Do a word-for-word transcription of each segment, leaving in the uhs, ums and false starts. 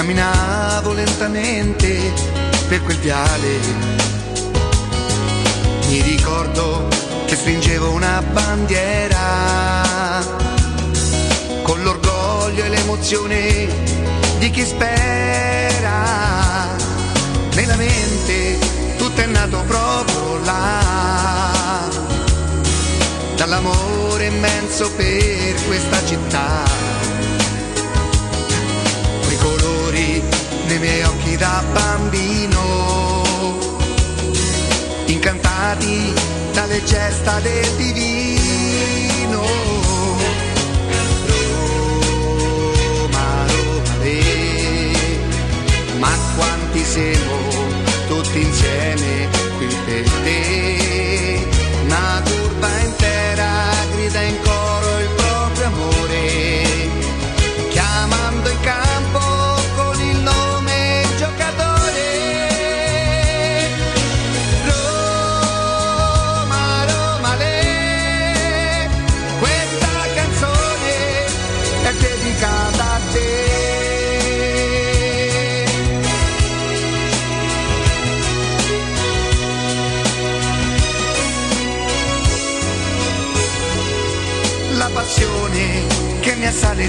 camminavo lentamente per quel viale. Mi ricordo che stringevo una bandiera con l'orgoglio e l'emozione di chi spera. Nella mente tutto è nato proprio là, dall'amore immenso per questa città. Nei miei occhi da bambino, incantati dalle gesta del divino. Roma, Roma, re, ma quanti siamo tutti insieme qui per te. Una curva intera grida in coro il proprio amore, chiamando in campo che mi assale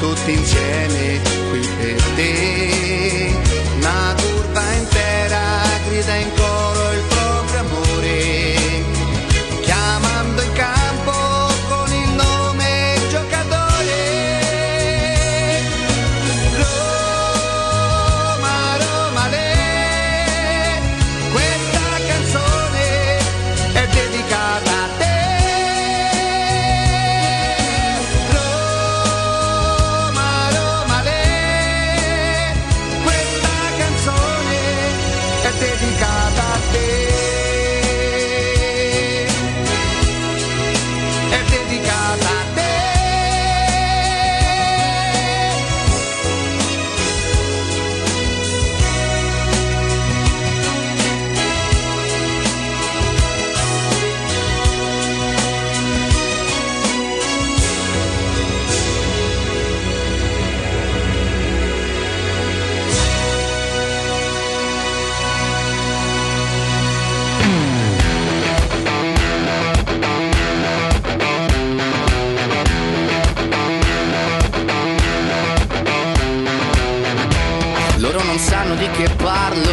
tutti insieme qui per te. Una curva intera grida in coro il proprio amore, chiamando in campo con il nome giocatore. Roma, Roma, re, questa canzone è dedicata a te. Di che parlo,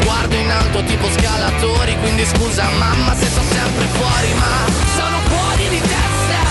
sguardo in alto tipo scalatori, quindi scusa mamma se sono sempre fuori, ma sono fuori di testa,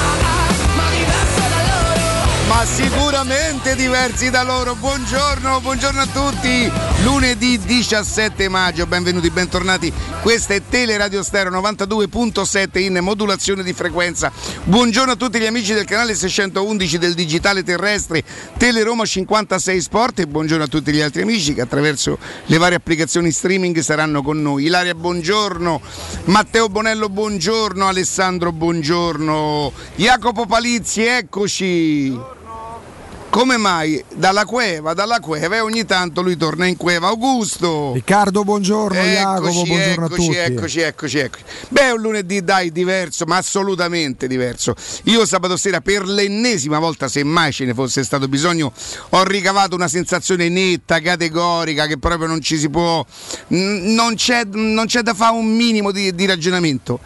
ma diverso da loro, ma sicuramente diversi da loro. Buongiorno, buongiorno a tutti, lunedì diciassette maggio, benvenuti, bentornati, questa è Teleradio Stereo novantadue virgola sette in modulazione di frequenza. Buongiorno a tutti gli amici del canale seicentoundici del digitale terrestre Teleroma cinquantasei Sport, e buongiorno a tutti gli altri amici che attraverso le varie applicazioni streaming saranno con noi. Ilaria buongiorno, Matteo Bonello buongiorno, Alessandro buongiorno, Jacopo Palizzi eccoci. Come mai? Dalla cueva, dalla cueva, e ogni tanto lui torna in cueva. Augusto! Riccardo, buongiorno, eccoci, Jacopo, buongiorno eccoci, a tutti. Eccoci, eccoci, eccoci. Beh, è un lunedì, dai, diverso, ma assolutamente diverso. Io sabato sera, per l'ennesima volta, se mai ce ne fosse stato bisogno, ho ricavato una sensazione netta, categorica, che proprio non ci si può... Non c'è, non c'è da fare un minimo di, di ragionamento.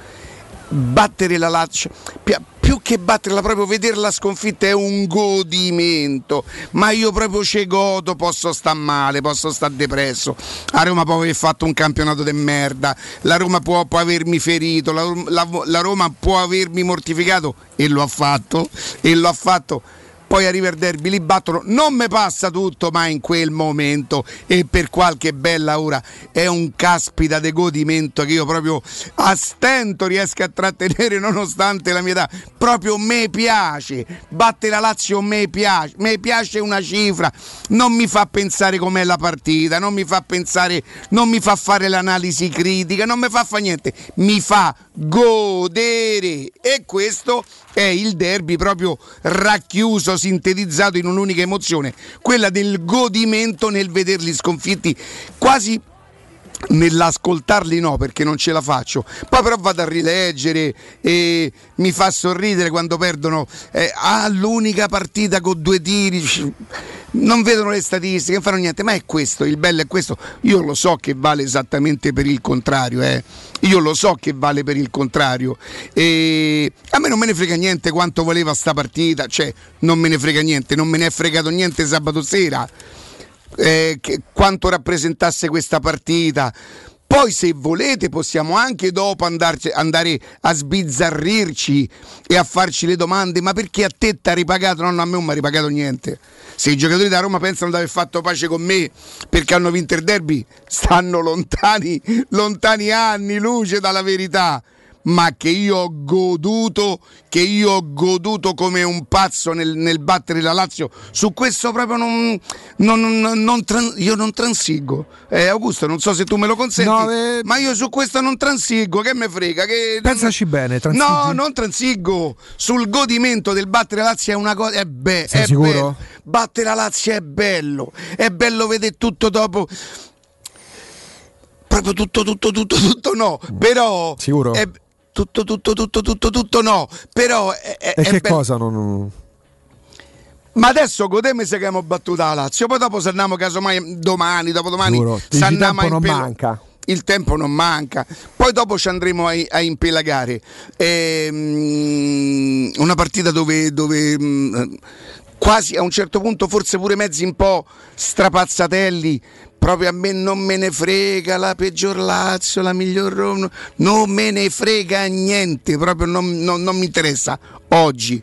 Battere la Lazio... Pia, più che batterla, proprio vederla sconfitta è un godimento, ma io proprio ce godo, posso sta male, posso sta depresso, a Roma può aver fatto un campionato de merda, la Roma può, può avermi ferito, la, la, la Roma può avermi mortificato, e lo ha fatto, e lo ha fatto. Poi arriva il derby, li battono, non mi passa tutto, ma in quel momento e per qualche bella ora è un caspita de godimento che io proprio a stento riesco a trattenere nonostante la mia età. Proprio me piace, batte la Lazio me piace, me piace una cifra, non mi fa pensare com'è la partita, non mi fa pensare, non mi fa fare l'analisi critica, non mi fa fare niente, mi fa godere, e questo è il derby proprio racchiuso, sintetizzato in un'unica emozione, quella del godimento nel vederli sconfitti, quasi nell'ascoltarli no, perché non ce la faccio, poi però vado a rileggere e mi fa sorridere quando perdono eh, ah, l'unica partita con due tiri, non vedono le statistiche, non fanno niente, ma è questo, il bello è questo. Io lo so che vale esattamente per il contrario, eh. Io lo so che vale per il contrario e a me non me ne frega niente quanto voleva sta partita, cioè non me ne frega niente, non me ne è fregato niente sabato sera eh, che, quanto rappresentasse questa partita. Poi se volete possiamo anche dopo andarci, andare a sbizzarrirci e a farci le domande, ma perché a te t'ha ripagato? No, no, a me non mi ha ripagato niente. Se i giocatori da Roma pensano di aver fatto pace con me perché hanno vinto il derby, stanno lontani, lontani anni luce dalla verità. Ma che io ho goduto, che io ho goduto come un pazzo nel, nel battere la Lazio, su questo proprio non, non, non, non tran, io non transigo. Eh, Augusto, non so se tu me lo consenti, no, eh... ma io su questo non transigo, che me frega. Che... Pensaci bene, transigi. No, non transigo, sul godimento del battere la Lazio è una cosa, è, be- è bello, battere la Lazio è bello, è bello vedere tutto dopo... Proprio tutto, tutto, tutto, tutto no, però... Sicuro? È... Tutto, tutto, tutto, tutto, tutto no, però... È, è, e che be- cosa non... Ma adesso godemi se abbiamo battuto la Lazio, poi dopo se andiamo casomai domani, dopodomani... Giuro, il tempo non pel- manca. Il tempo non manca, poi dopo ci andremo a, a impelagare. Ehm, una partita dove... dove mh, quasi a un certo punto forse pure mezzi un po' strapazzatelli, proprio a me non me ne frega la peggior Lazio, la miglior Roma, non me ne frega niente, proprio non, non, non mi interessa oggi,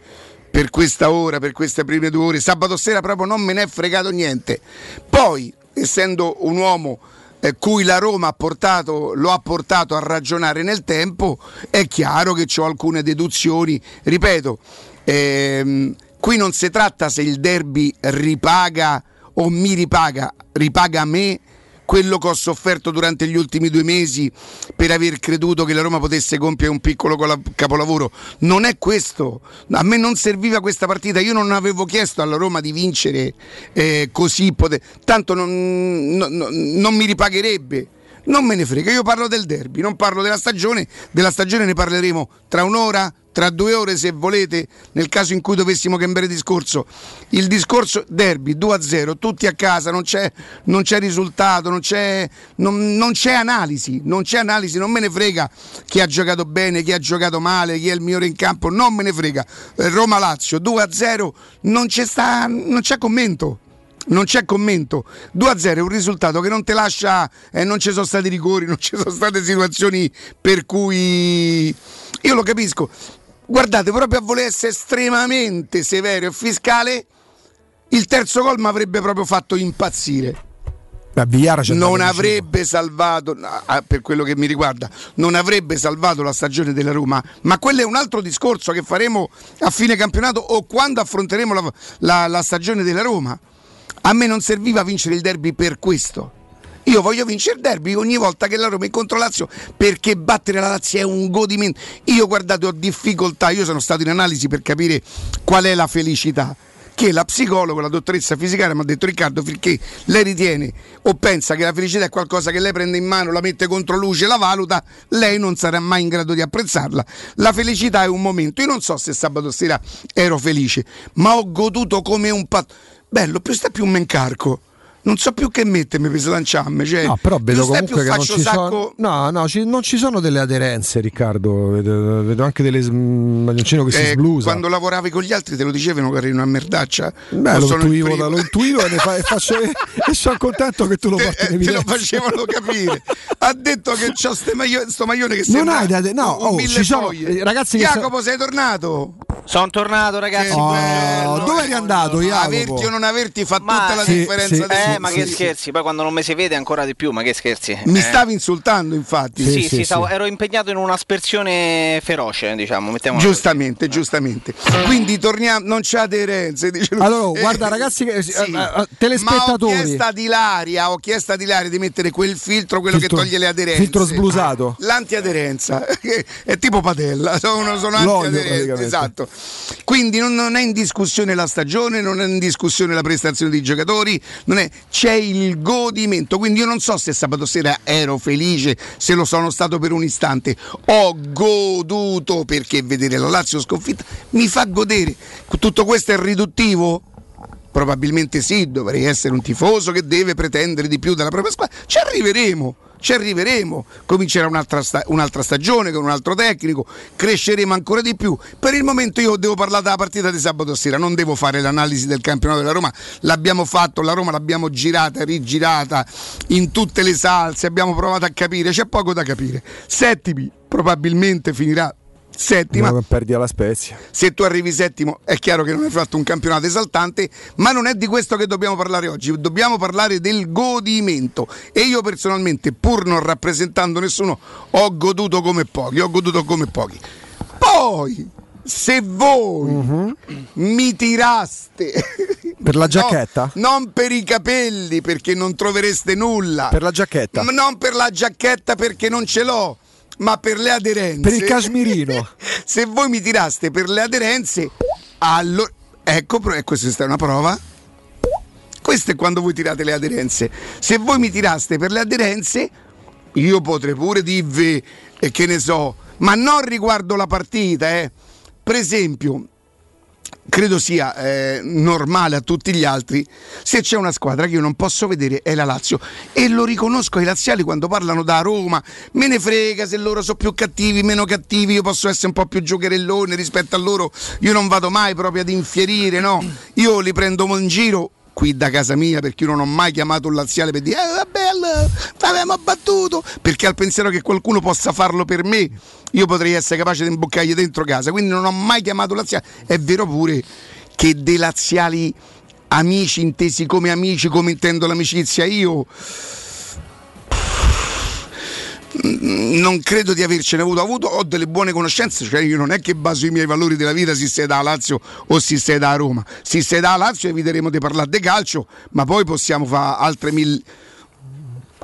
per questa ora, per queste prime due ore, sabato sera proprio non me ne è fregato niente. Poi, essendo un uomo eh, cui la Roma ha portato, lo ha portato a ragionare nel tempo, è chiaro che ho alcune deduzioni, ripeto, ehm, qui non si tratta se il derby ripaga o mi ripaga, ripaga a me quello che ho sofferto durante gli ultimi due mesi per aver creduto che la Roma potesse compiere un piccolo capolavoro. Non è questo, a me non serviva questa partita, io non avevo chiesto alla Roma di vincere eh, così, poter... tanto non, non, non mi ripagherebbe. Non me ne frega, io parlo del derby, non parlo della stagione, della stagione ne parleremo tra un'ora, tra due ore se volete, nel caso in cui dovessimo cambiare discorso. Il discorso derby due a zero, tutti a casa, non c'è, non c'è risultato, non c'è, non, non c'è analisi, non c'è analisi, non me ne frega chi ha giocato bene, chi ha giocato male, chi è il migliore in campo, non me ne frega. Roma-Lazio due a zero, non c'è, sta, non c'è commento. Non c'è commento, due a zero è un risultato che non te lascia, eh, non ci sono stati rigori, non ci sono state situazioni per cui io lo capisco. Guardate, proprio a voler essere estremamente severo e fiscale, il terzo gol mi avrebbe proprio fatto impazzire. Non avrebbe salvato, per quello che mi riguarda, non avrebbe salvato la stagione della Roma, ma quello è un altro discorso che faremo a fine campionato o quando affronteremo la, la, la stagione della Roma. A me non serviva vincere il derby per questo. Io voglio vincere il derby ogni volta che la Roma incontro Lazio, perché battere la Lazio è un godimento. Io, guardate, ho difficoltà, io sono stato in analisi per capire qual è la felicità, che la psicologa, la dottoressa Fisicari mi ha detto: Riccardo, finché lei ritiene o pensa che la felicità è qualcosa che lei prende in mano, la mette contro luce, la valuta, lei non sarà mai in grado di apprezzarla. La felicità è un momento. Io non so se sabato sera ero felice, ma ho goduto come un pat- bello, più sta più me incarco. non so più che mettermi per slanciarmi, cioè, no, però vedo comunque che non ci sacco... sono no no ci, non ci sono delle aderenze, Riccardo, vedo, vedo anche delle maglioncino che eh, si sblusa. Quando lavoravi con gli altri te lo dicevano che eri una merdaccia. Beh, lo intuivo, da, lo intuivo e, fa, e, faccio, e, e sono contento che tu lo porti in evidenza. Te lo facevano capire. Ha detto che c'ho ste maglione, sto maglione che sembra non hai date, no, un, un oh, mille ci sono, ragazzi, che Jacopo sa... sei tornato? Sono tornato, ragazzi. Oh, dove eri andato, Jacopo? Averti o non averti fa ma tutta la sì, differenza sì, del eh, ma che sì, scherzi, sì. Poi quando non mi si vede ancora di più, ma che scherzi. Mi eh. stavi insultando, infatti. Sì, sì, sì, sì, stavo, sì, ero impegnato in un'aspersione feroce, diciamo, mettiamo giustamente, così. Giustamente. Quindi torniamo, non c'è aderenze, dice lui. Allora, guarda, ragazzi, eh, sì. eh, telespettatori. Ma ho chiesto ad Ilaria, ho chiesto ad Ilaria di mettere quel filtro, quello filtro, che toglie le aderenze. Filtro sblusato. L'antiaderenza. È tipo Padella, sono, sono antiaderenze, esatto. Quindi non, non è in discussione la stagione, non è in discussione la prestazione dei giocatori, non è, c'è il godimento. Quindi io non so se sabato sera ero felice, se lo sono stato per un istante, ho goduto, perché vedere la Lazio sconfitta mi fa godere. Tutto questo è riduttivo? Probabilmente sì, dovrei essere un tifoso che deve pretendere di più dalla propria squadra, ci arriveremo. Ci arriveremo, comincerà un'altra, sta- un'altra stagione con un altro tecnico, cresceremo ancora di più. Per il momento io devo parlare della partita di sabato sera, non devo fare l'analisi del campionato della Roma, l'abbiamo fatto, la Roma l'abbiamo girata, rigirata in tutte le salse, abbiamo provato a capire, c'è poco da capire. Settimi, probabilmente finirà settima. Ma perdi alla Spezia. Se tu arrivi settimo è chiaro che non hai fatto un campionato esaltante, ma non è di questo che dobbiamo parlare oggi. Dobbiamo parlare del godimento. E io personalmente, pur non rappresentando nessuno, ho goduto come pochi, ho goduto come pochi. Poi, se voi uh-huh. mi tiraste per la giacchetta, no, non per i capelli, perché non trovereste nulla. Per la giacchetta. Ma non per la giacchetta, perché non ce l'ho. Ma per le aderenze, per il cashmirino. Se voi mi tiraste per le aderenze, allora ecco, questa è una prova. Questo è quando voi tirate le aderenze. Se voi mi tiraste per le aderenze, io potrei pure dirvi eh, che ne so, ma non riguardo la partita, eh. Per esempio, credo sia eh, normale a tutti gli altri, se c'è una squadra che io non posso vedere è la Lazio, e lo riconosco ai laziali quando parlano da Roma, me ne frega se loro sono più cattivi, meno cattivi, io posso essere un po' più giocherellone rispetto a loro, io non vado mai proprio ad infierire, no, io li prendo in giro qui da casa mia, perché io non ho mai chiamato un laziale per dire eh, vabbè, l'avevamo abbattuto, perché al pensiero che qualcuno possa farlo per me io potrei essere capace di imboccargli dentro casa, quindi non ho mai chiamato laziale. È vero pure che dei laziali amici, intesi come amici, come intendo l'amicizia io, non credo di avercene avuto, avuto ho delle buone conoscenze, cioè io non è che baso i miei valori della vita se sei da Lazio o se sei da Roma. Se sei da Lazio eviteremo di parlare di calcio, ma poi possiamo fare altre mille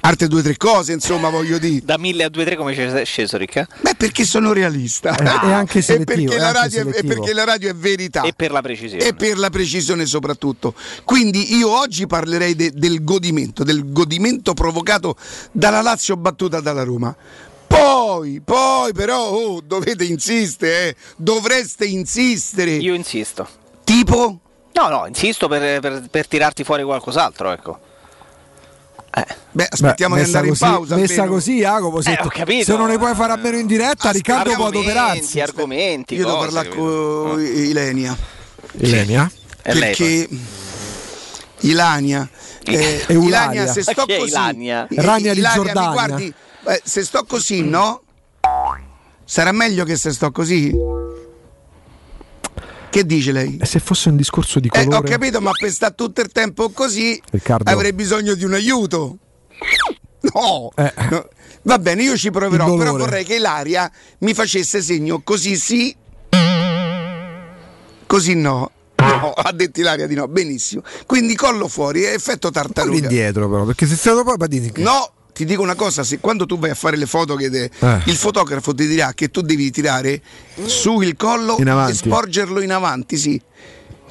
altre due o tre cose, insomma, voglio dire. Da mille a due o tre come sei sceso, Ricca? Beh, perché sono realista ah, e anche selettivo, e perché, la radio anche è, e perché la radio è verità e per la precisione e per la precisione soprattutto. Quindi io oggi parlerei de, del godimento del godimento provocato dalla Lazio battuta dalla Roma. Poi, poi però oh, dovete insistere eh. dovreste insistere. Io insisto. Tipo? No, no, insisto per, per, per tirarti fuori qualcos'altro, ecco. Eh. Beh, aspettiamo Beh, di andare così, in pausa. Messa almeno. Così, Jacopo, se, eh, capito, se non ne puoi fare a meno in diretta, As- Riccardo può adoperarsi. Argomenti, io devo parlare con Ilenia. Ilenia? Sì. Perché Ilania eh, e Ilania, se sto così, Ilania? Rania di Giordania. Mi guardi, eh, se sto così, no? Sarà meglio che se sto così? Che dice lei? Se fosse un discorso di colore eh, ho capito, ma per stare tutto il tempo così, Riccardo, avrei bisogno di un aiuto. No, eh. no. Va bene, io ci proverò, però vorrei che Ilaria mi facesse segno così sì così no. No, ha detto Ilaria di no, benissimo. Quindi collo fuori, effetto tartaruga. Indietro però, perché se stato poi badini. No, ti dico una cosa, se quando tu vai a fare le foto che te, eh. il fotografo ti dirà che tu devi tirare su il collo e sporgerlo in avanti, sì.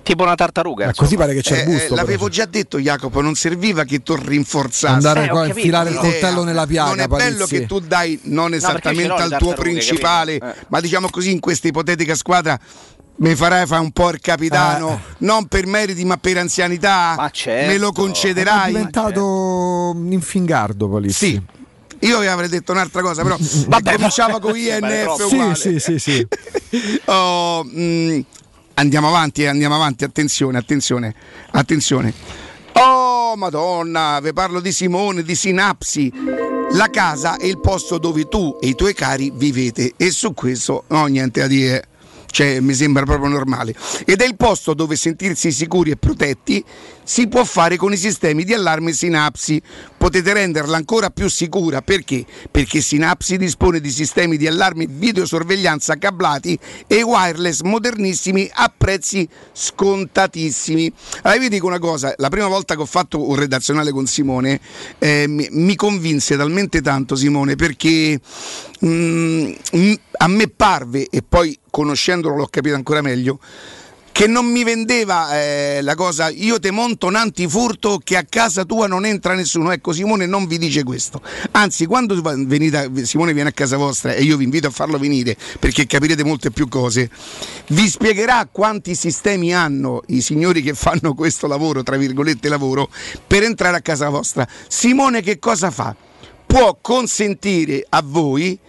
Tipo una tartaruga. Ma così pare che c'è eh, il busto. L'avevo già detto, Jacopo, non serviva che tu rinforzassi. Andare eh, qua e infilare il coltello nella piaga. Non è Parizzi. Bello che tu dai non esattamente no, al tuo principale, eh. ma diciamo così in questa ipotetica squadra mi farai fare un po' il capitano, eh. non per meriti ma per anzianità, ma certo. me lo concederai. È diventato un infingardo Polizzi. Sì, io vi avrei detto un'altra cosa, però vabbè, cominciava con I N F uguale. Sì, sì, sì, sì. oh, mh, andiamo avanti, andiamo avanti, attenzione, attenzione, attenzione. Oh Madonna, vi parlo di Simone, di Sinapsi. La casa è il posto dove tu e i tuoi cari vivete, e su questo non ho niente da dire. Cioè, mi sembra proprio normale. Ed è il posto dove sentirsi sicuri e protetti si può fare con i sistemi di allarme Sinapsi. Potete renderla ancora più sicura. Perché? Perché Sinapsi dispone di sistemi di allarme videosorveglianza cablati e wireless modernissimi a prezzi scontatissimi. Allora vi dico una cosa, la prima volta che ho fatto un redazionale con Simone eh, mi, mi convinse talmente tanto Simone, perché mm, a me parve, e poi conoscendolo l'ho capito ancora meglio, che non mi vendeva eh, la cosa io te monto un antifurto che a casa tua non entra nessuno. Ecco, Simone non vi dice questo, anzi quando venite, Simone viene a casa vostra e io vi invito a farlo venire perché capirete molte più cose, vi spiegherà quanti sistemi hanno i signori che fanno questo lavoro, tra virgolette lavoro, per entrare a casa vostra. Simone che cosa fa? Può consentire a voi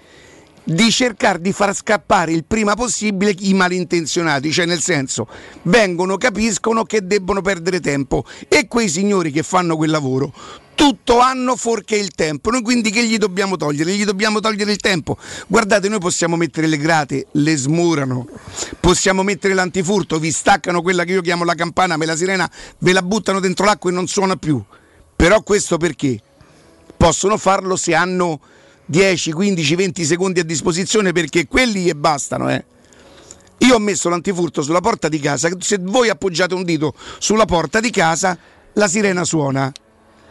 di cercare di far scappare il prima possibile i malintenzionati, cioè nel senso vengono, capiscono che debbono perdere tempo e quei signori che fanno quel lavoro tutto hanno fuorché il tempo. Noi quindi che gli dobbiamo togliere? Gli dobbiamo togliere il tempo. Guardate, noi possiamo mettere le grate, le smurano, possiamo mettere l'antifurto, vi staccano quella che io chiamo la campana, me la sirena, ve la buttano dentro l'acqua e non suona più. Però questo perché? Possono farlo se hanno dieci, quindici, venti secondi a disposizione, perché quelli e bastano, eh. Io ho messo l'antifurto sulla porta di casa, se voi appoggiate un dito sulla porta di casa la sirena suona.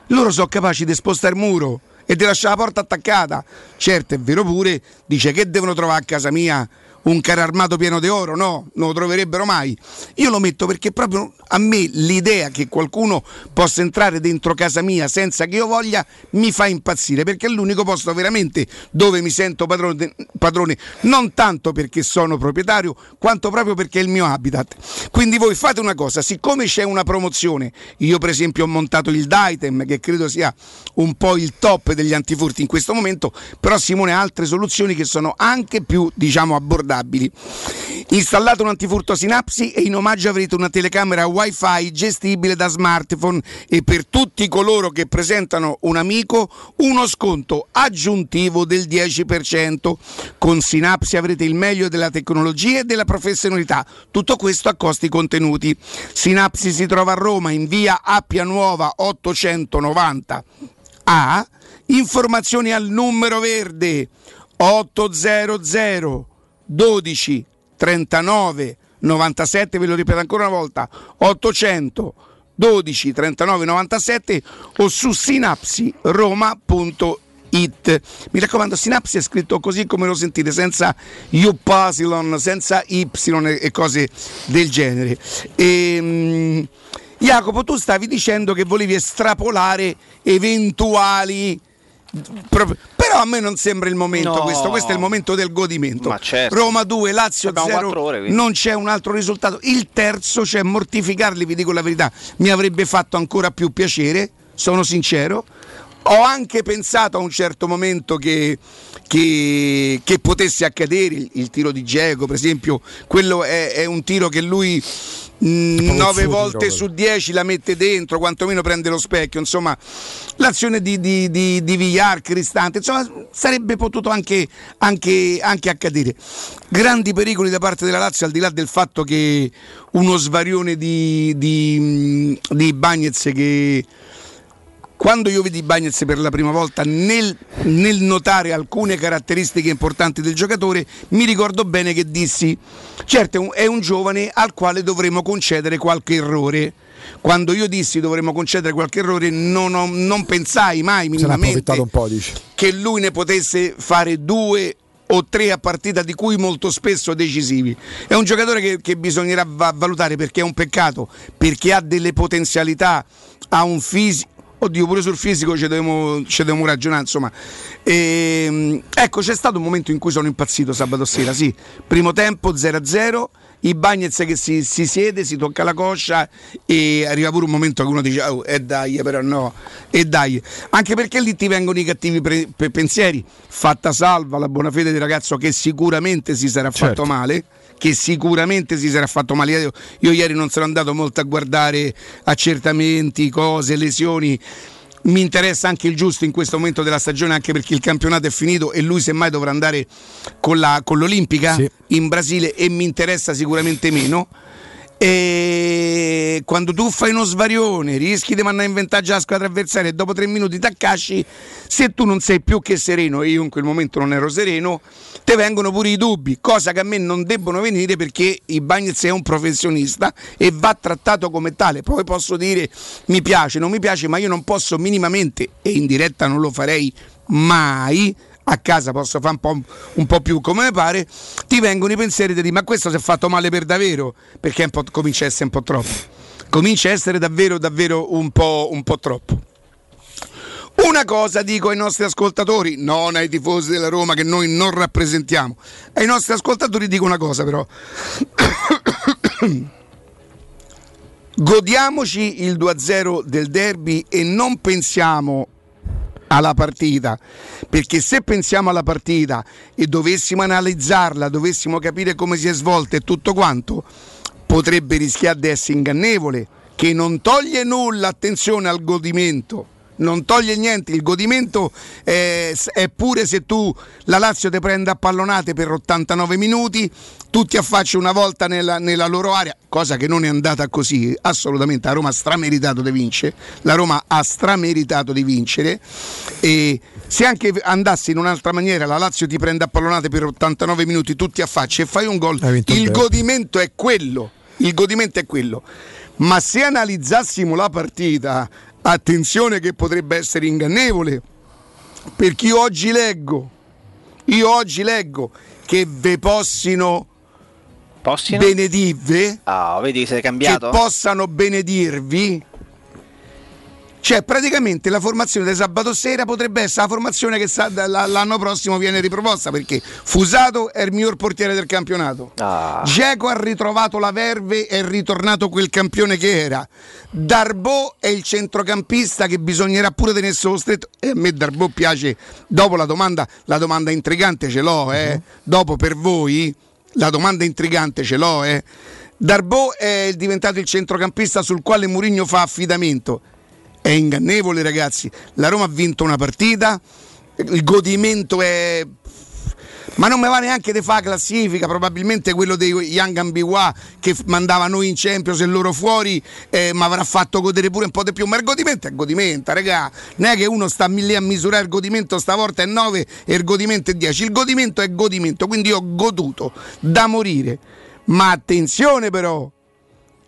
Loro sono capaci di spostare il muro e di lasciare la porta attaccata. Certo, è vero pure, dice che devono trovare a casa mia un carro armato pieno di oro, no, non lo troverebbero mai. Io lo metto perché proprio a me l'idea che qualcuno possa entrare dentro casa mia senza che io voglia mi fa impazzire, perché è l'unico posto veramente dove mi sento padrone, padrone, non tanto perché sono proprietario quanto proprio perché è il mio habitat. Quindi voi fate una cosa, siccome c'è una promozione, io per esempio ho montato il Daitem che credo sia un po' il top degli antifurti in questo momento, però Simone ha altre soluzioni che sono anche più, diciamo, abbordate. Installate un antifurto a Sinapsi e in omaggio avrete una telecamera wifi gestibile da smartphone, e per tutti coloro che presentano un amico uno sconto aggiuntivo del dieci per cento. Con Sinapsi avrete il meglio della tecnologia e della professionalità, tutto questo a costi contenuti. Sinapsi si trova a Roma in via Appia Nuova ottocentonovanta A. Informazioni al numero verde ottocento dodici trentanove novantasette, ve lo ripeto ancora una volta, ottocento dodici trentanove novantasette, o su sinapsi roma punto it. Mi raccomando, Sinapsi è scritto così come lo sentite, senza upsilon, senza y e cose del genere. E, mh, Jacopo, tu stavi dicendo che volevi estrapolare eventuali Pro... però a me non sembra il momento, no. questo questo è il momento del godimento. Ma certo. Roma due, Lazio zero, ore, non c'è un altro risultato, il terzo, cioè mortificarli, vi dico la verità, mi avrebbe fatto ancora più piacere, sono sincero. Ho anche pensato a un certo momento che, che, che potesse accadere il, il tiro di Dzeko, per esempio. Quello è, è un tiro che lui nove volte su dieci la mette dentro, quantomeno prende lo specchio. Insomma, l'azione di, di, di, di Villar, Cristante, insomma, sarebbe potuto anche, anche, anche accadere. Grandi pericoli da parte della Lazio, al di là del fatto che uno svarione di, di, di Bagnez che... Quando io vidi Bagnez per la prima volta, nel, nel notare alcune caratteristiche importanti del giocatore, mi ricordo bene che dissi: certo, è un giovane al quale dovremo concedere qualche errore. Quando io dissi dovremmo concedere qualche errore, non, ho, non pensai mai minimamente un po', dice, che lui ne potesse fare due o tre a partita, di cui molto spesso decisivi. È un giocatore che, che bisognerà va- valutare, perché è un peccato, perché ha delle potenzialità, ha un fisico. Oddio, pure sul fisico ci dobbiamo, ci dobbiamo ragionare, insomma. E, ecco, c'è stato un momento in cui sono impazzito sabato sera, sì. Primo tempo zero a zero Ibañez che si, si siede, si tocca la coscia e arriva pure un momento che uno dice oh, e eh dai, però no, e eh dai, anche perché lì ti vengono i cattivi pre- pe- pensieri. Fatta salva la buona fede del ragazzo che sicuramente si sarà certo. fatto male, che sicuramente si sarà fatto male. Io, io ieri non sono andato molto a guardare accertamenti, cose, lesioni. Mi interessa anche il giusto in questo momento della stagione, anche perché il campionato è finito e lui semmai dovrà andare con, la, con l'Olimpica sì. in Brasile, e mi interessa sicuramente meno. E quando tu fai uno svarione, rischi di mandare in vantaggio la squadra avversaria e dopo tre minuti t'accasci, se tu non sei più che sereno, e io in quel momento non ero sereno, te vengono pure i dubbi, cosa che a me non debbono venire, perché Ibañez è un professionista e va trattato come tale. Poi posso dire mi piace, non mi piace, ma io non posso minimamente, e in diretta non lo farei mai, a casa posso fare un po', un po' più come mi pare, ti vengono i pensieri di dire ma questo si è fatto male per davvero, perché è un po', comincia a essere un po' troppo, comincia a essere davvero davvero un po', un po' troppo. Una cosa dico ai nostri ascoltatori, non ai tifosi della Roma che noi non rappresentiamo, ai nostri ascoltatori dico una cosa però, godiamoci il due a zero del derby e non pensiamo alla partita, perché se pensiamo alla partita e dovessimo analizzarla, dovessimo capire come si è svolta e tutto quanto, potrebbe rischiare di essere ingannevole, che non toglie nulla, attenzione, al godimento, non toglie niente, il godimento è, è pure se tu la Lazio ti prende a pallonate per ottantanove minuti, tutti affacci una volta nella, nella loro area, cosa che non è andata così assolutamente. La Roma ha strameritato di vincere, la Roma ha strameritato di vincere, e se anche andassi in un'altra maniera, la Lazio ti prende a pallonate per ottantanove minuti, tutti affacci e fai un gol, il godimento è quello, il godimento è quello. Ma se analizzassimo la partita, attenzione che potrebbe essere ingannevole, perché io oggi leggo, io oggi leggo che ve possino, possino? benedive, oh, vedi, sei cambiato? Che possano benedirvi, cioè praticamente la formazione di sabato sera potrebbe essere la formazione che l'anno prossimo viene riproposta, perché Fusato è il miglior portiere del campionato, ah. Dzeko ha ritrovato la verve, è ritornato quel campione che era, Darboe è il centrocampista che bisognerà pure tenere solo stretto, e a me Darboe piace. Dopo la domanda, la domanda intrigante ce l'ho, eh. uh-huh. dopo per voi la domanda intrigante ce l'ho, eh. Darboe è diventato il centrocampista sul quale Mourinho fa affidamento. È ingannevole, ragazzi. La Roma ha vinto una partita, il godimento è, ma non mi va neanche di fare classifica, probabilmente quello dei Young Ambiwa che mandava noi in Champions e loro fuori, eh, ma avrà fatto godere pure un po' di più, ma il godimento è godimento, raga, non è che uno sta lì a misurare il godimento, stavolta è nove e il godimento è dieci, il godimento è godimento, quindi io ho goduto da morire, ma attenzione però,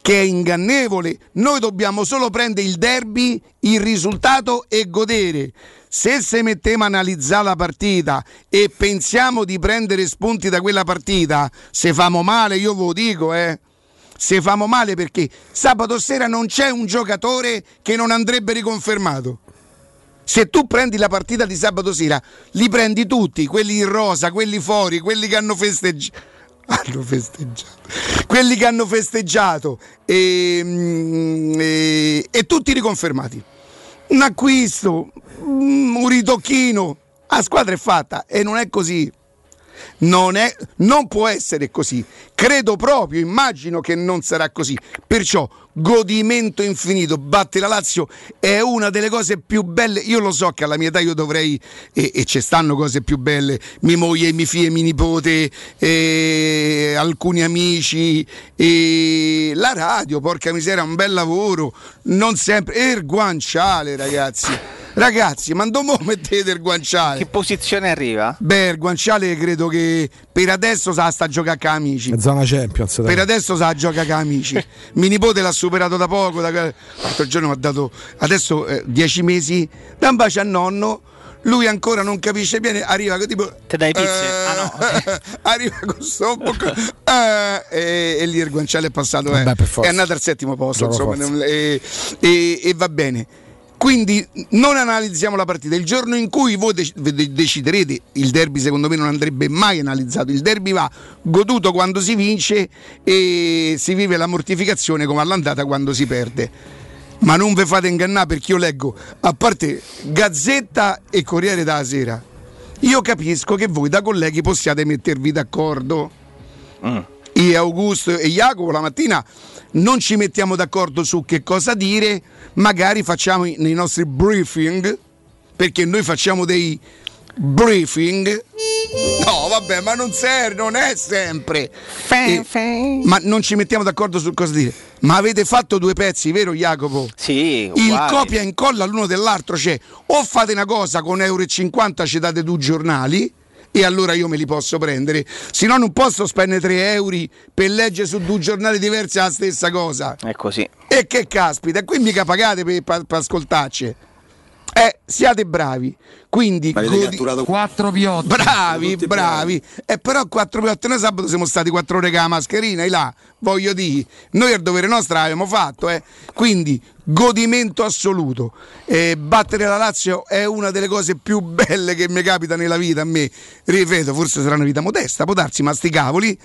che è ingannevole. Noi dobbiamo solo prendere il derby, il risultato e godere. Se se mettiamo a analizzare la partita e pensiamo di prendere spunti da quella partita, se famo male, io ve lo dico, eh. Se famo male, perché sabato sera non c'è un giocatore che non andrebbe riconfermato. Se tu prendi la partita di sabato sera, li prendi tutti, quelli in rosa, quelli fuori, quelli che hanno festeggiato. Hanno festeggiato quelli che hanno festeggiato e, e, e tutti riconfermati. Un acquisto, un ritocchino, la squadra è fatta, e non è così, non è, non può essere così, credo proprio, immagino che non sarà così. Perciò godimento infinito, batte la Lazio è una delle cose più belle. Io lo so che alla mia età io dovrei, e, e ci stanno cose più belle, mia moglie, mia figlia, mia nipote, e alcuni amici, e la radio, porca miseria, un bel lavoro, non sempre, e il guanciale, ragazzi, ragazzi, ma non mettete il guanciale. Che posizione arriva? Beh, il guanciale credo che per adesso sa sta a giocare con amici, zona Champions, per adesso sa gioca con amici. Mia nipote l'ha superato da poco, da... l'altro giorno mi ha dato, adesso eh, dieci mesi, da un bacio a nonno, lui ancora non capisce bene, arriva tipo te dai pizze, eh, ah no. Arriva con sto poco, eh, e, e lì il guanciale è passato, eh. Vabbè, è andato al settimo posto, insomma, e, e, e va bene. Quindi non analizziamo la partita. Il giorno in cui voi dec- deciderete, il derby secondo me non andrebbe mai analizzato. Il derby va goduto quando si vince e si vive la mortificazione come all'andata quando si perde. Ma non ve fate ingannare, perché io leggo, a parte Gazzetta e Corriere della Sera, io capisco che voi da colleghi possiate mettervi d'accordo. Mm. Io, Augusto e Jacopo la mattina non ci mettiamo d'accordo su che cosa dire, magari facciamo nei nostri briefing, perché noi facciamo dei briefing. No, vabbè, ma non serve, non è sempre. Fe, fe. E, ma non ci mettiamo d'accordo su cosa dire. Ma avete fatto due pezzi, vero Jacopo? Sì. Uguale. Il copia e incolla l'uno dell'altro, cioè o fate una cosa con euro e cinquanta ci date due giornali. E allora io me li posso prendere, se no non posso spendere tre euro per leggere su due giornali diversi la stessa cosa. È così. E che caspita, e qui mica pagate per, per, per ascoltarci. Eh, siate bravi. Quindi godi... quattro piotti. Bravi, bravi, bravi. E eh, però quattro piotti noi sabato siamo stati quattro ore con la mascherina, e là, voglio dire, noi il dovere nostro l'abbiamo fatto, eh. Quindi godimento assoluto. Eh, battere la Lazio è una delle cose più belle che mi capita nella vita, a me. Ripeto, forse sarà una vita modesta, può darsi, ma sti cavoli.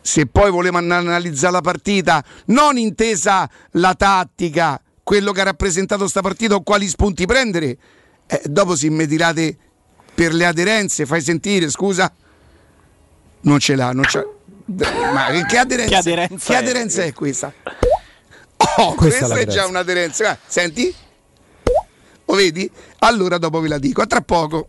Se poi volevamo analizzare la partita, non intesa la tattica, quello che ha rappresentato sta partita o quali spunti prendere, eh, dopo se mi tirate per le aderenze, fai sentire, scusa, non ce l'ha, non c'ha. Ma che aderenza, che aderenza, che aderenza è? È questa? Oh, questa, questa è già un'aderenza. Guarda, senti? Lo vedi? Allora dopo ve la dico, a tra poco.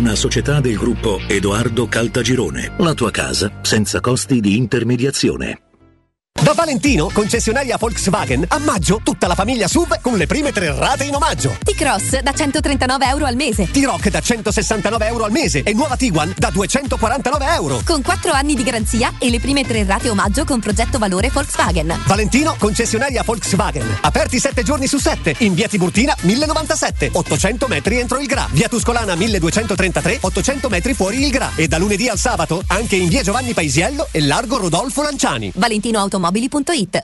una società del gruppo Edoardo Caltagirone. La tua casa senza costi di intermediazione. Da Valentino, concessionaria Volkswagen, a maggio tutta la famiglia S U V con le prime tre rate in omaggio. T-Cross da centotrentanove euro al mese, T-Roc da centosessantanove euro al mese e nuova Tiguan da duecentoquarantanove euro. Con quattro anni di garanzia e le prime tre rate omaggio con progetto valore Volkswagen. Valentino, concessionaria Volkswagen, aperti sette giorni su sette, in via Tiburtina mille e novantasette, ottocento metri entro il Gra, via Tuscolana milleduecentotrentatré, ottocento metri fuori il Gra, e da lunedì al sabato anche in via Giovanni Paisiello e largo Rodolfo Lanciani. Valentino Auto mobili punto it.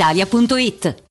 Italia.it.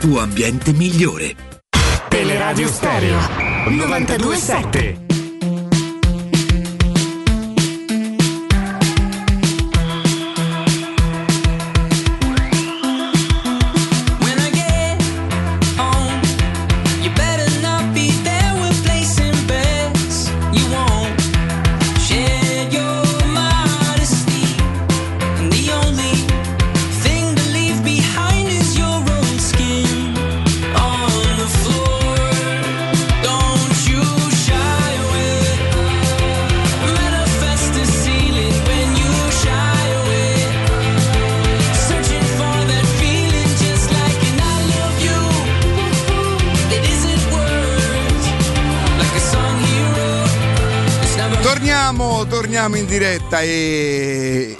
tuo ambiente migliore. Teleradio Stereo novantadue sette. Torniamo in diretta e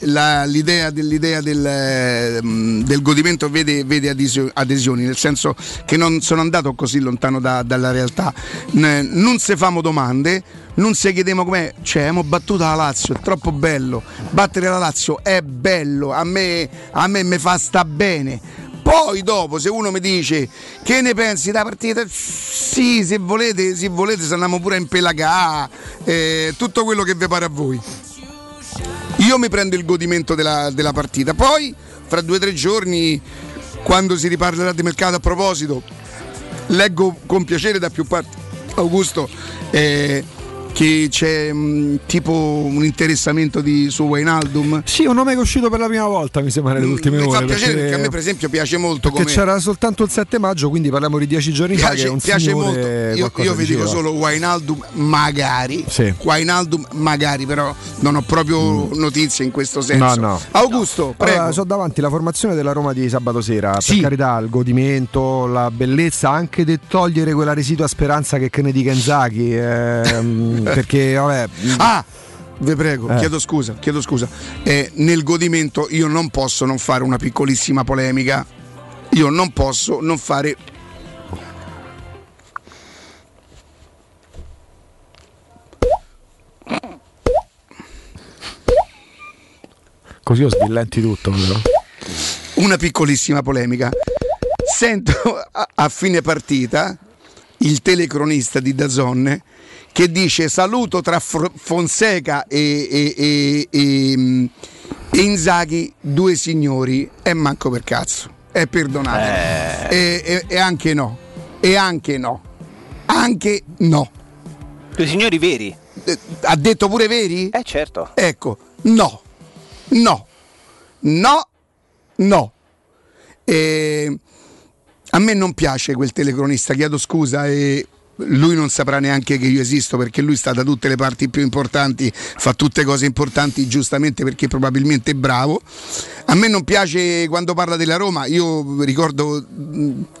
la, l'idea, dell'idea del, del godimento vede, vede adesioni, nel senso che non sono andato così lontano da, dalla realtà. Non se famo domande, non se chiediamo com'è, cioè abbiamo battuto la Lazio, è troppo bello, battere la Lazio è bello, a me a me mi fa sta bene. Poi dopo, se uno mi dice che ne pensi della partita, sì, se volete, se volete, se andiamo pure in pelagà, eh, tutto quello che vi pare a voi. Io mi prendo il godimento della, della partita. Poi, fra due o tre giorni, quando si riparlerà di mercato, a proposito, leggo con piacere da più parti, Augusto, eh, che c'è mh, tipo un interessamento di, su Wijnaldum. Sì, un nome che è uscito per la prima volta, mi sembra, nelle ultime ore. Mi fa ore, piacere perché, perché a me per esempio piace molto, perché come... c'era soltanto il sette maggio, quindi parliamo di dieci giorni piace, fa che è un piace signore, molto. Io, io vi dico solo Wijnaldum magari, sì. Wijnaldum magari, però non ho proprio mm. notizie in questo senso. No, no. Augusto, no. Prego. Allora, so davanti la formazione della Roma di sabato sera, sì. Per carità, il godimento, la bellezza, anche di togliere quella residua speranza che crede di Kenzaki, ehm perché vabbè ah vi prego eh. chiedo scusa chiedo scusa eh, nel godimento io non posso non fare una piccolissima polemica io non posso non fare così ho sbillenti tutto però. Una piccolissima polemica. Sento a, a fine partita il telecronista di D A Z N che dice saluto tra Fonseca e, e, e, e, e Inzaghi, due signori, e manco per cazzo, e perdonate, eh. e, e, e anche no, e anche no, anche no. Due signori veri? Eh, ha detto pure veri? Eh certo. Ecco, no, no, no, no. E, a me non piace quel telecronista, chiedo scusa e... lui non saprà neanche che io esisto, perché lui sta da tutte le parti più importanti, fa tutte cose importanti, giustamente, perché probabilmente è bravo. A me non piace quando parla della Roma, io ricordo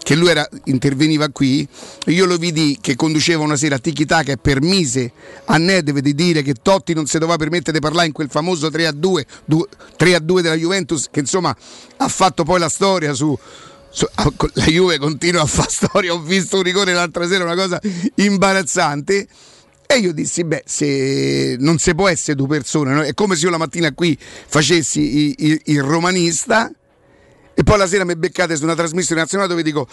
che lui era, interveniva qui, io lo vidi che conduceva una sera a Tiki Taka e permise a Nedved di dire che Totti non si doveva permettere di parlare in quel famoso tre a due della Juventus, che insomma ha fatto poi la storia su... La Juve continua a fare storia. Ho visto un rigore l'altra sera, una cosa imbarazzante. E io dissi: beh, se non si può essere due persone, no? È come se io la mattina qui facessi il, il, il romanista e poi la sera mi beccate su una trasmissione nazionale dove dico: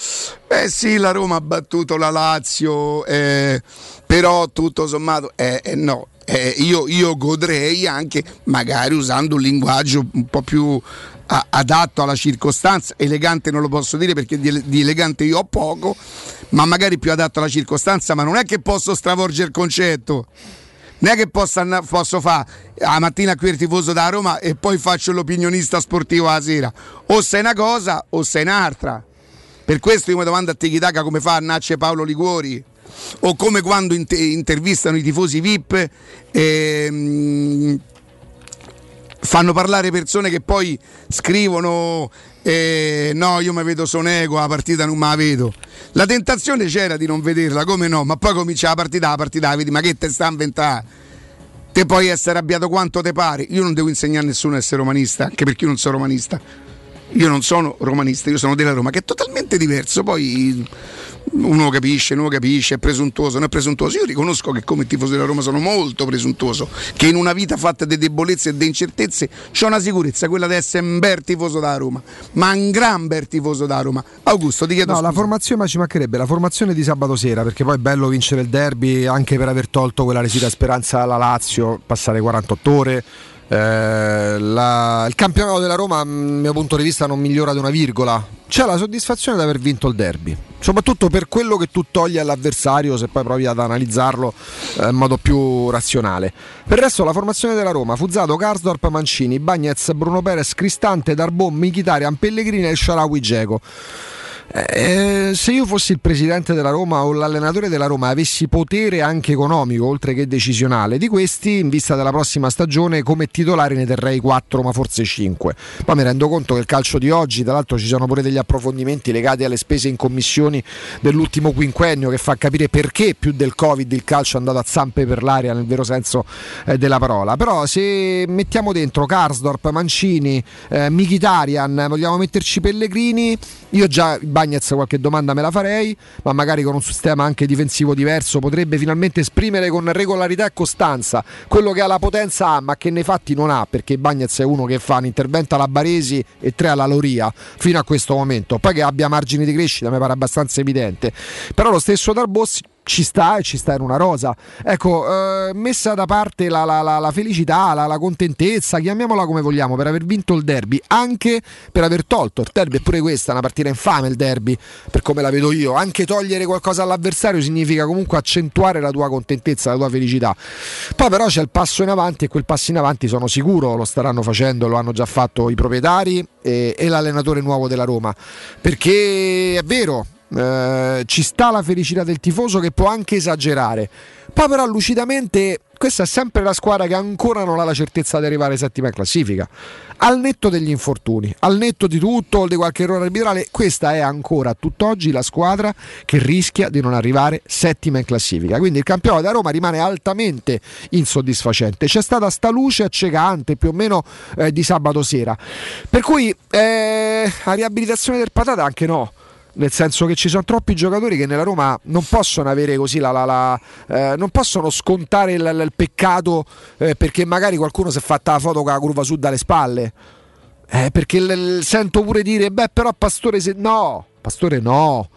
beh sì, la Roma ha battuto la Lazio, eh, però tutto sommato eh, eh, no. Eh, io, io godrei anche, magari usando un linguaggio un po' più a, adatto alla circostanza, elegante non lo posso dire perché di, di elegante io ho poco, ma magari più adatto alla circostanza, ma non è che posso stravolgere il concetto, non è che posso, posso fare la mattina qui il tifoso da Roma e poi faccio l'opinionista sportivo la sera, o sei una cosa o sei un'altra. Per questo io mi domando a Tiki Taka come fa a nasce Paolo Liguori, o come quando intervistano i tifosi V I P, ehm, fanno parlare persone che poi scrivono eh, no, io mi vedo Sonego, la partita non me la vedo. La tentazione c'era di non vederla, come no, ma poi comincia la partita, la partita la vedi, ma che te sta a inventare? Te puoi essere arrabbiato quanto te pare, io non devo insegnare a nessuno a essere romanista, anche perché io non sono romanista, io non sono romanista, io sono della Roma, che è totalmente diverso. Poi uno capisce, uno capisce, è presuntuoso, non è presuntuoso. Io riconosco che come tifoso della Roma sono molto presuntuoso, che in una vita fatta di debolezze e di incertezze c'ho una sicurezza, quella di essere un bel tifoso da Roma, ma un gran bel tifoso da Roma. Augusto, ti chiedo no, scusa. La formazione, ma ci mancherebbe, la formazione di sabato sera, perché poi è bello vincere il derby anche per aver tolto quella resida speranza alla Lazio, passare quarantotto ore. Eh, la, il campionato della Roma, a mio punto di vista, non migliora di una virgola. C'è la soddisfazione di aver vinto il derby, soprattutto per quello che tu togli all'avversario, se poi provi ad analizzarlo eh, in modo più razionale. Per il resto la formazione della Roma: Fuzzato, Karsdorp, Mancini, Bagnez, Bruno Perez, Cristante, Darbon, Mkhitaryan, Pellegrini e Shaarawy, Dzeko. Eh, se io fossi il presidente della Roma o l'allenatore della Roma, avessi potere anche economico oltre che decisionale di questi, in vista della prossima stagione come titolare ne terrei quattro, ma forse cinque. Poi mi rendo conto che il calcio di oggi, tra l'altro ci sono pure degli approfondimenti legati alle spese in commissioni dell'ultimo quinquennio, che fa capire perché più del Covid il calcio è andato a zampe per l'aria nel vero senso eh, della parola. Però se mettiamo dentro Karsdorp, Mancini, eh, Mkhitaryan, vogliamo metterci Pellegrini, io già Bagnez qualche domanda me la farei, ma magari con un sistema anche difensivo diverso potrebbe finalmente esprimere con regolarità e costanza quello che ha la potenza ha, ma che nei fatti non ha, perché Bagnez è uno che fa un intervento alla Baresi e tre alla Loria fino a questo momento. Poi che abbia margini di crescita mi pare abbastanza evidente, però lo stesso Darbossi ci sta e ci sta in una rosa, ecco, eh, messa da parte la, la, la, la felicità, la, la contentezza, chiamiamola come vogliamo, per aver vinto il derby, anche per aver tolto il derby, eppure questa è una partita infame il derby, per come la vedo io. Anche togliere qualcosa all'avversario significa comunque accentuare la tua contentezza, la tua felicità. Poi però c'è il passo in avanti, e quel passo in avanti sono sicuro lo staranno facendo, lo hanno già fatto i proprietari e, e l'allenatore nuovo della Roma, perché è vero, Eh, ci sta la felicità del tifoso che può anche esagerare, poi però lucidamente questa è sempre la squadra che ancora non ha la certezza di arrivare settima in classifica, al netto degli infortuni, al netto di tutto, di qualche errore arbitrale, questa è ancora tutt'oggi la squadra che rischia di non arrivare settima in classifica. Quindi il campionato da Roma rimane altamente insoddisfacente, c'è stata sta luce accecante più o meno eh, di sabato sera, per cui eh, la riabilitazione del patata anche no, nel senso che ci sono troppi giocatori che nella Roma non possono avere così la, la, la eh, non possono scontare il, il peccato eh, perché magari qualcuno si è fatta la foto con la curva sud alle spalle, eh, perché l- l- sento pure dire beh però Pastore se... no, Pastore no,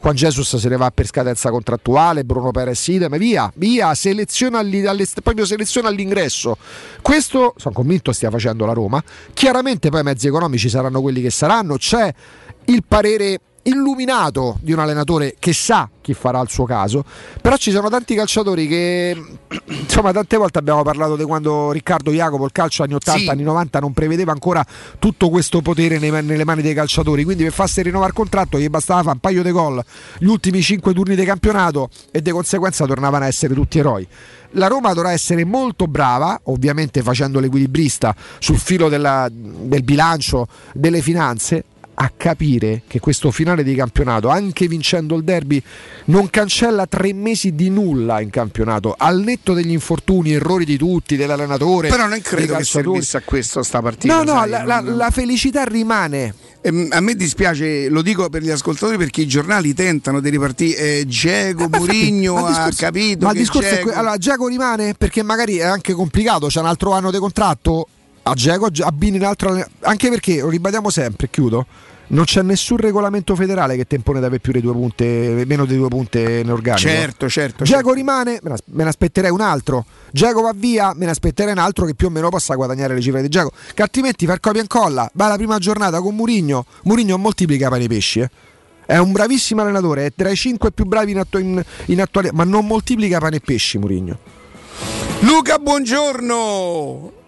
Juan Jesus se ne va per scadenza contrattuale, Bruno Perez idem, via, via, seleziona all- alle, proprio seleziona all'ingresso. Questo sono convinto stia facendo la Roma. Chiaramente poi i mezzi economici saranno quelli che saranno, c'è il parere illuminato di un allenatore che sa chi farà il suo caso, però ci sono tanti calciatori che, insomma, tante volte abbiamo parlato di quando Riccardo Jacopo il calcio anni ottanta, sì, anni novanta non prevedeva ancora tutto questo potere nei, nelle mani dei calciatori, quindi per farsi rinnovare il contratto gli bastava fare un paio di gol gli ultimi cinque turni di campionato e di conseguenza tornavano a essere tutti eroi. La Roma dovrà essere molto brava, ovviamente facendo l'equilibrista sul filo della, del bilancio, delle finanze, a capire che questo finale di campionato, anche vincendo il derby, non cancella tre mesi di nulla in campionato, al netto degli infortuni, errori di tutti, dell'allenatore. Però non credo che servisse a questo sta partita. No, no, sai, la, non... la, la felicità rimane. A me dispiace, lo dico per gli ascoltatori, perché i giornali tentano di ripartire. Diego, eh, Mourinho ha capito. Ma il discorso è que- allora Diego rimane, perché magari è anche complicato, c'è un altro anno di contratto. A Diego abbini un altro, anche perché, lo ribadiamo sempre, chiudo, non c'è nessun regolamento federale che ti impone di avere più di due punte, meno di due punte in organico. Certo, certo. Diego certo. rimane, me ne aspetterei un altro. Diego va via, me ne aspetterei un altro che più o meno possa guadagnare le cifre di Diego. Che altrimenti far copia e incolla, va la prima giornata con Mourinho. Mourinho moltiplica pane e pesci, eh. È un bravissimo allenatore, è tra i cinque più bravi in, attu- in, in attualità, ma non moltiplica pane e pesci Mourinho. Luca, buongiorno.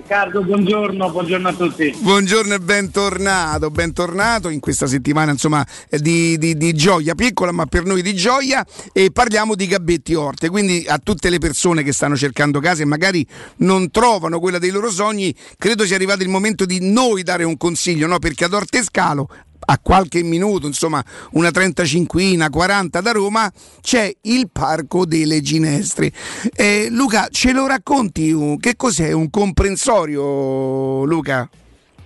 Riccardo, buongiorno, buongiorno a tutti. Buongiorno e bentornato, bentornato in questa settimana, insomma, di, di, di gioia piccola, ma per noi di gioia, e parliamo di Gabetti Orte, quindi a tutte le persone che stanno cercando casa e magari non trovano quella dei loro sogni, credo sia arrivato il momento di noi dare un consiglio, no? Perché ad Orte Scalo, a qualche minuto, insomma, una trentacinquina, quaranta da Roma, c'è il Parco delle Ginestre. Eh, Luca, ce lo racconti? Un, che cos'è? Un comprensorio, Luca?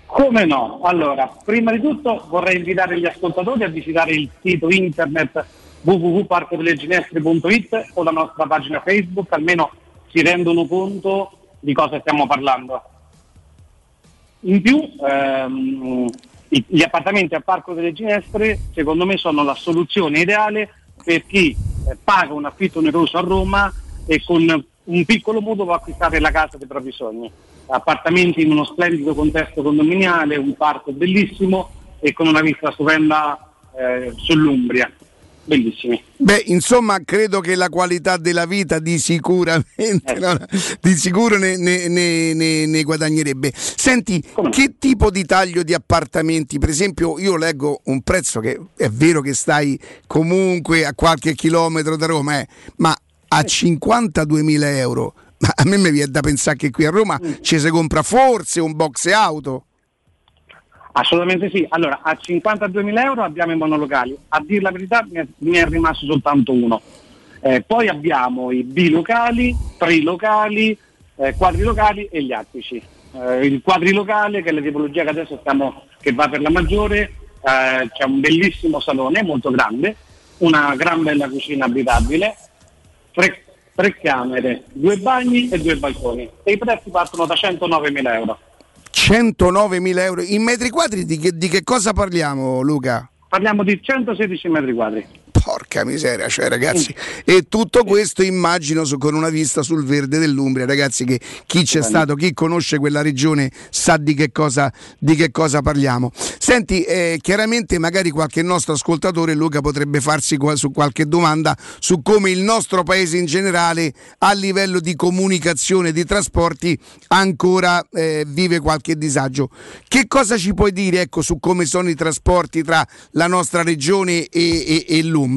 Come no? Allora, prima di tutto vorrei invitare gli ascoltatori a visitare il sito internet w w w punto parco delle ginestre punto i t o la nostra pagina Facebook, almeno si rendono conto di cosa stiamo parlando. In più, ehm, gli appartamenti al Parco delle Ginestre secondo me sono la soluzione ideale per chi paga un affitto oneroso a Roma e con un piccolo mutuo può acquistare la casa dei propri sogni. Appartamenti in uno splendido contesto condominiale, un parco bellissimo e con una vista stupenda eh, sull'Umbria. Bellissimi. Beh, insomma, credo che la qualità della vita di sicuramente eh. no, di sicuro ne, ne, ne, ne guadagnerebbe. Senti, Come? che tipo di taglio di appartamenti? Per esempio, io leggo un prezzo che è vero che stai comunque a qualche chilometro da Roma, eh, ma a cinquantaduemila euro. Ma a me mi viene da pensare che qui a Roma mm. ci si compra forse un box auto. Assolutamente sì, allora a cinquantaduemila euro abbiamo i monolocali, a dir la verità ne è rimasto soltanto uno, eh, poi abbiamo i bilocali, trilocali, eh, quadrilocali e gli attici. Eh, il quadrilocale, che è la tipologia che adesso stiamo, che va per la maggiore, eh, c'è un bellissimo salone molto grande, una gran bella cucina abitabile, tre, tre camere, due bagni e due balconi, e i prezzi partono da centonovemila euro. centonovemila euro in metri quadri, di che, di che cosa parliamo, Luca? Parliamo di centosedici metri quadri. Porca miseria, cioè ragazzi, mm. e tutto questo immagino su, con una vista sul verde dell'Umbria, ragazzi, che chi c'è stato, chi conosce quella regione sa di che cosa, di che cosa parliamo. Senti, eh, chiaramente magari qualche nostro ascoltatore, Luca, potrebbe farsi qua, su qualche domanda su come il nostro paese in generale a livello di comunicazione, di trasporti ancora eh, vive qualche disagio. Che cosa ci puoi dire, ecco, su come sono i trasporti tra la nostra regione e, e, e l'Umbria?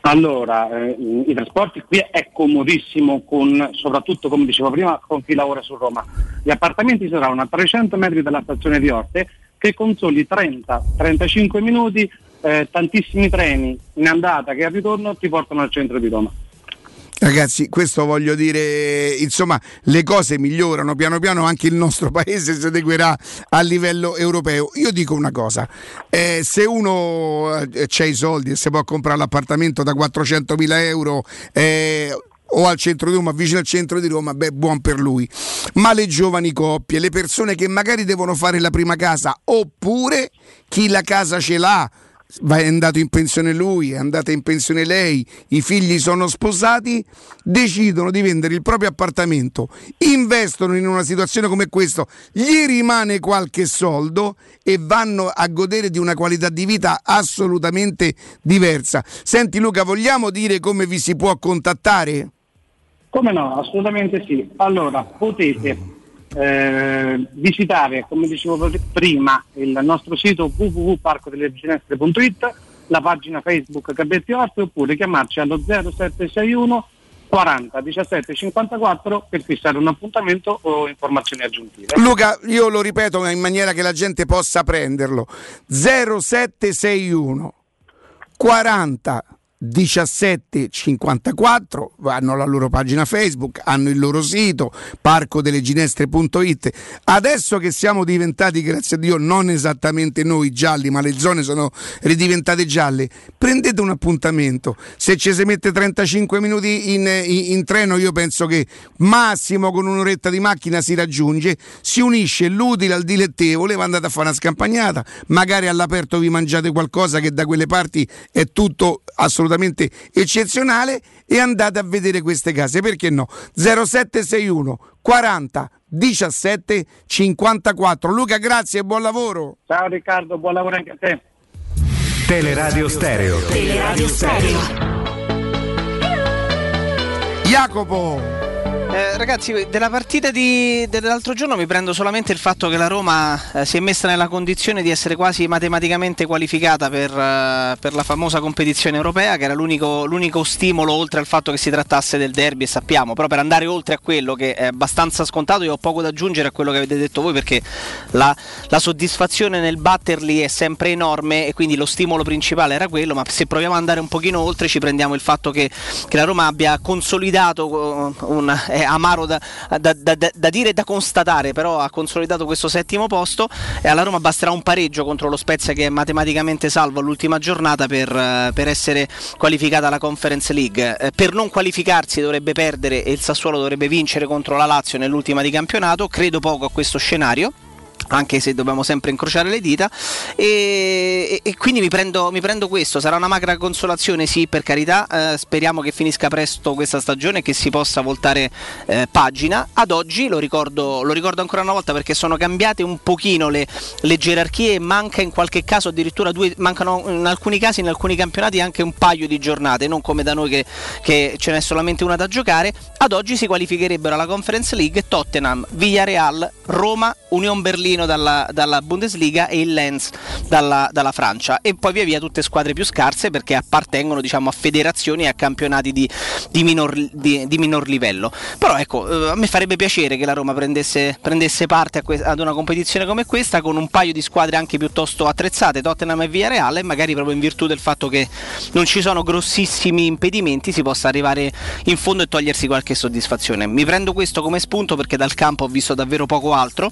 Allora, eh, i trasporti qui è comodissimo, con, soprattutto come dicevo prima, con chi lavora su Roma. Gli appartamenti saranno a trecento metri dalla stazione di Orte, che con soli trenta trentacinque minuti, eh, tantissimi treni in andata che al ritorno ti portano al centro di Roma. Ragazzi, questo voglio dire, insomma, le cose migliorano piano piano, anche il nostro paese si adeguerà a livello europeo. Io dico una cosa, eh, se uno eh, c'è i soldi e si può comprare l'appartamento da quattrocentomila euro eh, o al centro di Roma, vicino al centro di Roma, beh, buon per lui. Ma le giovani coppie, le persone che magari devono fare la prima casa, oppure chi la casa ce l'ha, è andato in pensione lui, è andata in pensione lei, i figli sono sposati, decidono di vendere il proprio appartamento, investono in una situazione come questa, gli rimane qualche soldo e vanno a godere di una qualità di vita assolutamente diversa. Senti Luca, vogliamo dire come vi si può contattare? Come no, assolutamente sì. Allora, potete Eh, visitare, come dicevo prima, il nostro sito w w w punto parco delle ginestre punto i t, la pagina Facebook Gabetti Orti, oppure chiamarci allo zero sette sei uno quaranta diciassette cinquantaquattro per fissare un appuntamento o informazioni aggiuntive. Luca, io lo ripeto in maniera che la gente possa prenderlo: zero sette sei uno quaranta diciassette cinquantaquattro, vanno alla loro pagina Facebook, hanno il loro sito parco delle ginestre punto i t. Adesso che siamo diventati, grazie a Dio, non esattamente noi gialli, ma le zone sono ridiventate gialle, prendete un appuntamento. Se ci si mette trentacinque minuti in, in, in treno, io penso che massimo con un'oretta di macchina si raggiunge, si unisce l'utile al dilettevole, va andate a fare una scampagnata, magari all'aperto vi mangiate qualcosa che da quelle parti è tutto assolutamente eccezionale, e andate a vedere queste case, perché no? zero sette sei uno quaranta diciassette cinquantaquattro. Luca, grazie e buon lavoro. Ciao Riccardo, buon lavoro anche a te. Teleradio Stereo. Teleradio Stereo. Jacopo. Eh, ragazzi, della partita di, dell'altro giorno mi prendo solamente il fatto che la Roma eh, si è messa nella condizione di essere quasi matematicamente qualificata per, eh, per la famosa competizione europea, che era l'unico, l'unico stimolo, oltre al fatto che si trattasse del derby, e sappiamo, però per andare oltre a quello che è abbastanza scontato, io ho poco da aggiungere a quello che avete detto voi, perché la, la soddisfazione nel batterli è sempre enorme, e quindi lo stimolo principale era quello, ma se proviamo ad andare un pochino oltre ci prendiamo il fatto che, che la Roma abbia consolidato un... Eh, amaro da, da, da, da dire e da constatare, però ha consolidato questo settimo posto, e alla Roma basterà un pareggio contro lo Spezia, che è matematicamente salvo all'ultima giornata, per, per essere qualificata alla Conference League. Eh, per non qualificarsi dovrebbe perdere, e il Sassuolo dovrebbe vincere contro la Lazio nell'ultima di campionato. Credo poco a questo scenario, anche se dobbiamo sempre incrociare le dita, e, e, e quindi mi prendo, mi prendo questo. Sarà una magra consolazione, sì, per carità, eh, speriamo che finisca presto questa stagione e che si possa voltare eh, pagina. Ad oggi, lo ricordo, lo ricordo ancora una volta, perché sono cambiate un pochino le, le gerarchie, manca in qualche caso addirittura due, mancano in alcuni casi, in alcuni campionati, anche un paio di giornate, non come da noi che, che ce n'è solamente una da giocare. Ad oggi si qualificherebbero alla Conference League Tottenham, Villarreal, Roma, Union Berlino Dalla, dalla Bundesliga e il Lens dalla, dalla Francia, e poi via via tutte squadre più scarse, perché appartengono, diciamo, a federazioni e a campionati di, di, minor, di, di minor livello. Però ecco, eh, a me farebbe piacere che la Roma prendesse, prendesse parte a que- ad una competizione come questa, con un paio di squadre anche piuttosto attrezzate, Tottenham e Villarreal, e magari proprio in virtù del fatto che non ci sono grossissimi impedimenti si possa arrivare in fondo e togliersi qualche soddisfazione. Mi prendo questo come spunto, perché dal campo ho visto davvero poco altro,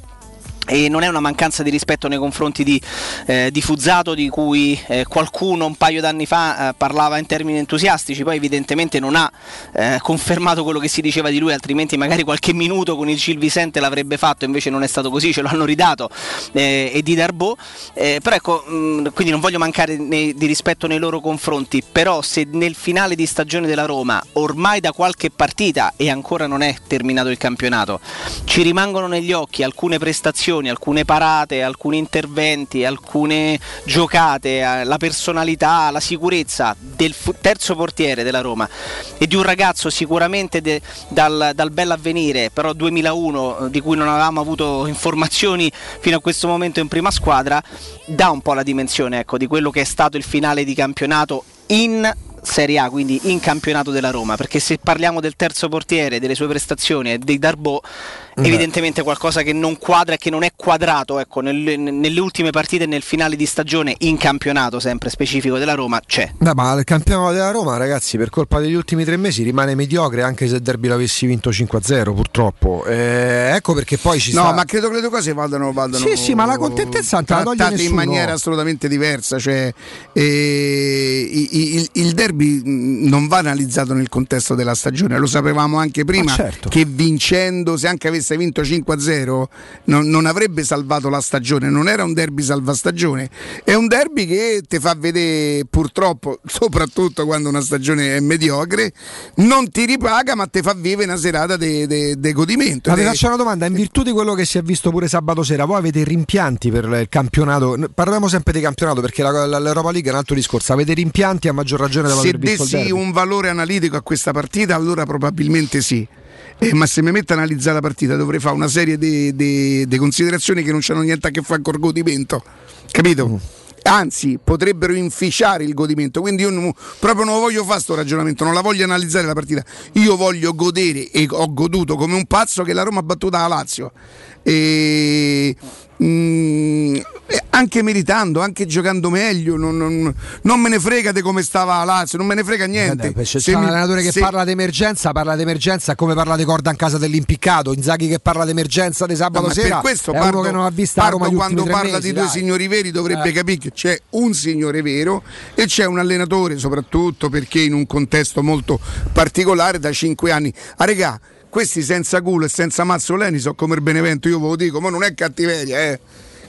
e non è una mancanza di rispetto nei confronti di, eh, di Fuzzato, di cui eh, qualcuno un paio d'anni fa eh, parlava in termini entusiastici, poi evidentemente non ha eh, confermato quello che si diceva di lui, altrimenti magari qualche minuto con il Cilvisente l'avrebbe fatto, invece non è stato così, ce l'hanno ridato, eh, e di Darbo, eh, però ecco, mh, quindi non voglio mancare nei, di rispetto nei loro confronti, però se nel finale di stagione della Roma, ormai da qualche partita, e ancora non è terminato il campionato, ci rimangono negli occhi alcune prestazioni, alcune parate, alcuni interventi, alcune giocate, la personalità, la sicurezza del terzo portiere della Roma e di un ragazzo sicuramente de, dal, dal bell'avvenire, però duemilauno, di cui non avevamo avuto informazioni fino a questo momento in prima squadra, dà un po' la dimensione, ecco, di quello che è stato il finale di campionato in Serie A, quindi in campionato della Roma, perché se parliamo del terzo portiere, delle sue prestazioni e dei Darbo, mm. evidentemente qualcosa che non quadra e che non è quadrato, ecco, nel, nelle ultime partite e nel finale di stagione in campionato sempre specifico della Roma c'è. No, ma il campionato della Roma, ragazzi, per colpa degli ultimi tre mesi rimane mediocre, anche se il derby l'avessi vinto cinque a zero purtroppo, eh, ecco perché poi ci sta... No, ma credo che le due cose vadano, vadano sì sì, ma la contentezza non la toglie nessuno, in maniera assolutamente diversa, cioè eh, il, il derby non va analizzato nel contesto della stagione, lo sapevamo anche prima, certo, che vincendo, se anche avesse avesse vinto cinque a zero non, non avrebbe salvato la stagione, non era un derby salvastagione, è un derby che ti fa vedere, purtroppo, soprattutto quando una stagione è mediocre, non ti ripaga ma ti fa vivere una serata di godimento. Ma vi faccio una domanda, in virtù di quello che si è visto pure sabato sera, voi avete rimpianti per il campionato? Parliamo sempre di campionato perché la, la, l'Europa League è un altro discorso, avete rimpianti a maggior ragione da aver visto il derby? Se dessi un valore analitico a questa partita allora probabilmente sì. Eh, ma se mi metto a analizzare la partita dovrei fare una serie di considerazioni che non c'hanno niente a che fare col godimento, capito? Anzi, potrebbero inficiare il godimento, quindi io non, proprio non voglio fare sto ragionamento, non la voglio analizzare la partita, io voglio godere, e ho goduto come un pazzo che la Roma ha battuta la Lazio, e Mm, anche meritando, anche giocando meglio, non, non, non me ne frega di come stava Lazio, non me ne frega niente. C'è se un allenatore che se... parla d'emergenza, parla d'emergenza come parla di corda in casa dell'impiccato. Inzaghi che parla d'emergenza di sabato no, sera, per questo è parlo, uno che non ha visto Roma quando parla mesi, di due dai. Signori veri dovrebbe eh. capire che c'è un signore vero e c'è un allenatore, soprattutto perché in un contesto molto particolare da cinque anni. Ah, regà, questi senza culo e senza mazzoleni sono come il Benevento, io ve lo dico, ma non è cattiveria, eh.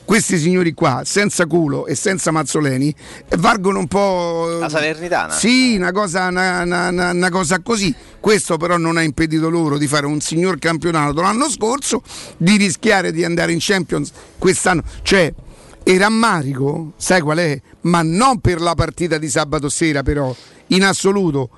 Questi signori qua, senza culo e senza mazzoleni, valgono un po'... La Salernitana. Sì, una cosa, una, una, una cosa così. Questo però non ha impedito loro di fare un signor campionato l'anno scorso, di rischiare di andare in Champions quest'anno. Cioè, e rammarico, sai qual è? Ma non per la partita di sabato sera però, in assoluto...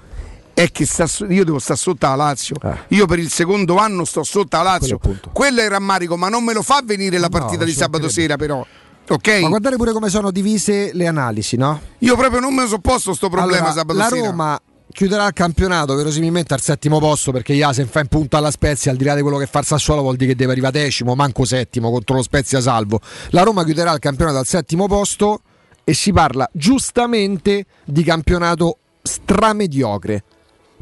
è che sta, io devo stare sotto la Lazio, eh. io per il secondo anno sto sotto la Lazio, quello, quello è il rammarico, ma non me lo fa venire la partita no, di sabato sera però, ok? Ma guardate pure come sono divise le analisi, no? Io proprio non me lo sopposto sto problema allora, sabato la sera. La Roma chiuderà il campionato verosimilmente al settimo posto, perché Iasen fa in punta alla Spezia, al di là di quello che fa il Sassuolo vuol dire che deve arrivare decimo, manco settimo contro lo Spezia salvo. La Roma chiuderà il campionato al settimo posto e si parla giustamente di campionato stramediocre.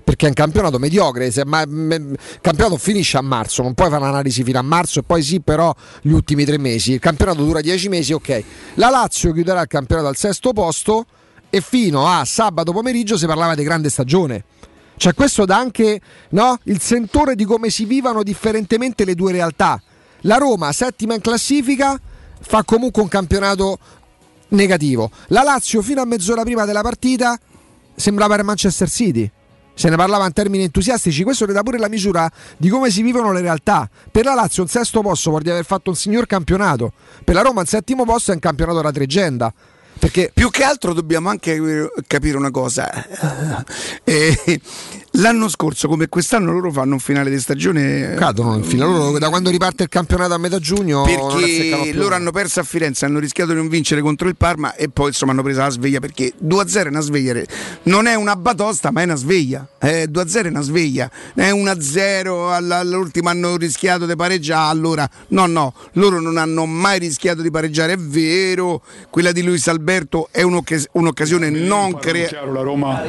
Perché è un campionato mediocre, se ma, me, il campionato finisce a marzo, non puoi fare un'analisi fino a marzo e poi sì però gli ultimi tre mesi, il campionato dura dieci mesi, ok. La Lazio chiuderà il campionato al sesto posto e fino a sabato pomeriggio si parlava di grande stagione. Cioè questo dà anche no, il sentore di come si vivano differentemente le due realtà. La Roma, settima in classifica, fa comunque un campionato negativo. La Lazio fino a mezz'ora prima della partita sembrava il Manchester City. Se ne parlava in termini entusiastici, questo ne dà pure la misura di come si vivono le realtà. Per la Lazio un sesto posto vuol dire aver fatto un signor campionato, per la Roma un settimo posto è un campionato alla tregenda. Perché più che altro dobbiamo anche capire una cosa, eh, l'anno scorso come quest'anno loro fanno un finale di stagione, cadono in finale, loro da quando riparte il campionato a metà giugno, perché loro hanno perso a Firenze, hanno rischiato di non vincere contro il Parma e poi insomma hanno preso la sveglia, perché due a zero è una sveglia, non è una batosta ma è una sveglia, eh, due a zero è una sveglia, è uno a zero all'ultimo hanno rischiato di pareggiare, allora no no, loro non hanno mai rischiato di pareggiare, è vero, quella di Luis Alberto è un'occas- un'occasione non creata. La Roma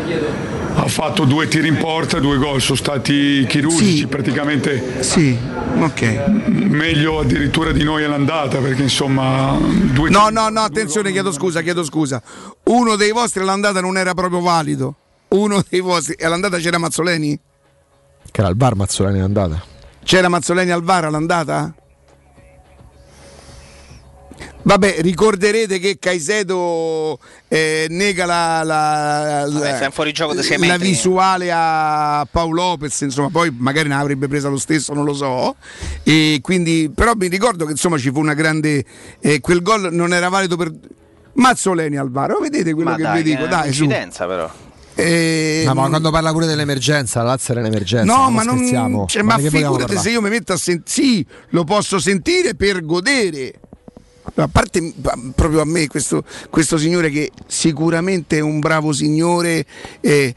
ha fatto due tiri in porta, due gol sono stati chirurgici, sì, praticamente sì, okay. Meglio addirittura di noi all'andata, perché insomma due no tiri, no no attenzione, gol, chiedo scusa chiedo scusa uno dei vostri all'andata non era proprio valido, uno dei vostri all'andata c'era Mazzoleni, che era al bar Mazzoleni all'andata, c'era Mazzoleni al bar all'andata? Vabbè, ricorderete che Caicedo eh, nega la, la, Vabbè, la, la visuale a Paolo Lopez, insomma, poi magari ne avrebbe presa lo stesso, non lo so. E quindi, però mi ricordo che insomma ci fu una grande. Eh, quel gol non era valido per Mazzoleni al V A R. Vedete quello ma che dai, vi dico? Dai, coincidenza però. Eh, no, ma quando parla pure dell'emergenza, la Lazio è un'emergenza. No, non ma non. Cioè, ma figurate se io mi metto a sentire. Sì, lo posso sentire per godere. A parte proprio a me questo, questo signore che sicuramente è un bravo signore, eh,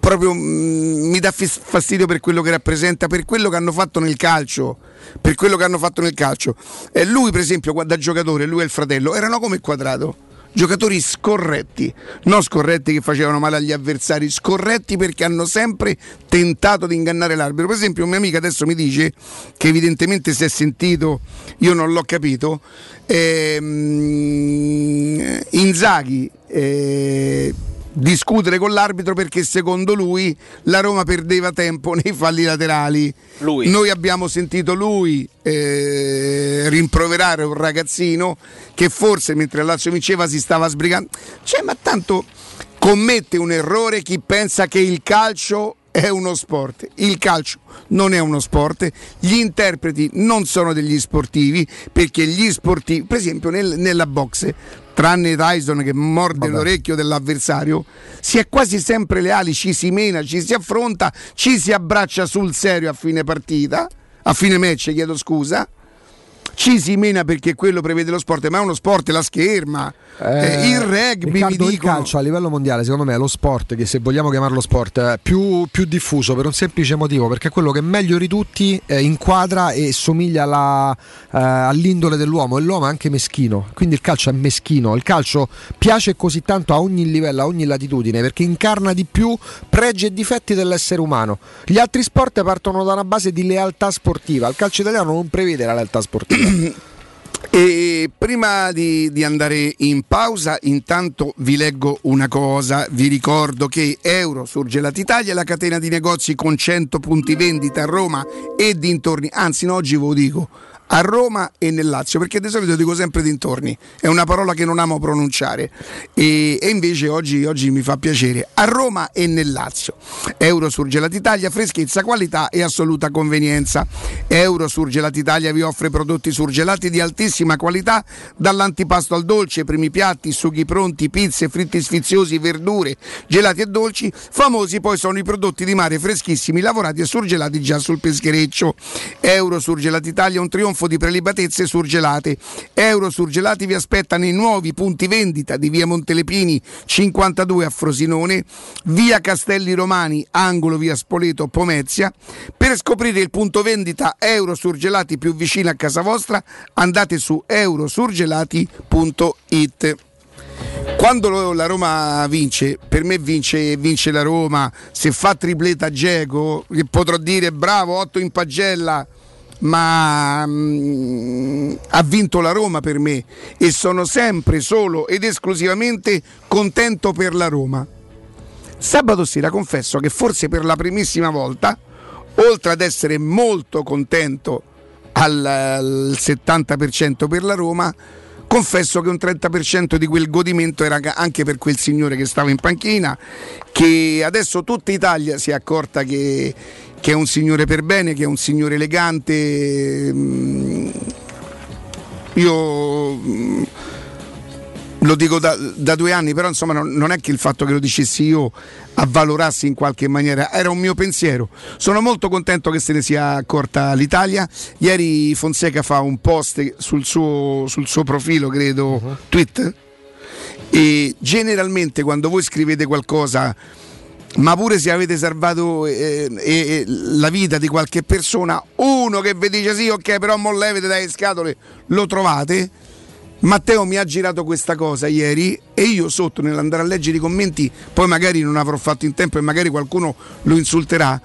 proprio mm, mi dà fastidio per quello che rappresenta, per quello che hanno fatto nel calcio, per quello che hanno fatto nel calcio. Eh, lui per esempio da giocatore, lui e il fratello erano come Quadrato, giocatori scorretti, non scorretti che facevano male agli avversari, scorretti perché hanno sempre tentato di ingannare l'arbitro. Per esempio un mio amico adesso mi dice che evidentemente si è sentito, io non l'ho capito, ehm, Inzaghi eh, discutere con l'arbitro perché secondo lui la Roma perdeva tempo nei falli laterali. Lui. Noi abbiamo sentito lui eh, rimproverare un ragazzino che forse mentre Lazio vinceva si stava sbrigando. Cioè, ma tanto commette un errore chi pensa che il calcio è uno sport. Il calcio non è uno sport, gli interpreti non sono degli sportivi, perché gli sportivi, per esempio nel, nella boxe, tranne Tyson che morde Vabbè. l'orecchio dell'avversario, si è quasi sempre leali, ci si mena, ci si affronta, ci si abbraccia sul serio a fine partita, a fine match, chiedo scusa. Ci si mena perché quello prevede lo sport, ma è uno sport, la scherma, eh, il rugby, Riccardo, mi dicono... Il calcio a livello mondiale secondo me è lo sport che, se vogliamo chiamarlo sport, è più, più diffuso, per un semplice motivo, perché è quello che meglio di tutti eh, inquadra e somiglia alla, eh, all'indole dell'uomo, e l'uomo è anche meschino, quindi il calcio è meschino. Il calcio piace così tanto a ogni livello, a ogni latitudine, perché incarna di più pregi e difetti dell'essere umano. Gli altri sport partono da una base di lealtà sportiva, il calcio italiano non prevede la lealtà sportiva. E prima di, di andare in pausa, intanto vi leggo una cosa. Vi ricordo che Euro Surgelati Italia è la catena di negozi con cento punti vendita a Roma e dintorni. Anzi, no, oggi ve lo dico, a Roma e nel Lazio, perché di solito dico sempre dintorni, è una parola che non amo pronunciare, e, e invece oggi, oggi mi fa piacere. A Roma e nel Lazio, Euro Surgelati Italia, freschezza, qualità e assoluta convenienza. Euro Surgelati Italia vi offre prodotti surgelati di altissima qualità, dall'antipasto al dolce, primi piatti, sughi pronti, pizze, fritti sfiziosi, verdure, gelati e dolci. Famosi poi sono i prodotti di mare freschissimi, lavorati e surgelati già sul peschereccio. Euro Surgelati Italia, un trionfo di prelibatezze surgelate. Euro Surgelati vi aspetta nei nuovi punti vendita di via Montelepini cinquantadue a Frosinone, via Castelli Romani angolo via Spoleto Pomezia. Per scoprire il punto vendita Euro Surgelati più vicino a casa vostra andate su eurosurgelati punto it. Quando la Roma vince, per me vince vince la Roma. Se fa tripleta Dzeko potrò dire bravo, otto in pagella, ma mm, ha vinto la Roma per me, e sono sempre solo ed esclusivamente contento per la Roma. Sabato sera confesso che forse per la primissima volta, oltre ad essere molto contento al, al settanta per cento per la Roma, confesso che un trenta per cento di quel godimento era anche per quel signore che stava in panchina, che adesso tutta Italia si è accorta che che è un signore per bene, che è un signore elegante. Io lo dico da, da due anni, però insomma non, non è che il fatto che lo dicessi io avvalorassi in qualche maniera, era un mio pensiero. Sono molto contento che se ne sia accorta l'Italia. Ieri Fonseca fa un post sul suo, sul suo profilo, credo, tweet, e generalmente quando voi scrivete qualcosa, ma pure se avete salvato eh, eh, la vita di qualche persona, uno che vi dice sì, ok, però mo levete dalle scatole, lo trovate. Matteo mi ha girato questa cosa ieri, e io sotto, nell'andare a leggere i commenti, poi magari non avrò fatto in tempo e magari qualcuno lo insulterà,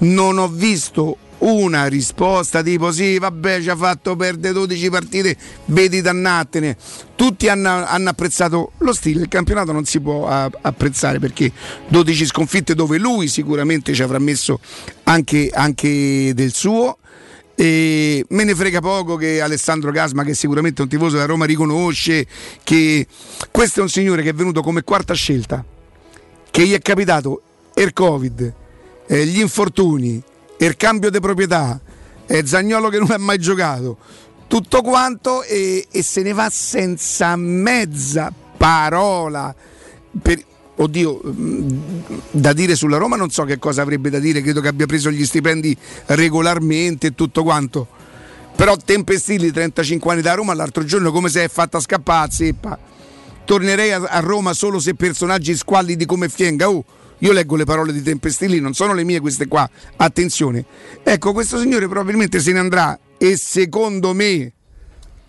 non ho visto una risposta tipo sì vabbè ci ha fatto perdere dodici partite, vedi dannatene. Tutti hanno, hanno apprezzato lo stile. Il campionato non si può apprezzare, perché dodici sconfitte dove lui sicuramente ci avrà messo anche, anche del suo. E me ne frega poco che Alessandro Gasma, che sicuramente è un tifoso della Roma, riconosce che questo è un signore che è venuto come quarta scelta, che gli è capitato il Covid, eh, gli infortuni, il cambio di proprietà, eh, Zaniolo che non ha mai giocato, tutto quanto, e, e se ne va senza mezza parola. Per, oddio, da dire sulla Roma non so che cosa avrebbe da dire, credo che abbia preso gli stipendi regolarmente e tutto quanto, però Tempestilli, trentacinque anni da Roma, l'altro giorno come se è fatta scappare, zeppa. Tornerei a, a Roma solo se personaggi squallidi come Fienga. Oh, io leggo le parole di Tempestilli, non sono le mie queste qua, attenzione. Ecco, questo signore probabilmente se ne andrà, e secondo me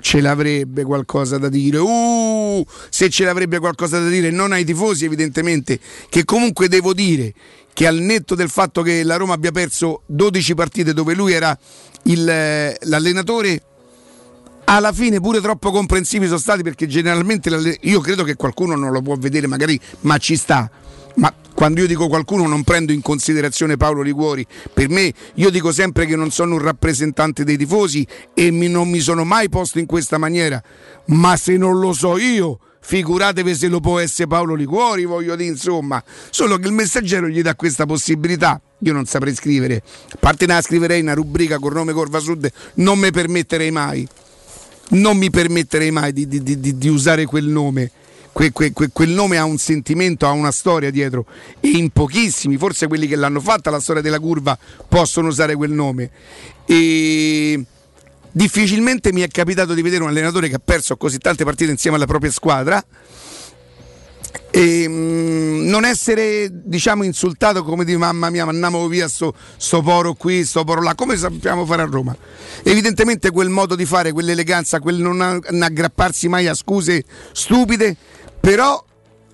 ce l'avrebbe qualcosa da dire. Uh, se ce l'avrebbe qualcosa da dire, non ai tifosi evidentemente, che comunque devo dire che al netto del fatto che la Roma abbia perso dodici partite dove lui era il, l'allenatore, alla fine pure troppo comprensivi sono stati, perché generalmente io credo che qualcuno non lo può vedere magari, ma ci sta. Ma quando io dico qualcuno non prendo in considerazione Paolo Liguori, per me, io dico sempre che non sono un rappresentante dei tifosi e mi, non mi sono mai posto in questa maniera, ma se non lo so io, figuratevi se lo può essere Paolo Liguori, voglio dire, insomma. Solo che il Messaggero gli dà questa possibilità. Io non saprei scrivere, a parte ne scriverei una rubrica col nome Corva Sud, non mi permetterei mai non mi permetterei mai di, di, di, di usare quel nome. Que, que, que, quel nome ha un sentimento, ha una storia dietro, e in pochissimi, forse quelli che l'hanno fatta la storia della curva, possono usare quel nome. E difficilmente mi è capitato di vedere un allenatore che ha perso così tante partite insieme alla propria squadra e mh, non essere, diciamo, insultato come di mamma mia, ma andiamo via sto, sto poro qui, sto poro là, come sappiamo fare a Roma. Evidentemente quel modo di fare, quell'eleganza, quel non aggrapparsi mai a scuse stupide. Però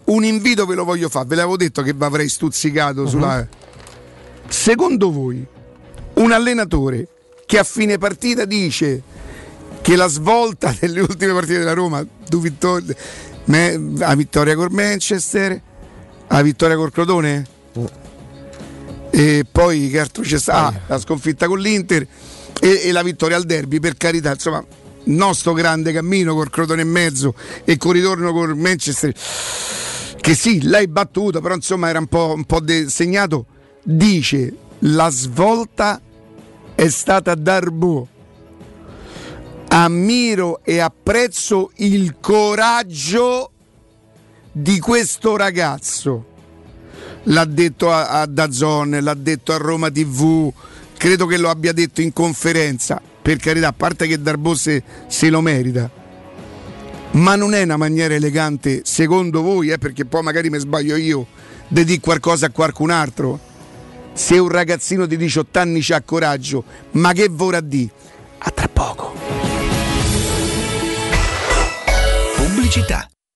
un invito ve lo voglio fare, ve l'avevo detto che vi avrei stuzzicato sulla... Uh-huh. Secondo voi un allenatore che a fine partita dice che la svolta delle ultime partite della Roma, vittor- me- a vittoria col Manchester, a vittoria col Crotone, uh. e poi che altro c'è sta? Ah, la sconfitta con l'Inter e-, e la vittoria al derby, per carità, insomma... nostro grande cammino col Crotone e mezzo e col ritorno col Manchester, che sì, l'hai battuto, però insomma era un po', un po' de- segnato. Dice la svolta è stata d'Arbo, ammiro e apprezzo il coraggio di questo ragazzo. L'ha detto a, a Dazzone, l'ha detto a Roma tivù, credo che lo abbia detto in conferenza. Per carità, a parte che Darbo se, se lo merita, ma non è una maniera elegante, secondo voi, eh, perché poi magari mi sbaglio io, di dire qualcosa a qualcun altro? Se un ragazzino di diciotto anni c'ha coraggio, ma che vorrà dire? A tra poco. Pubblicità.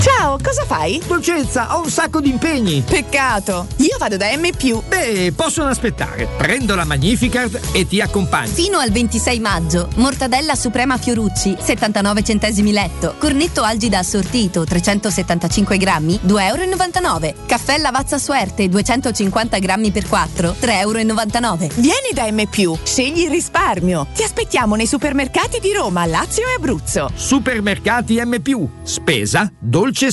Ciao, cosa fai? Dolcezza, ho un sacco di impegni. Peccato, io vado da M+. Beh, possono aspettare. Prendo la Magnificard e ti accompagno. Fino al ventisei maggio, mortadella suprema Fiorucci, settantanove centesimi letto. Cornetto algida assortito, trecentosettantacinque grammi, due e novantanove euro. Caffè Lavazza Suerte, duecentocinquanta grammi per quattro, tre e novantanove euro. Vieni da M+, scegli il risparmio. Ti aspettiamo nei supermercati di Roma, Lazio e Abruzzo. Supermercati M+, spesa, dolce. C'è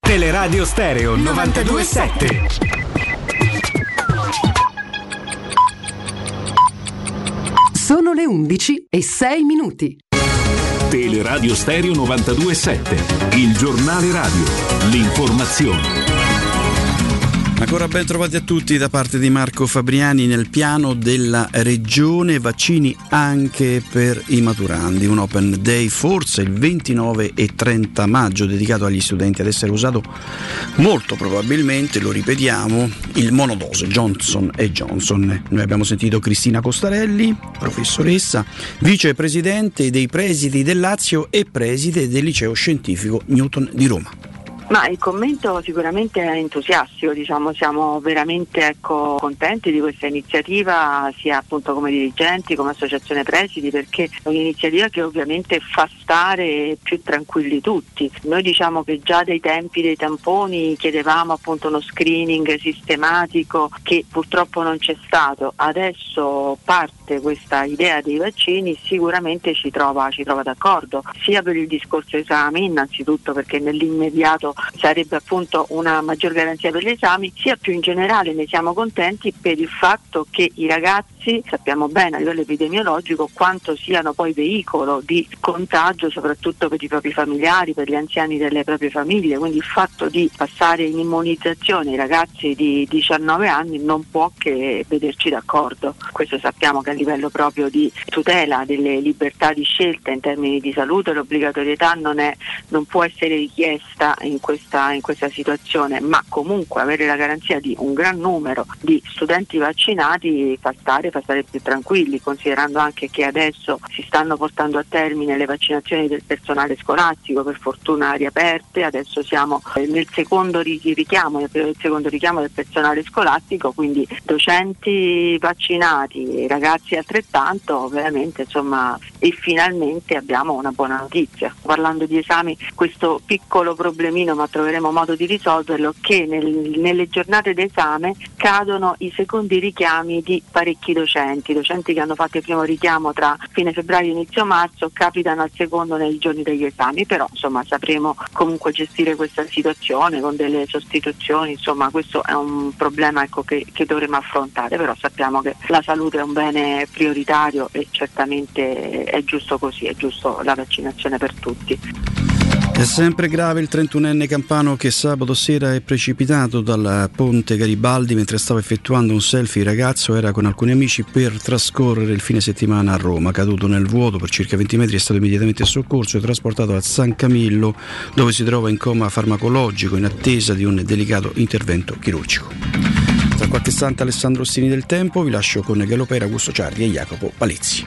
Teleradio Stereo novantadue virgola sette. Sono le undici e sei minuti. Teleradio Stereo novantadue virgola sette, il giornale radio, l'informazione. Ancora ben trovati a tutti da parte di Marco Fabriani. Nel piano della regione, vaccini anche per i maturandi, un open day forse il ventinove e trenta maggio dedicato agli studenti, ad essere usato molto probabilmente, lo ripetiamo, il monodose Johnson e Johnson. Noi abbiamo sentito Cristina Costarelli, professoressa, vicepresidente dei presidi del Lazio e preside del liceo scientifico Newton di Roma. Ma il commento sicuramente è entusiastico, diciamo, siamo veramente ecco contenti di questa iniziativa, sia appunto come dirigenti, come associazione presidi, perché è un'iniziativa che ovviamente fa stare più tranquilli tutti. Noi diciamo che già dai tempi dei tamponi chiedevamo appunto uno screening sistematico che purtroppo non c'è stato. Adesso parte questa idea dei vaccini, sicuramente ci trova, ci trova d'accordo, sia per il discorso esame innanzitutto, perché nell'immediato sarebbe appunto una maggior garanzia per gli esami, sia più in generale ne siamo contenti per il fatto che i ragazzi, sappiamo bene a livello epidemiologico quanto siano poi veicolo di contagio soprattutto per i propri familiari, per gli anziani delle proprie famiglie, quindi il fatto di passare in immunizzazione i ragazzi di diciannove anni non può che vederci d'accordo. Questo sappiamo che a livello proprio di tutela delle libertà di scelta in termini di salute l'obbligatorietà non è, non può essere richiesta in questa, in questa situazione, ma comunque avere la garanzia di un gran numero di studenti vaccinati fa stare, fa stare più tranquilli, considerando anche che adesso si stanno portando a termine le vaccinazioni del personale scolastico, per fortuna riaperte, adesso siamo nel secondo richiamo, nel periodo del secondo richiamo del personale scolastico, quindi docenti vaccinati, ragazzi altrettanto, veramente insomma, e finalmente abbiamo una buona notizia. Parlando di esami, questo piccolo problemino, ma troveremo modo di risolverlo, che nel, nelle giornate d'esame cadono i secondi richiami di parecchi docenti, docenti che hanno fatto il primo richiamo tra fine febbraio e inizio marzo capitano al secondo nei giorni degli esami, però insomma sapremo comunque gestire questa situazione con delle sostituzioni, insomma questo è un problema ecco che, che dovremo affrontare, però sappiamo che la salute è un bene prioritario e certamente è giusto così, è giusto la vaccinazione per tutti. È sempre grave il trentunenne campano che sabato sera è precipitato dal ponte Garibaldi mentre stava effettuando un selfie. Il ragazzo era con alcuni amici per trascorrere il fine settimana a Roma. Caduto nel vuoto per circa venti metri, è stato immediatamente soccorso e trasportato a San Camillo, dove si trova in coma farmacologico in attesa di un delicato intervento chirurgico. Tra qualche istante Alessandro Ossini del Tempo, vi lascio con Galopera, Augusto Ciardi e Jacopo Palizzi.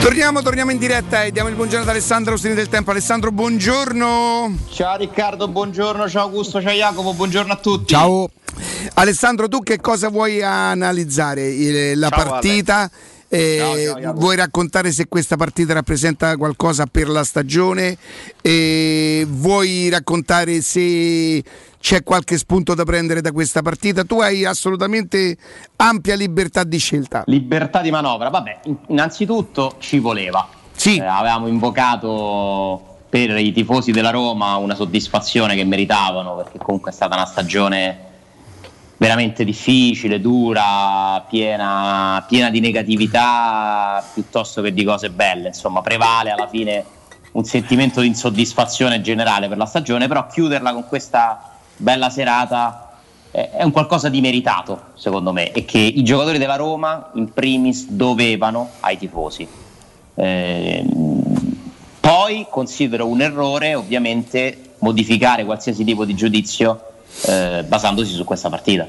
Torniamo, torniamo in diretta e diamo il buongiorno ad Alessandro Ossini del Tempo. Alessandro, buongiorno. Ciao Riccardo, buongiorno, ciao Augusto, ciao Jacopo, buongiorno a tutti. Ciao. Alessandro, tu che cosa vuoi analizzare? La ciao, partita? Eh, ciao, ciao, vuoi raccontare se questa partita rappresenta qualcosa per la stagione? Eh, vuoi raccontare se c'è qualche spunto da prendere da questa partita? Tu hai assolutamente ampia libertà di scelta. Libertà di manovra, vabbè, innanzitutto ci voleva. Sì. Eh, avevamo invocato per i tifosi della Roma una soddisfazione che meritavano, perché comunque è stata una stagione veramente difficile, dura, piena, piena di negatività piuttosto che di cose belle. Insomma, prevale alla fine un sentimento di insoddisfazione generale per la stagione, però chiuderla con questa bella serata eh, è un qualcosa di meritato, secondo me, e che i giocatori della Roma in primis dovevano ai tifosi. Eh, poi considero un errore ovviamente modificare qualsiasi tipo di giudizio eh, basandosi su questa partita,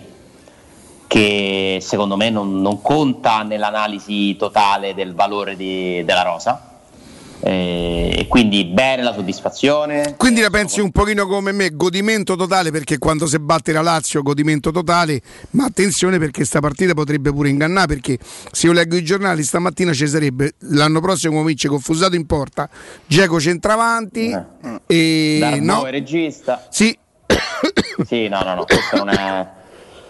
che secondo me non, non conta nell'analisi totale del valore di, della rosa. E quindi bene la soddisfazione. Quindi la pensi un pochino come me, godimento totale, perché quando si batte la Lazio godimento totale, ma attenzione perché sta partita potrebbe pure ingannare, perché se io leggo i giornali stamattina ci sarebbe l'anno prossimo come vince con Fusato in porta, Dzeko centravanti eh. e Darbo no regista. Sì. Sì, no no no, questo non è,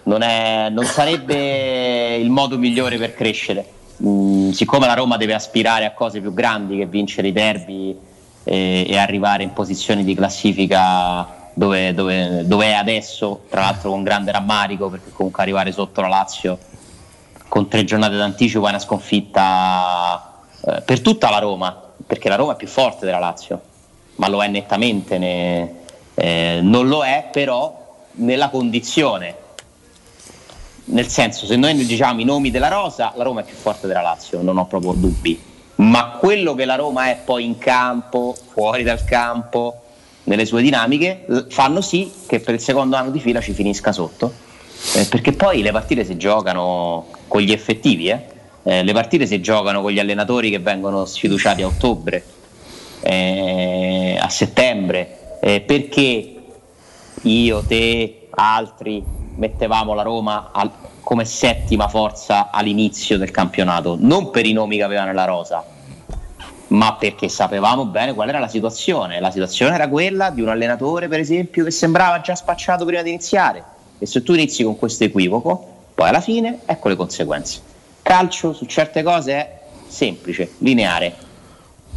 non è non sarebbe il modo migliore per crescere. Mm, siccome la Roma deve aspirare a cose più grandi che vincere i derby e, e arrivare in posizioni di classifica dove, dove, dove è adesso, tra l'altro con grande rammarico, perché comunque arrivare sotto la Lazio con tre giornate d'anticipo è una sconfitta eh, per tutta la Roma, perché la Roma è più forte della Lazio, ma lo è nettamente, ne, eh, non lo è però nella condizione. Nel senso, se noi diciamo i nomi della rosa, la Roma è più forte della Lazio, non ho proprio dubbi. Ma quello che la Roma è poi in campo, fuori dal campo, nelle sue dinamiche, fanno sì che per il secondo anno di fila ci finisca sotto. Eh, perché poi le partite si giocano con gli effettivi, eh? Eh, le partite si giocano con gli allenatori che vengono sfiduciati a ottobre, eh, a settembre, eh, perché io, te, altri mettevamo la Roma al, come settima forza all'inizio del campionato, non per i nomi che aveva nella rosa, ma perché sapevamo bene qual era la situazione. La situazione era quella di un allenatore, per esempio, che sembrava già spacciato prima di iniziare, e se tu inizi con questo equivoco, poi alla fine ecco le conseguenze. Calcio su certe cose è semplice, lineare.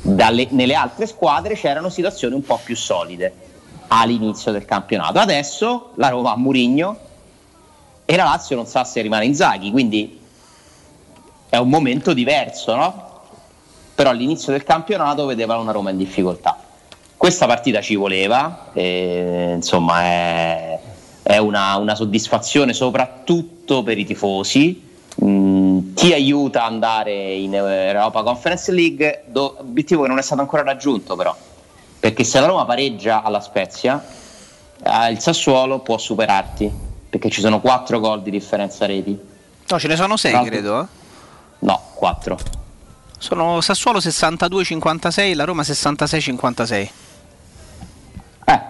Dalle, nelle altre squadre c'erano situazioni un po' più solide all'inizio del campionato. Adesso la Roma ha Mourinho e la Lazio non sa se rimane Inzaghi, quindi è un momento diverso, no? Però all'inizio del campionato vedeva una Roma in difficoltà. Questa partita ci voleva, e, insomma è, è una, una soddisfazione soprattutto per i tifosi, mm, ti aiuta ad andare in Europa Conference League, do, obiettivo che non è stato ancora raggiunto però, perché se la Roma pareggia alla Spezia, eh, il Sassuolo può superarti, perché ci sono quattro gol di differenza reti. No, ce ne sono sei, no, credo. Eh? No, quattro. Sono Sassuolo sessantadue cinquantasei, la Roma sessantasei cinquantasei. Eh.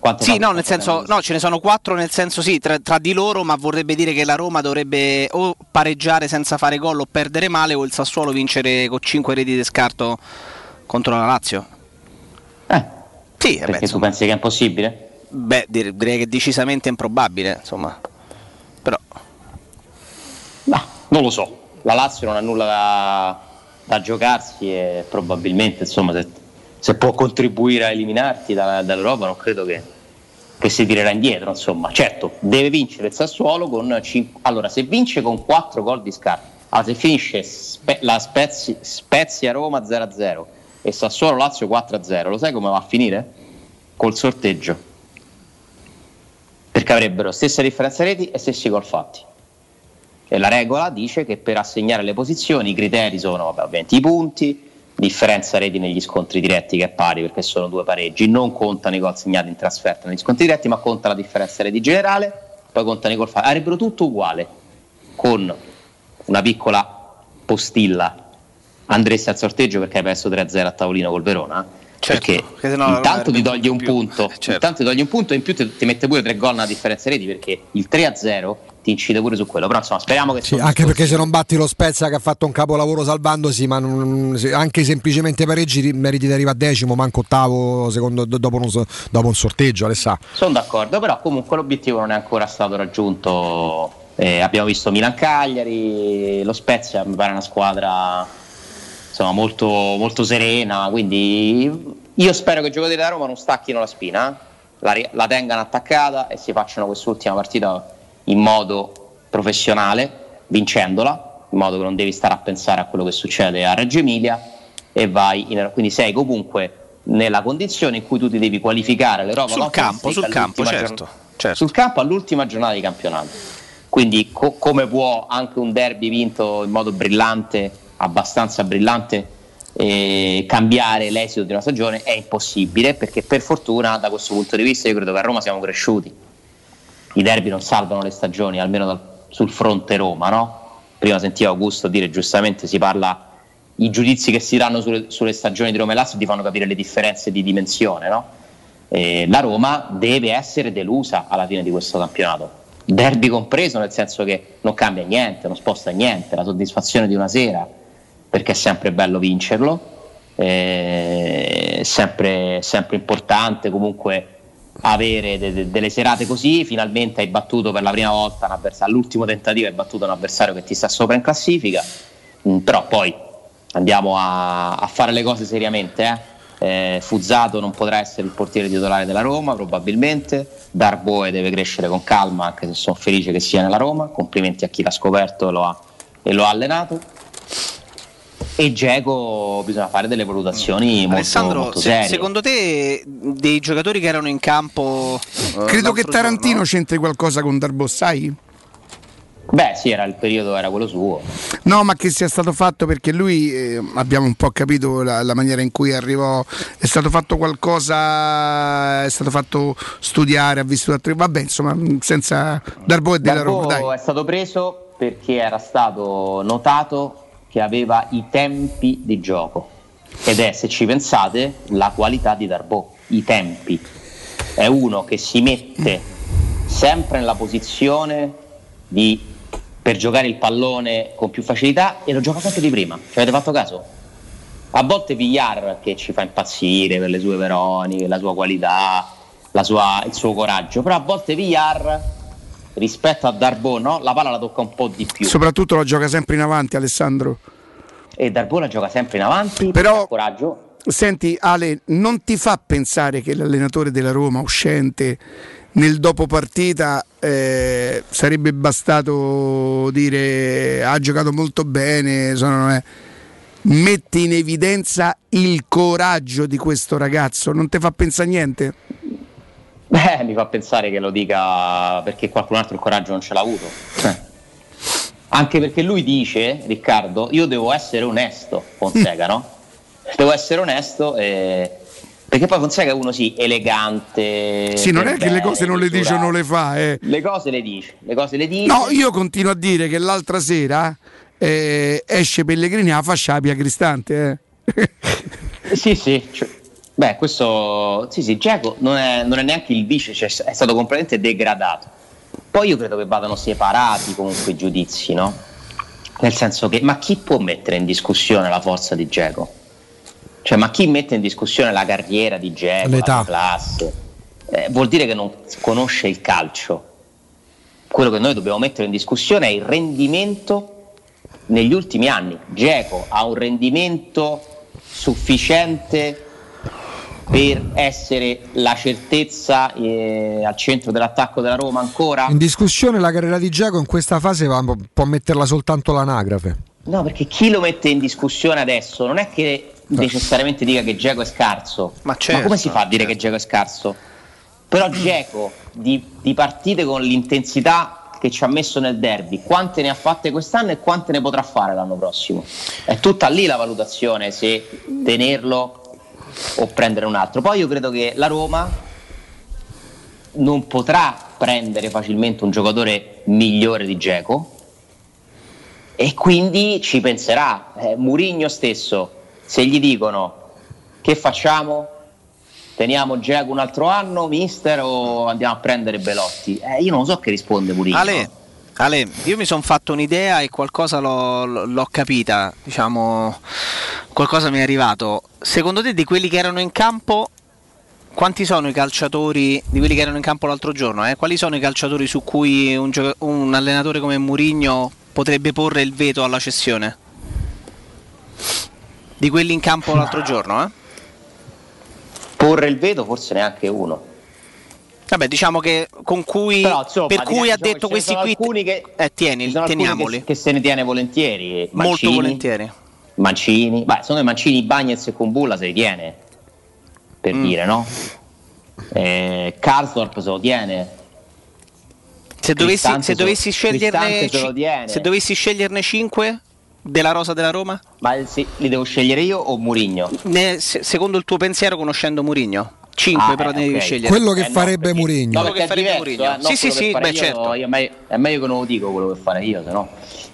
Quanto sì, no, nel senso no, ce ne sono quattro nel senso sì, tra, tra di loro, ma vorrebbe dire che la Roma dovrebbe o pareggiare senza fare gol o perdere male, o il Sassuolo vincere con cinque reti di scarto contro la Lazio. Eh. Sì, perché beh, tu pensi che è impossibile? Beh, direi che è decisamente improbabile, insomma. Però no, non lo so. La Lazio non ha nulla da, da giocarsi e probabilmente, insomma, se, se può contribuire a eliminarti dalla, dall'Europa, non credo che, che si tirerà indietro, insomma. Certo, deve vincere il Sassuolo con cinque, allora se vince con quattro gol di scarto, allora, se finisce spe, la Spezia, Spezia Roma zero a zero e Sassuolo Lazio quattro a zero, lo sai come va a finire? Col sorteggio, perché avrebbero stessa differenza reti e stessi gol fatti. E la regola dice che per assegnare le posizioni i criteri sono, vabbè, ovviamente i punti, differenza reti negli scontri diretti che è pari perché sono due pareggi, non contano i gol segnati in trasferta negli scontri diretti, ma conta la differenza reti generale, poi contano i gol fatti. Avrebbero tutto uguale, con una piccola postilla: andresti al sorteggio perché hai perso tre a zero a tavolino col Verona, certo, perché, perché intanto ti togli un più. punto certo. intanto ti togli un punto e in più ti, ti mette pure tre gol nella differenza reti, perché il tre a zero ti incide pure su quello. Però insomma, speriamo che sì, anche discorso. Perché se non batti lo Spezia, che ha fatto un capolavoro salvandosi, ma non, anche semplicemente pareggi meriti di arrivare a decimo, manco ottavo secondo, dopo, un, dopo un sorteggio. Alessà, sono d'accordo, però comunque l'obiettivo non è ancora stato raggiunto. Eh, abbiamo visto Milan-Cagliari, lo Spezia mi pare una squadra insomma molto, molto serena, quindi io spero che i giocatori da Roma non stacchino la spina, la, la tengano attaccata e si facciano quest'ultima partita in modo professionale, vincendola, in modo che non devi stare a pensare a quello che succede a Reggio Emilia e vai in, quindi sei comunque nella condizione in cui tu ti devi qualificare all'Europa sul campo, sul campo, certo, giorn- certo. sul campo all'ultima giornata di campionato. Quindi co- come può anche un derby vinto in modo brillante, abbastanza brillante, eh, cambiare l'esito di una stagione? È impossibile, perché per fortuna da questo punto di vista io credo che a Roma siamo cresciuti. I derby non salvano le stagioni, almeno dal, sul fronte Roma, no? Prima sentivo Augusto dire giustamente, si parla, i giudizi che si danno sulle, sulle stagioni di Roma e Lazio ti fanno capire le differenze di dimensione, no? Eh, la Roma deve essere delusa alla fine di questo campionato, derby compreso, nel senso che non cambia niente, non sposta niente, la soddisfazione di una sera, perché è sempre bello vincerlo, è sempre, sempre importante comunque avere de- de- delle serate così. Finalmente hai battuto per la prima volta un avversario, all'ultimo tentativo hai battuto un avversario che ti sta sopra in classifica, mm, però poi andiamo a, a fare le cose seriamente, eh? Eh, Fuzzato non potrà essere il portiere titolare della Roma probabilmente, Darboe deve crescere con calma, anche se sono felice che sia nella Roma, complimenti a chi l'ha scoperto e lo ha, e lo ha allenato, e Dzeko bisogna fare delle valutazioni molto, Alessandro, molto serie. Se, secondo te dei giocatori che erano in campo eh, credo che Tarantino giorno, c'entri qualcosa con Darboe, sai? Beh sì, era il periodo, era quello suo. No, ma che sia stato fatto, perché lui, eh, abbiamo un po' capito la, la maniera in cui arrivò, è stato fatto qualcosa, è stato fatto studiare, ha visto altri, vabbè, insomma, senza Darboe della Roma, dai. È stato preso perché era stato notato che aveva i tempi di gioco, ed è, se ci pensate, la qualità di Darboe, i tempi. È uno che si mette sempre nella posizione di per giocare il pallone con più facilità e lo gioca sempre di prima, ci avete fatto caso? A volte Villar, che ci fa impazzire per le sue veroniche, la sua qualità, la sua, il suo coraggio, però a volte Villar rispetto a Darboe, no? La palla la tocca un po' di più, soprattutto la gioca sempre in avanti, Alessandro, e Darboe la gioca sempre in avanti, però ha coraggio. Senti Ale, non ti fa pensare che l'allenatore della Roma uscente nel dopopartita eh, sarebbe bastato dire ha giocato molto bene, sono, eh, metti in evidenza il coraggio di questo ragazzo, non ti fa pensare niente? Beh, mi fa pensare che lo dica perché qualcun altro il coraggio non ce l'ha avuto, eh. Anche perché lui dice, Riccardo, io devo essere onesto, Fonseca, no? Devo essere onesto e... perché poi Fonseca è uno sì elegante. Sì, non è che le cose non le dice o non le fa, eh. Le cose le dice, le cose le dice. No, io continuo a dire che l'altra sera eh, esce Pellegrini a fascia Pia Cristante, eh. Sì, sì. Cioè, beh, questo sì, sì, Dzeko non è, non è neanche il vice, cioè è stato completamente degradato. Poi io credo che vadano separati comunque i giudizi, no? Nel senso che, ma chi può mettere in discussione la forza di Dzeko? Cioè, ma chi mette in discussione la carriera di Dzeko, l'età, la classe, eh, vuol dire che non conosce il calcio. Quello che noi dobbiamo mettere in discussione è il rendimento negli ultimi anni. Dzeko ha un rendimento sufficiente per essere la certezza eh, al centro dell'attacco della Roma ancora? In discussione la carriera di Giacomo in questa fase va, può metterla soltanto l'anagrafe. No, perché chi lo mette in discussione adesso non è che necessariamente dica che Dzeko è scarso, ma, certo, ma come si fa a dire certo. che Dzeko è scarso? Però Dzeko di, di partite con l'intensità che ci ha messo nel derby, quante ne ha fatte quest'anno e quante ne potrà fare l'anno prossimo? È tutta lì la valutazione, se tenerlo o prendere un altro. Poi io credo che la Roma non potrà prendere facilmente un giocatore migliore di Dzeko e quindi ci penserà. eh, Mourinho stesso, se gli dicono che facciamo, teniamo Dzeko un altro anno, mister, o andiamo a prendere Belotti, eh, io non so che risponde Mourinho. Ale, Ale io mi sono fatto un'idea e qualcosa l'ho, l'ho capita, diciamo, qualcosa mi è arrivato. Secondo te, di quelli che erano in campo, quanti sono i calciatori, di quelli che erano in campo l'altro giorno, eh? quali sono i calciatori su cui un, gioca- un allenatore come Mourinho potrebbe porre il veto alla cessione? Di quelli in campo l'altro giorno, eh? Porre il veto forse neanche uno. Vabbè, diciamo che con cui, però, insomma, per cui ha detto questi qui, alcuni che, eh, tieni, teniamoli. Che, che se ne tiene volentieri, Mancini, molto volentieri. Mancini, beh, sono i Mancini, Bagnez e Kumbulla se li tiene, per mm. dire, no? Eh, Karsdorp se lo tiene. Se dovessi, se dovessi so, sceglierne, c- se dovessi sceglierne cinque della rosa della Roma, ma sì, li devo scegliere io o Mourinho? Ne, se, secondo il tuo pensiero, conoscendo Mourinho, cinque, ah, però eh, devi okay. scegliere quello che eh, farebbe no, Mourinho. No, quello che farebbe Mourinho. Eh, no, sì, sì, sì, beh, io, certo. Io, io, è meglio che non lo dico quello che farei io, se no.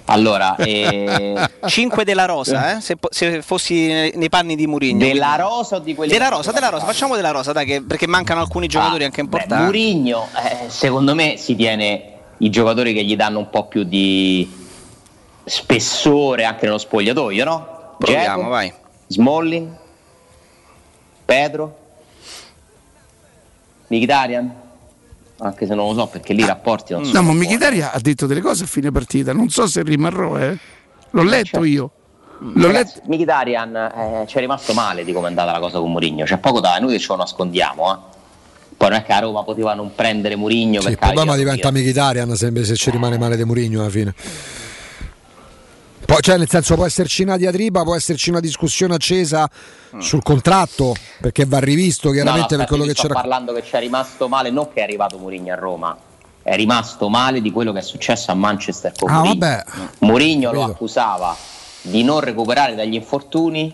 Allora, eh... cinque della rosa, eh? se, se fossi nei panni di Mourinho. Della rosa o di quelli della rosa, della rosa, facciamo della rosa, dai, che, perché mancano alcuni giocatori ah, anche importanti. Mourinho, eh, secondo me, si tiene i giocatori che gli danno un po' più di spessore anche nello spogliatoio, no? Proviamo, Dzeko, vai. Smalling, Pedro, Mkhitaryan, anche se non lo so perché lì i rapporti non sono. No, ma Mkhitaryan ha detto delle cose a fine partita, non so se rimarrò, eh. L'ho letto cioè, io. L'ho ragazzi, letto. Mkhitaryan eh, ci è rimasto male di come è andata la cosa con Mourinho, c'è poco da noi che ce lo nascondiamo, eh. Poi non è che a Roma poteva non prendere Mourinho, sì, per il problema diventa Mkhitaryan sempre se ci rimane male di Mourinho alla fine. Poi, cioè, nel senso, può esserci una diatriba, può esserci una discussione accesa mm. sul contratto, perché va rivisto chiaramente, no, no, per quello che c'era. Sto parlando che ci è rimasto male, non che è arrivato Mourinho a Roma, è rimasto male di quello che è successo a Manchester con ah, Mourinho. Mourinho lo accusava di non recuperare dagli infortuni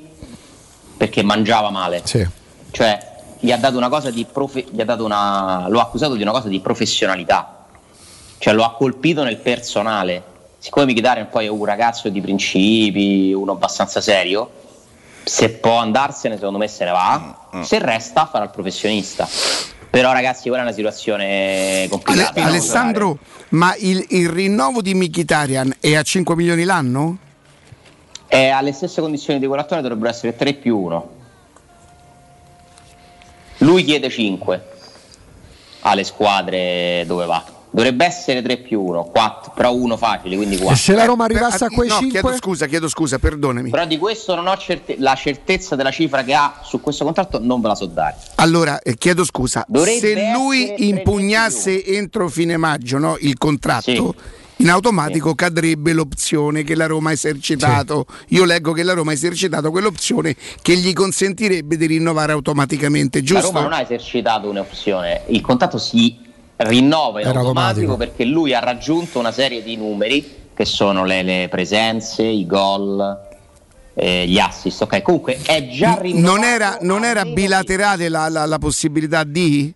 perché mangiava male, sì. cioè gli ha dato una cosa di profe- gli ha dato una lo ha accusato di una cosa di professionalità, cioè lo ha colpito nel personale. Siccome Mkhitaryan poi è un ragazzo di principi, uno abbastanza serio, se può andarsene secondo me se ne va, mm, mm. se resta farà il professionista. Però ragazzi, quella è una situazione complicata. Ale- Alessandro, ma il, il rinnovo di Mkhitaryan è a cinque milioni l'anno? È alle stesse condizioni di quell'attore, dovrebbero essere tre più uno. Lui chiede cinque alle squadre dove va. Dovrebbe essere tre più uno, quattro, però uno facile, quindi quattro. E se la Roma arrivasse a quei no, cinque? Chiedo scusa, chiedo scusa, perdonami. Però di questo non ho certe- la certezza della cifra che ha su questo contratto, non ve la so dare. Allora, eh, chiedo scusa, dovrebbe se lui impugnasse entro fine maggio, no, il contratto, sì. in automatico sì. cadrebbe l'opzione che la Roma ha esercitato. Sì. Io leggo che la Roma ha esercitato quell'opzione che gli consentirebbe di rinnovare automaticamente, giusto? La Roma non ha esercitato un'opzione, il contratto si rinnova in automatico, automatico perché lui ha raggiunto una serie di numeri che sono le, le presenze, i gol, eh, gli assist. Ok, comunque è già rinnovato. Non era, non era bilaterale la, la, la possibilità di?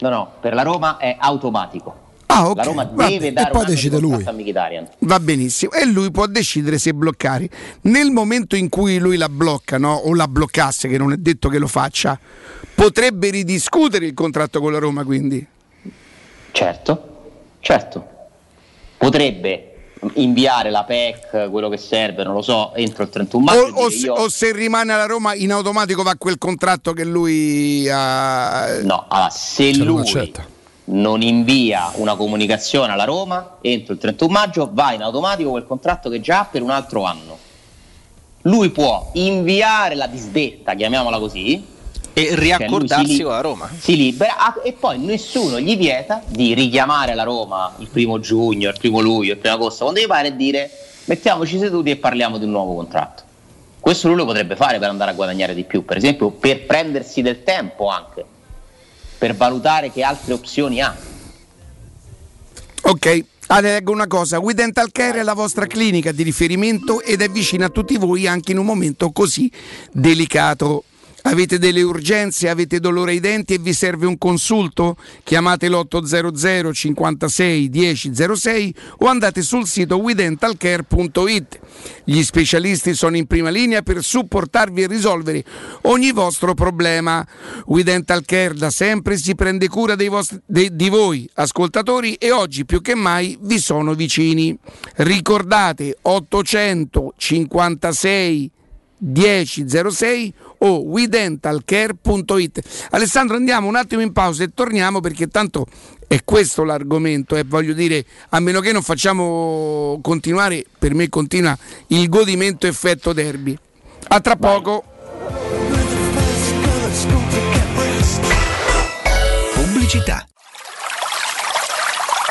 No, no, per la Roma è automatico. Ah, okay. La Roma va deve dare un decide lui. A Mkhitaryan. Va benissimo, e lui può decidere se bloccare. Nel momento in cui lui la blocca, no? O la bloccasse, che non è detto che lo faccia, potrebbe ridiscutere il contratto con la Roma, quindi. Certo, certo, potrebbe inviare la P E C, quello che serve, non lo so, entro il trentuno maggio. O, o, se, io... o se rimane alla Roma in automatico va quel contratto che lui ha... No, allora, se c'è lui non invia una comunicazione alla Roma, entro il trentuno maggio va in automatico quel contratto che già ha per un altro anno. Lui può inviare la disdetta, chiamiamola così, e riaccordarsi con la Roma. Si libera e poi nessuno gli vieta di richiamare la Roma il primo giugno, il primo luglio, il primo agosto, quando gli pare, e dire mettiamoci seduti e parliamo di un nuovo contratto. Questo lui lo potrebbe fare per andare a guadagnare di più, per esempio, per prendersi del tempo anche, per valutare che altre opzioni ha. Ok. Ah, leggo una cosa, We Dental Care è la vostra clinica di riferimento ed è vicina a tutti voi anche in un momento così delicato. Avete delle urgenze, avete dolore ai denti e vi serve un consulto? Chiamate l'ottocento cinquantasei dieci zero sei o andate sul sito we dental care punto it. Gli specialisti sono in prima linea per supportarvi e risolvere ogni vostro problema. We Dental Care da sempre si prende cura dei vostri, de, di voi, ascoltatori, e oggi più che mai vi sono vicini. Ricordate ottocentocinquantasei dieci zero sei o we dental care punto it. Alessandro, andiamo un attimo in pausa e torniamo, perché tanto è questo l'argomento, e eh, voglio dire, a meno che non facciamo continuare, per me continua il godimento effetto derby. A tra poco. Pubblicità.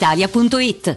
Italia punto it.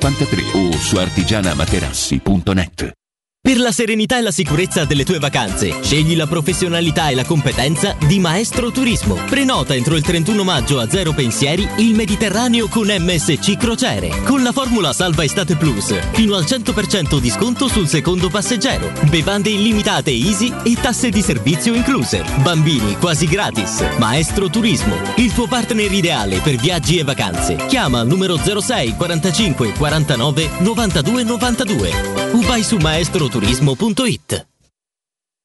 o su artigiana materassi punto net. Per la serenità e la sicurezza delle tue vacanze, scegli la professionalità e la competenza di Maestro Turismo. Prenota entro il trentuno maggio a Zero Pensieri il Mediterraneo con M S C Crociere. Con la formula Salva Estate Plus, fino al cento per cento di sconto sul secondo passeggero. Bevande illimitate Easy e tasse di servizio incluse. Bambini quasi gratis. Maestro Turismo, il tuo partner ideale per viaggi e vacanze. Chiama al numero zero sei quarantacinque quarantanove novantadue novantadue o vai su maestro turismo punto it.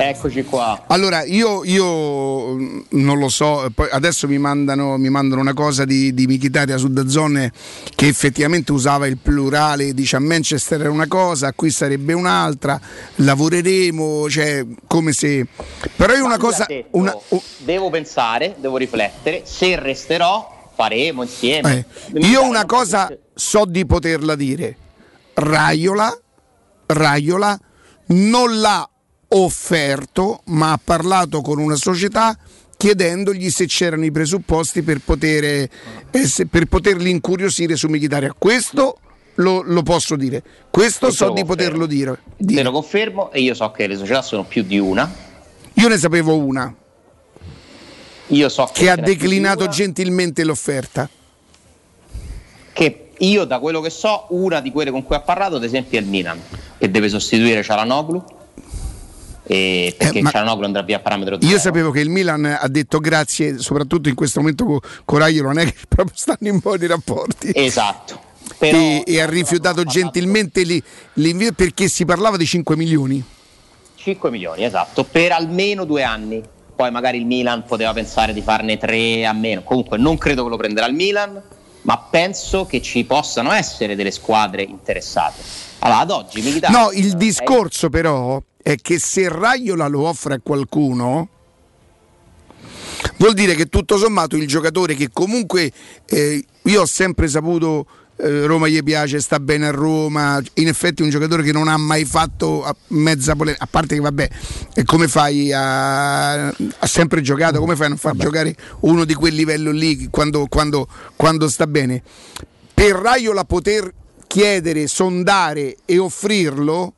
Eccoci qua. Allora io, io non lo so, poi adesso mi mandano, mi mandano una cosa di, di Mkhitaryan su DAZN che effettivamente usava il plurale, dice a Manchester era una cosa, qui sarebbe un'altra, lavoreremo, cioè come se... Però io una cosa... Detto, una, oh. Devo pensare, devo riflettere, se resterò faremo insieme. Eh. Io una cosa so di poterla dire, Raiola, Raiola non l'ha offerto, ma ha parlato con una società chiedendogli se c'erano i presupposti per poter per poterli incuriosire su Mkhitaryan. Questo lo, lo posso dire, questo, questo so di poterlo dire, dire. Te lo confermo, e io so che le società sono più di una. Io ne sapevo una, io so che, che ha declinato gentilmente l'offerta, che io da quello che so una di quelle con cui ha parlato ad esempio è il Milan, che deve sostituire Çalhanoğlu. Eh, perché eh, Çalhanoğlu andrà via a parametro zero. Io sapevo che il Milan ha detto grazie, soprattutto in questo momento co- con Raiola non è che proprio stanno in buoni rapporti. Esatto. Però, e, e ha rifiutato gentilmente lì, l'invio, perché si parlava di cinque milioni. cinque milioni, esatto, per almeno due anni. Poi magari il Milan poteva pensare di farne tre a meno. Comunque non credo che lo prenderà il Milan, ma penso che ci possano essere delle squadre interessate. Allora ad oggi Mkhitaryan. No, il discorso è... però è che se Raiola lo offre a qualcuno vuol dire che tutto sommato il giocatore che comunque eh, io ho sempre saputo eh, Roma gli piace, sta bene a Roma, in effetti è un giocatore che non ha mai fatto mezza polemica, a parte che vabbè, eh, come fai a... ha sempre giocato, come fai a non far vabbè. giocare uno di quel livello lì quando, quando, quando sta bene? Per Raiola poter chiedere, sondare e offrirlo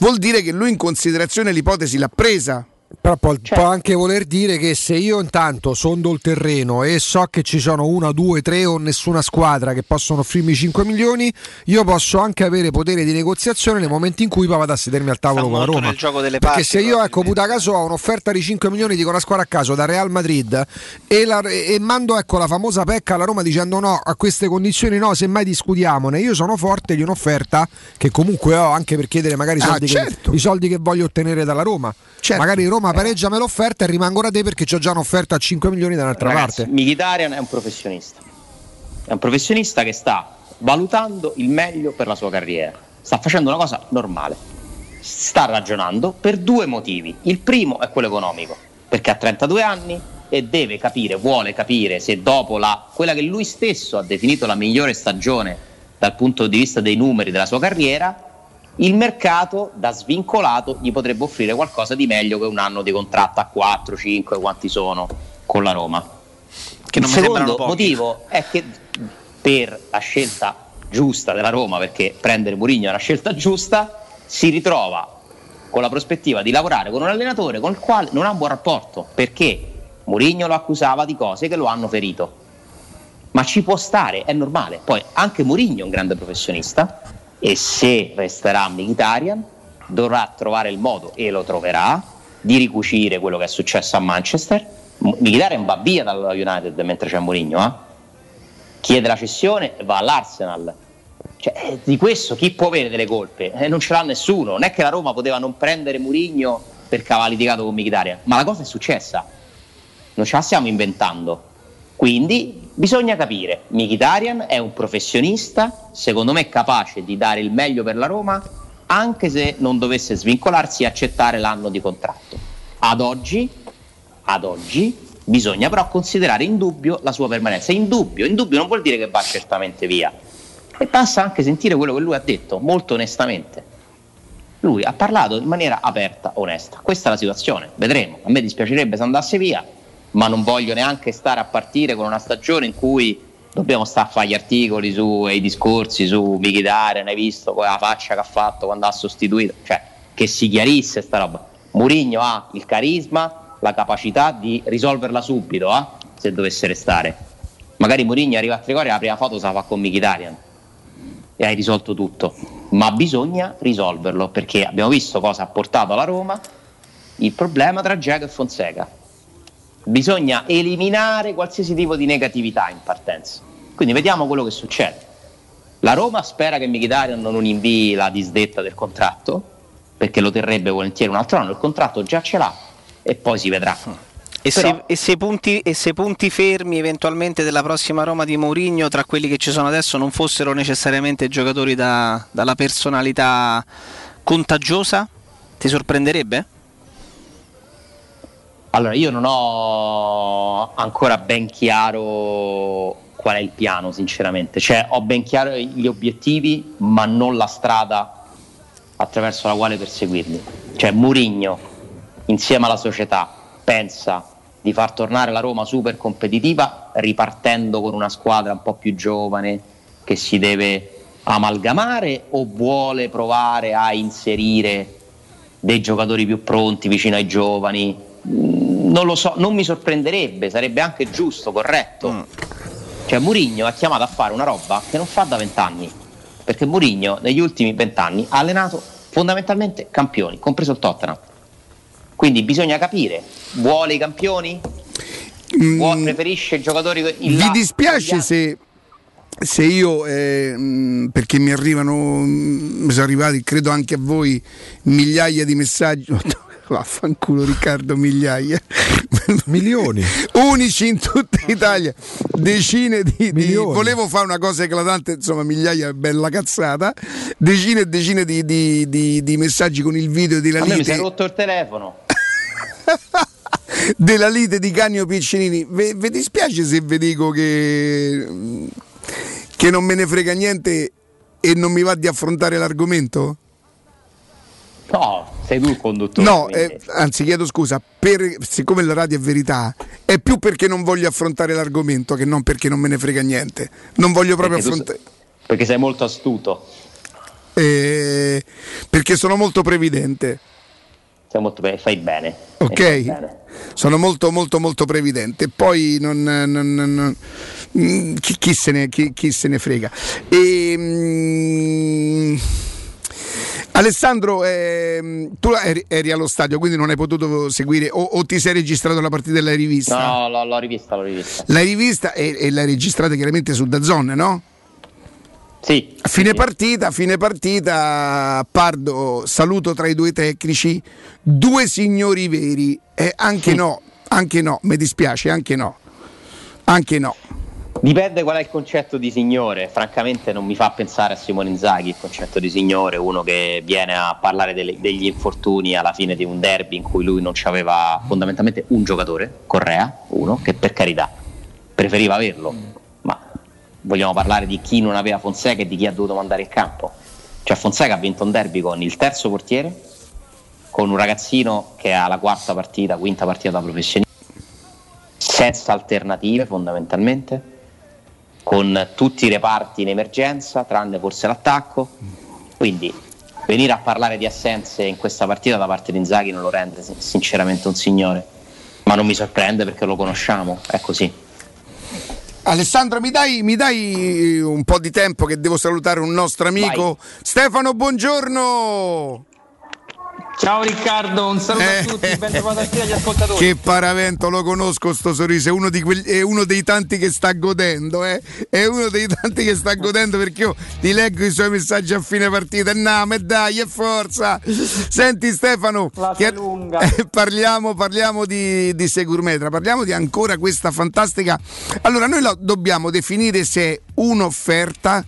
vuol dire che lui in considerazione l'ipotesi l'ha presa. Però può, certo. può anche voler dire che se io intanto sondo il terreno e so che ci sono una, due, tre o nessuna squadra che possono offrirmi cinque milioni, io posso anche avere potere di negoziazione nel momento in cui poi vado a sedermi al tavolo con la Roma. Gioco delle parti, perché se io, ecco, Putacaso ho un'offerta di cinque milioni, dico una squadra a caso da Real Madrid e, la, e mando ecco la famosa pecca alla Roma dicendo no, a queste condizioni no, semmai discutiamone, io sono forte di un'offerta che comunque ho anche per chiedere magari i soldi, ah, certo. che, i soldi che voglio ottenere dalla Roma, certo. magari Roma Roma pareggia me l'offerta e rimango da te perché c'ho già un'offerta a cinque milioni da un'altra Ragazzi, parte. Mkhitaryan è un professionista, è un professionista che sta valutando il meglio per la sua carriera, sta facendo una cosa normale, sta ragionando per due motivi. Il primo è quello economico, perché ha trentadue anni e deve capire, vuole capire se dopo la, quella che lui stesso ha definito la migliore stagione dal punto di vista dei numeri della sua carriera, il mercato da svincolato gli potrebbe offrire qualcosa di meglio che un anno di contratto a quattro, cinque, quanti sono con la Roma. Che non il mi secondo motivo è che per la scelta giusta della Roma, perché prendere Mourinho è una scelta giusta, si ritrova con la prospettiva di lavorare con un allenatore con il quale non ha un buon rapporto, perché Mourinho lo accusava di cose che lo hanno ferito, ma ci può stare, è normale. Poi anche Mourinho è un grande professionista e se resterà a Mkhitaryan dovrà trovare il modo, e lo troverà, di ricucire quello che è successo a Manchester. Mkhitaryan va via dalla United mentre c'è Mourinho, eh? Chiede la cessione, va all'Arsenal. Cioè, di questo chi può avere delle colpe? Eh, non ce l'ha nessuno. Non è che la Roma poteva non prendere Mourinho perché aveva litigato con Mkhitaryan, ma la cosa è successa, non ce la stiamo inventando. Quindi bisogna capire, Mkhitaryan è un professionista, secondo me capace di dare il meglio per la Roma, anche se non dovesse svincolarsi e accettare l'anno di contratto. Ad oggi, ad oggi bisogna però considerare in dubbio la sua permanenza. In dubbio, in dubbio non vuol dire che va certamente via. E basta anche sentire quello che lui ha detto, molto onestamente. Lui ha parlato in maniera aperta, onesta. Questa è la situazione, vedremo. A me dispiacerebbe se andasse via, ma non voglio neanche stare a partire con una stagione in cui dobbiamo stare a fare gli articoli su, e i discorsi su Mkhitaryan, hai visto quella faccia che ha fatto quando ha sostituito. Cioè, che si chiarisse sta roba. Mourinho ha il carisma, la capacità di risolverla subito, eh? Se dovesse restare. Magari Mourinho arriva a Trigoria e la prima foto se la fa con Mkhitaryan e hai risolto tutto, ma bisogna risolverlo, perché abbiamo visto cosa ha portato alla Roma il problema tra Dzeko e Fonseca. Bisogna eliminare qualsiasi tipo di negatività in partenza, quindi vediamo quello che succede. La Roma spera che Mkhitaryan non invii la disdetta del contratto, perché lo terrebbe volentieri un altro anno, il contratto già ce l'ha e poi si vedrà. E, Però, se, e, se punti, e se punti fermi eventualmente della prossima Roma di Mourinho tra quelli che ci sono adesso non fossero necessariamente giocatori da, dalla personalità contagiosa, ti sorprenderebbe? Allora, io non ho ancora ben chiaro qual è il piano, sinceramente. Cioè, ho ben chiaro gli obiettivi, ma non la strada attraverso la quale perseguirli. Cioè, Mourinho, insieme alla società, pensa di far tornare la Roma super competitiva ripartendo con una squadra un po' più giovane che si deve amalgamare, o vuole provare a inserire dei giocatori più pronti vicino ai giovani? Non lo so, non mi sorprenderebbe, sarebbe anche giusto, corretto. Mm. Cioè Mourinho ha chiamato a fare una roba che non fa da vent'anni, perché Mourinho negli ultimi vent'anni ha allenato fondamentalmente campioni, compreso il Tottenham. Quindi bisogna capire, vuole i campioni? Vuole, preferisce i giocatori? Vi dispiace se, se io, eh, perché mi arrivano, mi sono arrivati, credo anche a voi, migliaia di messaggi. Vaffanculo Riccardo, migliaia, milioni, unici in tutta Italia, decine di, di volevo fare una cosa eclatante, insomma migliaia è bella cazzata, decine e decine di, di, di, di messaggi con il video della lite. A me mi si è rotto il telefono della lite di Canio Piccinini. Vi dispiace se vi dico che che non me ne frega niente e non mi va di affrontare l'argomento? No, sei tu il conduttore. No, eh, anzi chiedo scusa, per, siccome la radio è verità, è più perché non voglio affrontare l'argomento che non perché non me ne frega niente. Non voglio proprio affrontare. Perché sei molto astuto. Eh, perché sono molto previdente. Sei molto pre- fai bene. Ok, fai bene. Sono molto molto molto previdente. Poi non, non, non, non chi, chi, se ne, chi, chi se ne frega. E mm, Alessandro, eh, tu eri, eri allo stadio, quindi non hai potuto seguire o, o ti sei registrato la partita e l'hai rivista? No, l'ho, l'ho rivista, l'ho rivista. L'hai rivista e, e l'hai registrata chiaramente su DAZN, no? Sì. Fine sì. partita, fine partita, Pardo, saluto tra i due tecnici, due signori veri, eh, anche sì. no, anche no, mi dispiace, anche no, anche no. Dipende qual è il concetto di signore, francamente non mi fa pensare a Simone Inzaghi il concetto di signore, uno che viene a parlare delle, degli infortuni alla fine di un derby in cui lui non c'aveva fondamentalmente un giocatore, Correa, uno che per carità preferiva averlo, ma vogliamo parlare di chi non aveva Fonseca e di chi ha dovuto mandare in campo. Cioè Fonseca ha vinto un derby con il terzo portiere, con un ragazzino che ha la quarta partita, quinta partita da professionista, senza alternative fondamentalmente, con tutti i reparti in emergenza, tranne forse l'attacco. Quindi venire a parlare di assenze in questa partita da parte di Inzaghi non lo rende sinceramente un signore, ma non mi sorprende perché lo conosciamo, è così. Alessandro, mi dai, mi dai un po' di tempo che devo salutare un nostro amico. Vai. Stefano, buongiorno. Ciao Riccardo, un saluto eh, a tutti, ben trovato eh, agli ascoltatori. Che paravento, lo conosco sto sorriso, è uno, di quelli, è uno dei tanti che sta godendo, eh? È uno dei tanti che sta godendo perché io ti leggo i suoi messaggi a fine partita. No, ma dai, è forza. Senti Stefano, che, eh, parliamo, parliamo di, di Segurmetra, parliamo di ancora questa fantastica. Allora, noi la dobbiamo definire se è un'offerta.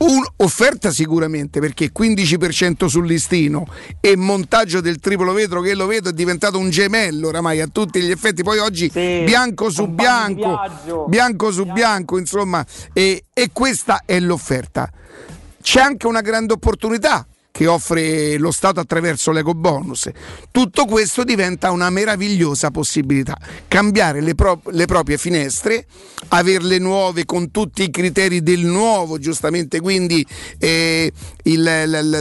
Un'offerta sicuramente, perché quindici per cento sul listino e montaggio del triplo vetro, che lo vedo è diventato un gemello oramai a tutti gli effetti, poi oggi sì, bianco su bianco bianco su bianco, bianco insomma, e, e questa è l'offerta. C'è anche una grande opportunità che offre lo Stato attraverso l'ecobonus. Tutto questo diventa una meravigliosa possibilità, cambiare le, pro- le proprie finestre, averle nuove con tutti i criteri del nuovo, giustamente, quindi eh, il, il,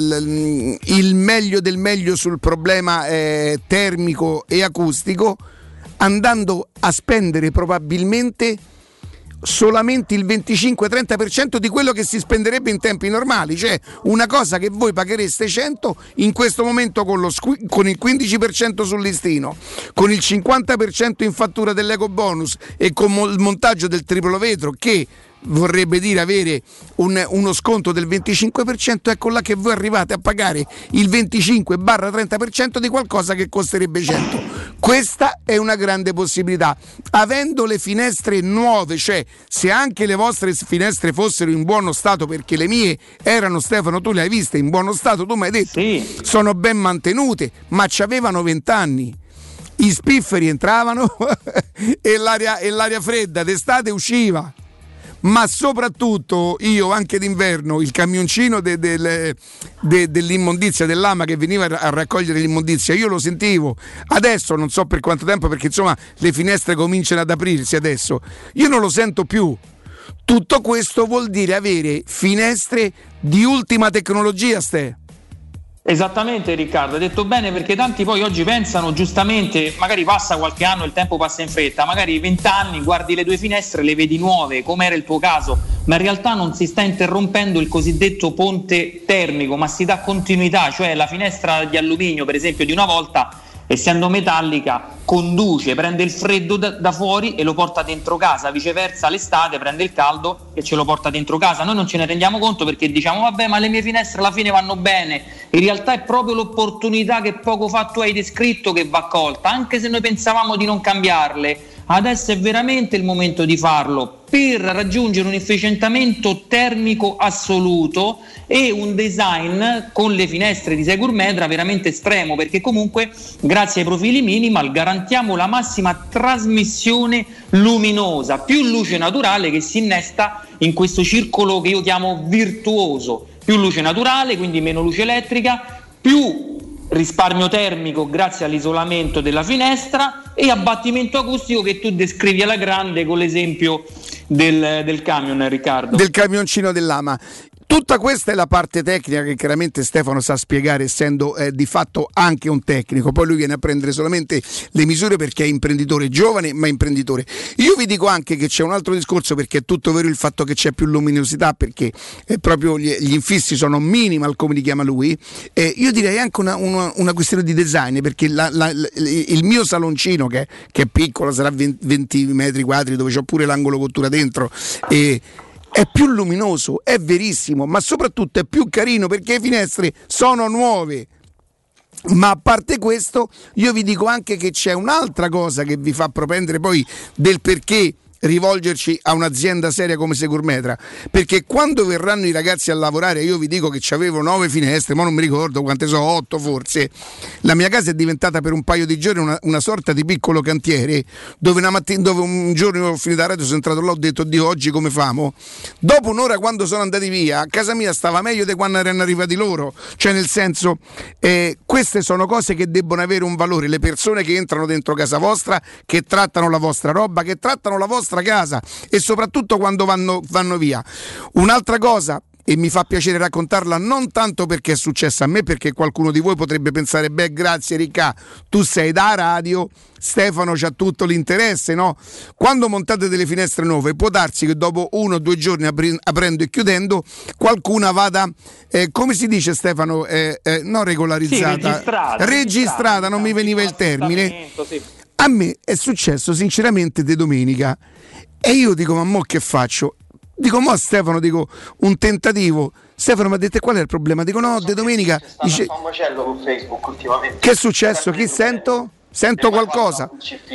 il, il meglio del meglio sul problema eh, termico e acustico, andando a spendere probabilmente solamente il venticinque-trenta per cento di quello che si spenderebbe in tempi normali, cioè una cosa che voi paghereste cento in questo momento con, lo squi- con il quindici per cento sul listino, con il cinquanta per cento in fattura dell'eco bonus e con mo- il montaggio del triplo vetro, che vorrebbe dire avere un, uno sconto del venticinque per cento, ecco là che voi arrivate a pagare il venticinque-trenta per cento di qualcosa che costerebbe cento. Questa è una grande possibilità, avendo le finestre nuove, cioè se anche le vostre finestre fossero in buono stato, perché le mie erano, Stefano, tu le hai viste in buono stato, tu mi hai detto sì, sono ben mantenute, ma ci avevano vent'anni. I spifferi entravano e, l'aria, e l'aria fredda d'estate usciva. Ma soprattutto io anche d'inverno il camioncino de, de, de, de, dell'immondizia, dell'ama che veniva a raccogliere l'immondizia, io lo sentivo. Adesso non so per quanto tempo, perché insomma le finestre cominciano ad aprirsi adesso, io non lo sento più. Tutto questo vuol dire avere finestre di ultima tecnologia, Ste. Esattamente Riccardo, hai detto bene, perché tanti poi oggi pensano giustamente, magari passa qualche anno, il tempo passa in fretta, magari vent'anni, guardi le tue finestre, le vedi nuove, come era il tuo caso, ma in realtà non si sta interrompendo il cosiddetto ponte termico, ma si dà continuità, cioè la finestra di alluminio per esempio di una volta, essendo metallica, conduce, prende il freddo da, da fuori e lo porta dentro casa, viceversa l'estate prende il caldo e ce lo porta dentro casa. Noi non ce ne rendiamo conto perché diciamo vabbè, ma le mie finestre alla fine vanno bene. In realtà è proprio l'opportunità che poco fa tu hai descritto che va colta, anche se noi pensavamo di non cambiarle, adesso è veramente il momento di farlo per raggiungere un efficientamento termico assoluto e un design con le finestre di Segurmetra veramente estremo, perché comunque grazie ai profili minimal garantiscono Garantiamo la massima trasmissione luminosa, più luce naturale che si innesta in questo circolo che io chiamo virtuoso, più luce naturale, quindi meno luce elettrica, più risparmio termico grazie all'isolamento della finestra e abbattimento acustico che tu descrivi alla grande con l'esempio del, del camion, Riccardo. Del camioncino dell'ama. Tutta questa è la parte tecnica che chiaramente Stefano sa spiegare, essendo eh, di fatto anche un tecnico. Poi lui viene a prendere solamente le misure perché è imprenditore giovane, ma imprenditore. Io vi dico anche che c'è un altro discorso, perché è tutto vero il fatto che c'è più luminosità, perché eh, proprio gli, gli infissi sono minimal, come li chiama lui. Eh, io direi anche una, una, una questione di design, perché la, la, la, il mio saloncino, che, che è piccolo, sarà venti metri quadri, dove c'ho pure l'angolo cottura dentro, eh, è più luminoso, è verissimo, ma soprattutto è più carino perché le finestre sono nuove. Ma a parte questo, io vi dico anche che c'è un'altra cosa che vi fa propendere poi del perché rivolgerci a un'azienda seria come Segurmetra, perché quando verranno i ragazzi a lavorare, io vi dico che c'avevo nove finestre, ma non mi ricordo quante sono, otto forse, la mia casa è diventata per un paio di giorni una, una sorta di piccolo cantiere dove, una mattina, dove un giorno ho finito la radio, sono entrato là, ho detto Dio, oggi come famo? Dopo un'ora, quando sono andati via, a casa mia stava meglio di quando erano arrivati loro, cioè nel senso eh, queste sono cose che debbono avere un valore, le persone che entrano dentro casa vostra, che trattano la vostra roba, che trattano la vostra casa e soprattutto quando vanno, vanno via. Un'altra cosa, e mi fa piacere raccontarla non tanto perché è successa a me, perché qualcuno di voi potrebbe pensare beh grazie Ricca, tu sei da radio, Stefano c'ha tutto l'interesse, no? Quando montate delle finestre nuove può darsi che dopo uno o due giorni apri- aprendo e chiudendo qualcuna vada, eh, come si dice Stefano, eh, eh, non regolarizzata, sì, registrata, registrata, registrata, non mi veniva il termine, sì. A me è successo sinceramente di domenica e io dico ma mo che faccio? Dico, mo Stefano, dico, un tentativo. Stefano mi ha detto, qual è il problema? Dico, no, de domenica... Dice, un macello con Facebook ultimamente. Che è successo? Chi sento? Sento qualcosa.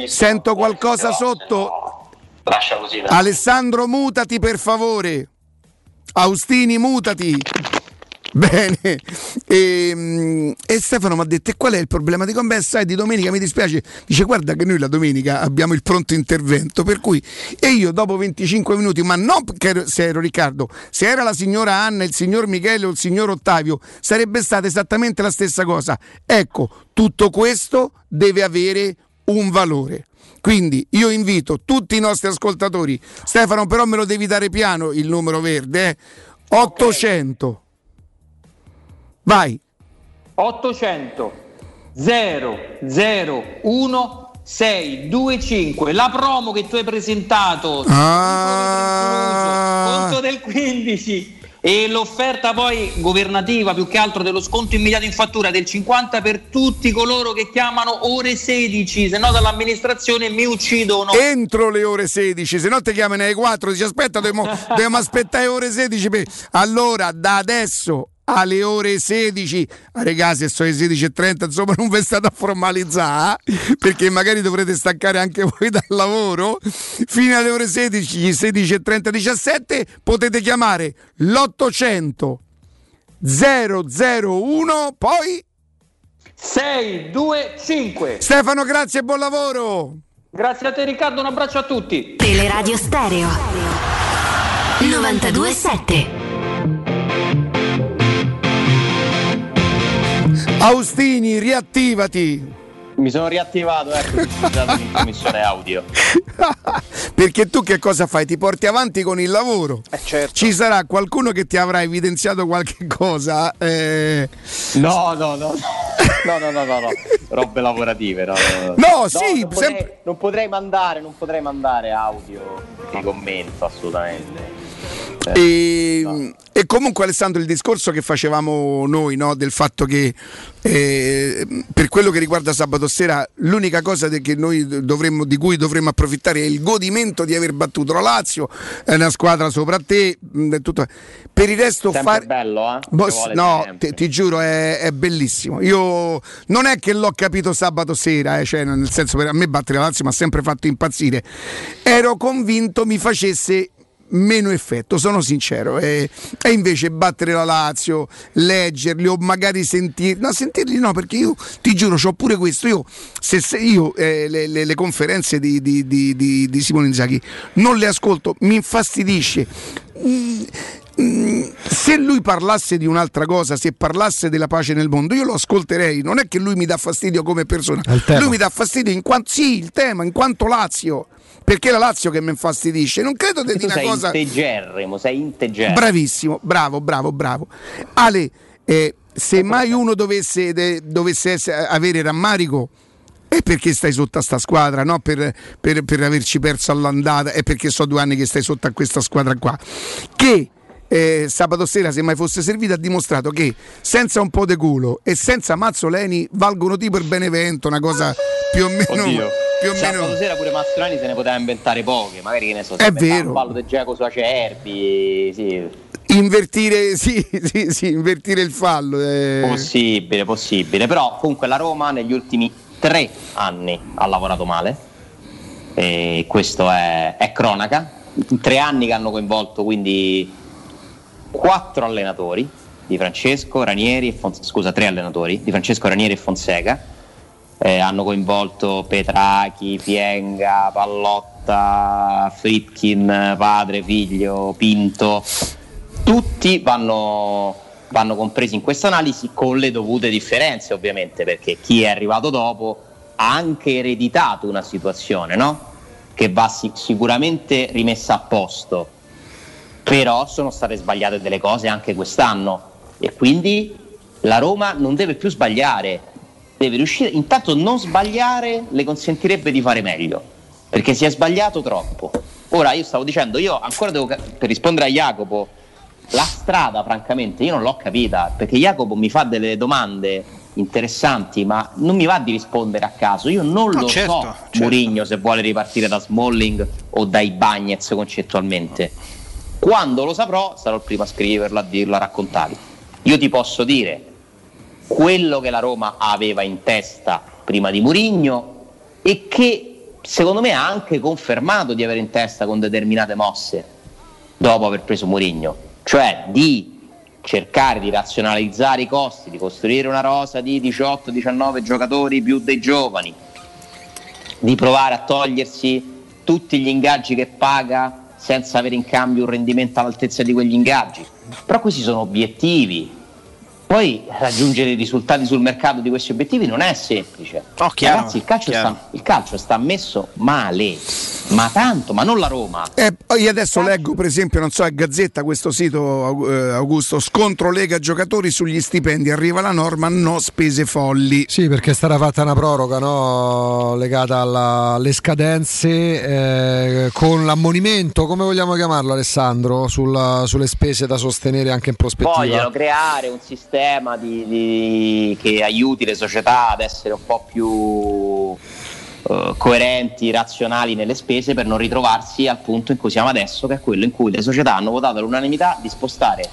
Sento qualcosa sotto. Lascia così. Alessandro, mutati per favore. Austini, mutati. Bene, e, e Stefano mi ha detto: e qual è il problema? Dico, beh, sai, di domenica mi dispiace. Dice, guarda che noi la domenica abbiamo il pronto intervento. Per cui, e io dopo venticinque minuti, ma non perché se ero Riccardo, se era la signora Anna, il signor Michele o il signor Ottavio, sarebbe stata esattamente la stessa cosa. Ecco, tutto questo deve avere un valore. Quindi io invito tutti i nostri ascoltatori, Stefano, però me lo devi dare piano il numero verde, eh? ottocento. Okay. Vai. ottocento zero zero uno sei due cinque, la promo che tu hai presentato, ah. Conto del quindici e l'offerta poi governativa, più che altro dello sconto immediato in fattura del cinquanta per tutti coloro che chiamano ore sedici, se no dall'amministrazione mi uccidono entro le ore sedici, se no ti chiamano alle quattro, dici aspetta dobbiamo, dobbiamo aspettare ore sedici per... allora da adesso alle ore sedici, regà, se sono le sedici e trenta insomma non vi è stata formalizzata, perché magari dovrete staccare anche voi dal lavoro, fino alle ore sedici, sedici e trenta diciassette potete chiamare l'ottocento zero zero uno poi sei due cinque. Stefano, grazie e buon lavoro. Grazie a te Riccardo, un abbraccio a tutti. Teleradio Stereo novantadue sette. Austini, riattivati. Mi sono riattivato, ecco, in commissione audio. Perché tu che cosa fai? Ti porti avanti con il lavoro. Eh certo. Ci sarà qualcuno che ti avrà evidenziato qualche cosa. Eh... No, no, no, no, no, no, no, no. Robe lavorative, no, no, no. No, no, sì. Non potrei, sempre... non potrei mandare, non potrei mandare audio di commento, assolutamente. E, no. E comunque Alessandro, il discorso che facevamo noi, no, del fatto che eh, per quello che riguarda sabato sera l'unica cosa de- che noi dovremmo, di cui dovremmo approfittare è il godimento di aver battuto la Lazio, è una squadra sopra te, mh, tutto. Per il resto fare... bello, eh? Boss, no, te, ti giuro è, è bellissimo. Io non è che l'ho capito sabato sera, eh, cioè, nel senso, per a me battere la Lazio mi ha sempre fatto impazzire, ero convinto mi facesse meno effetto, sono sincero, e, e invece battere la Lazio, leggerli o magari sentirli, no, sentirli no, perché io ti giuro c'ho pure questo, io, se, se io eh, le, le, le conferenze di, di, di, di, di Simone Inzaghi non le ascolto, mi infastidisce. mm. Se lui parlasse di un'altra cosa, se parlasse della pace nel mondo, io lo ascolterei. Non è che lui mi dà fastidio come persona, lui mi dà fastidio in quanto, sì, il tema, in quanto Lazio, perché la Lazio che mi infastidisce. Non credo di una sei cosa. Sei integerrimo, sei integerrimo. Bravissimo, bravo, bravo, bravo. Ale, eh, se mai uno dovesse, de, dovesse essere, avere rammarico, è perché stai sotto a sta squadra, no? Per, per, per averci perso all'andata, è perché so due anni che stai sotto a questa squadra qua. Che Eh, sabato sera, se mai fosse servita, ha dimostrato che senza un po' di culo e senza Mazzoleni valgono tipo il Benevento, una cosa più o meno. Oddio. Più o sabato meno. Sera pure Mazzoleni se ne poteva inventare poche, magari, che ne so, è vero, un ballo del Giacomo su Acerbi, sì. Invertire, sì, sì, sì, invertire il fallo. Eh. Possibile, possibile, però comunque la Roma negli ultimi tre anni ha lavorato male. e questo è, è cronaca. Tre anni che hanno coinvolto quindi quattro allenatori di Francesco Ranieri e Fonseca, scusa tre allenatori di Francesco Ranieri e Fonseca, eh, hanno coinvolto Petrachi, Pienga, Pallotta, Fritkin, padre, figlio, Pinto, tutti vanno, vanno compresi in questa analisi con le dovute differenze ovviamente, perché chi è arrivato dopo ha anche ereditato una situazione, no? Che va sic- sicuramente rimessa a posto, però sono state sbagliate delle cose anche quest'anno e quindi la Roma non deve più sbagliare, deve riuscire, intanto non sbagliare le consentirebbe di fare meglio, perché si è sbagliato troppo. Ora io stavo dicendo, io ancora devo, per rispondere a Jacopo, la strada francamente io non l'ho capita, perché Jacopo mi fa delle domande interessanti ma non mi va di rispondere a caso, io non no, lo certo, so certo. Mourinho se vuole ripartire da Smalling o dai Bagnez concettualmente, quando lo saprò sarò il primo a scriverlo, a dirlo, a raccontarlo. Io ti posso dire quello che la Roma aveva in testa prima di Mourinho e che secondo me ha anche confermato di avere in testa con determinate mosse dopo aver preso Mourinho, cioè di cercare di razionalizzare i costi, di costruire una rosa di diciotto diciannove giocatori più dei giovani, di provare a togliersi tutti gli ingaggi che paga senza avere in cambio un rendimento all'altezza di quegli ingaggi. Però questi sono obiettivi, poi raggiungere i risultati sul mercato di questi obiettivi non è semplice. Oh, chiaro, ragazzi, il calcio, sta, il calcio sta messo male, ma tanto, ma non la Roma. Eh, io adesso calcio. Leggo per esempio, non so, a Gazzetta, questo sito, eh, Augusto, scontro Lega giocatori sugli stipendi, arriva la norma no spese folli. Sì, perché è stata fatta una proroga, no, legata alla, alle scadenze, eh, con l'ammonimento, come vogliamo chiamarlo Alessandro, sulla, sulle spese da sostenere anche in prospettiva. Vogliono creare un sistema di, di, che aiuti le società ad essere un po' più coerenti, razionali nelle spese, per non ritrovarsi al punto in cui siamo adesso, che è quello in cui le società hanno votato all'unanimità di spostare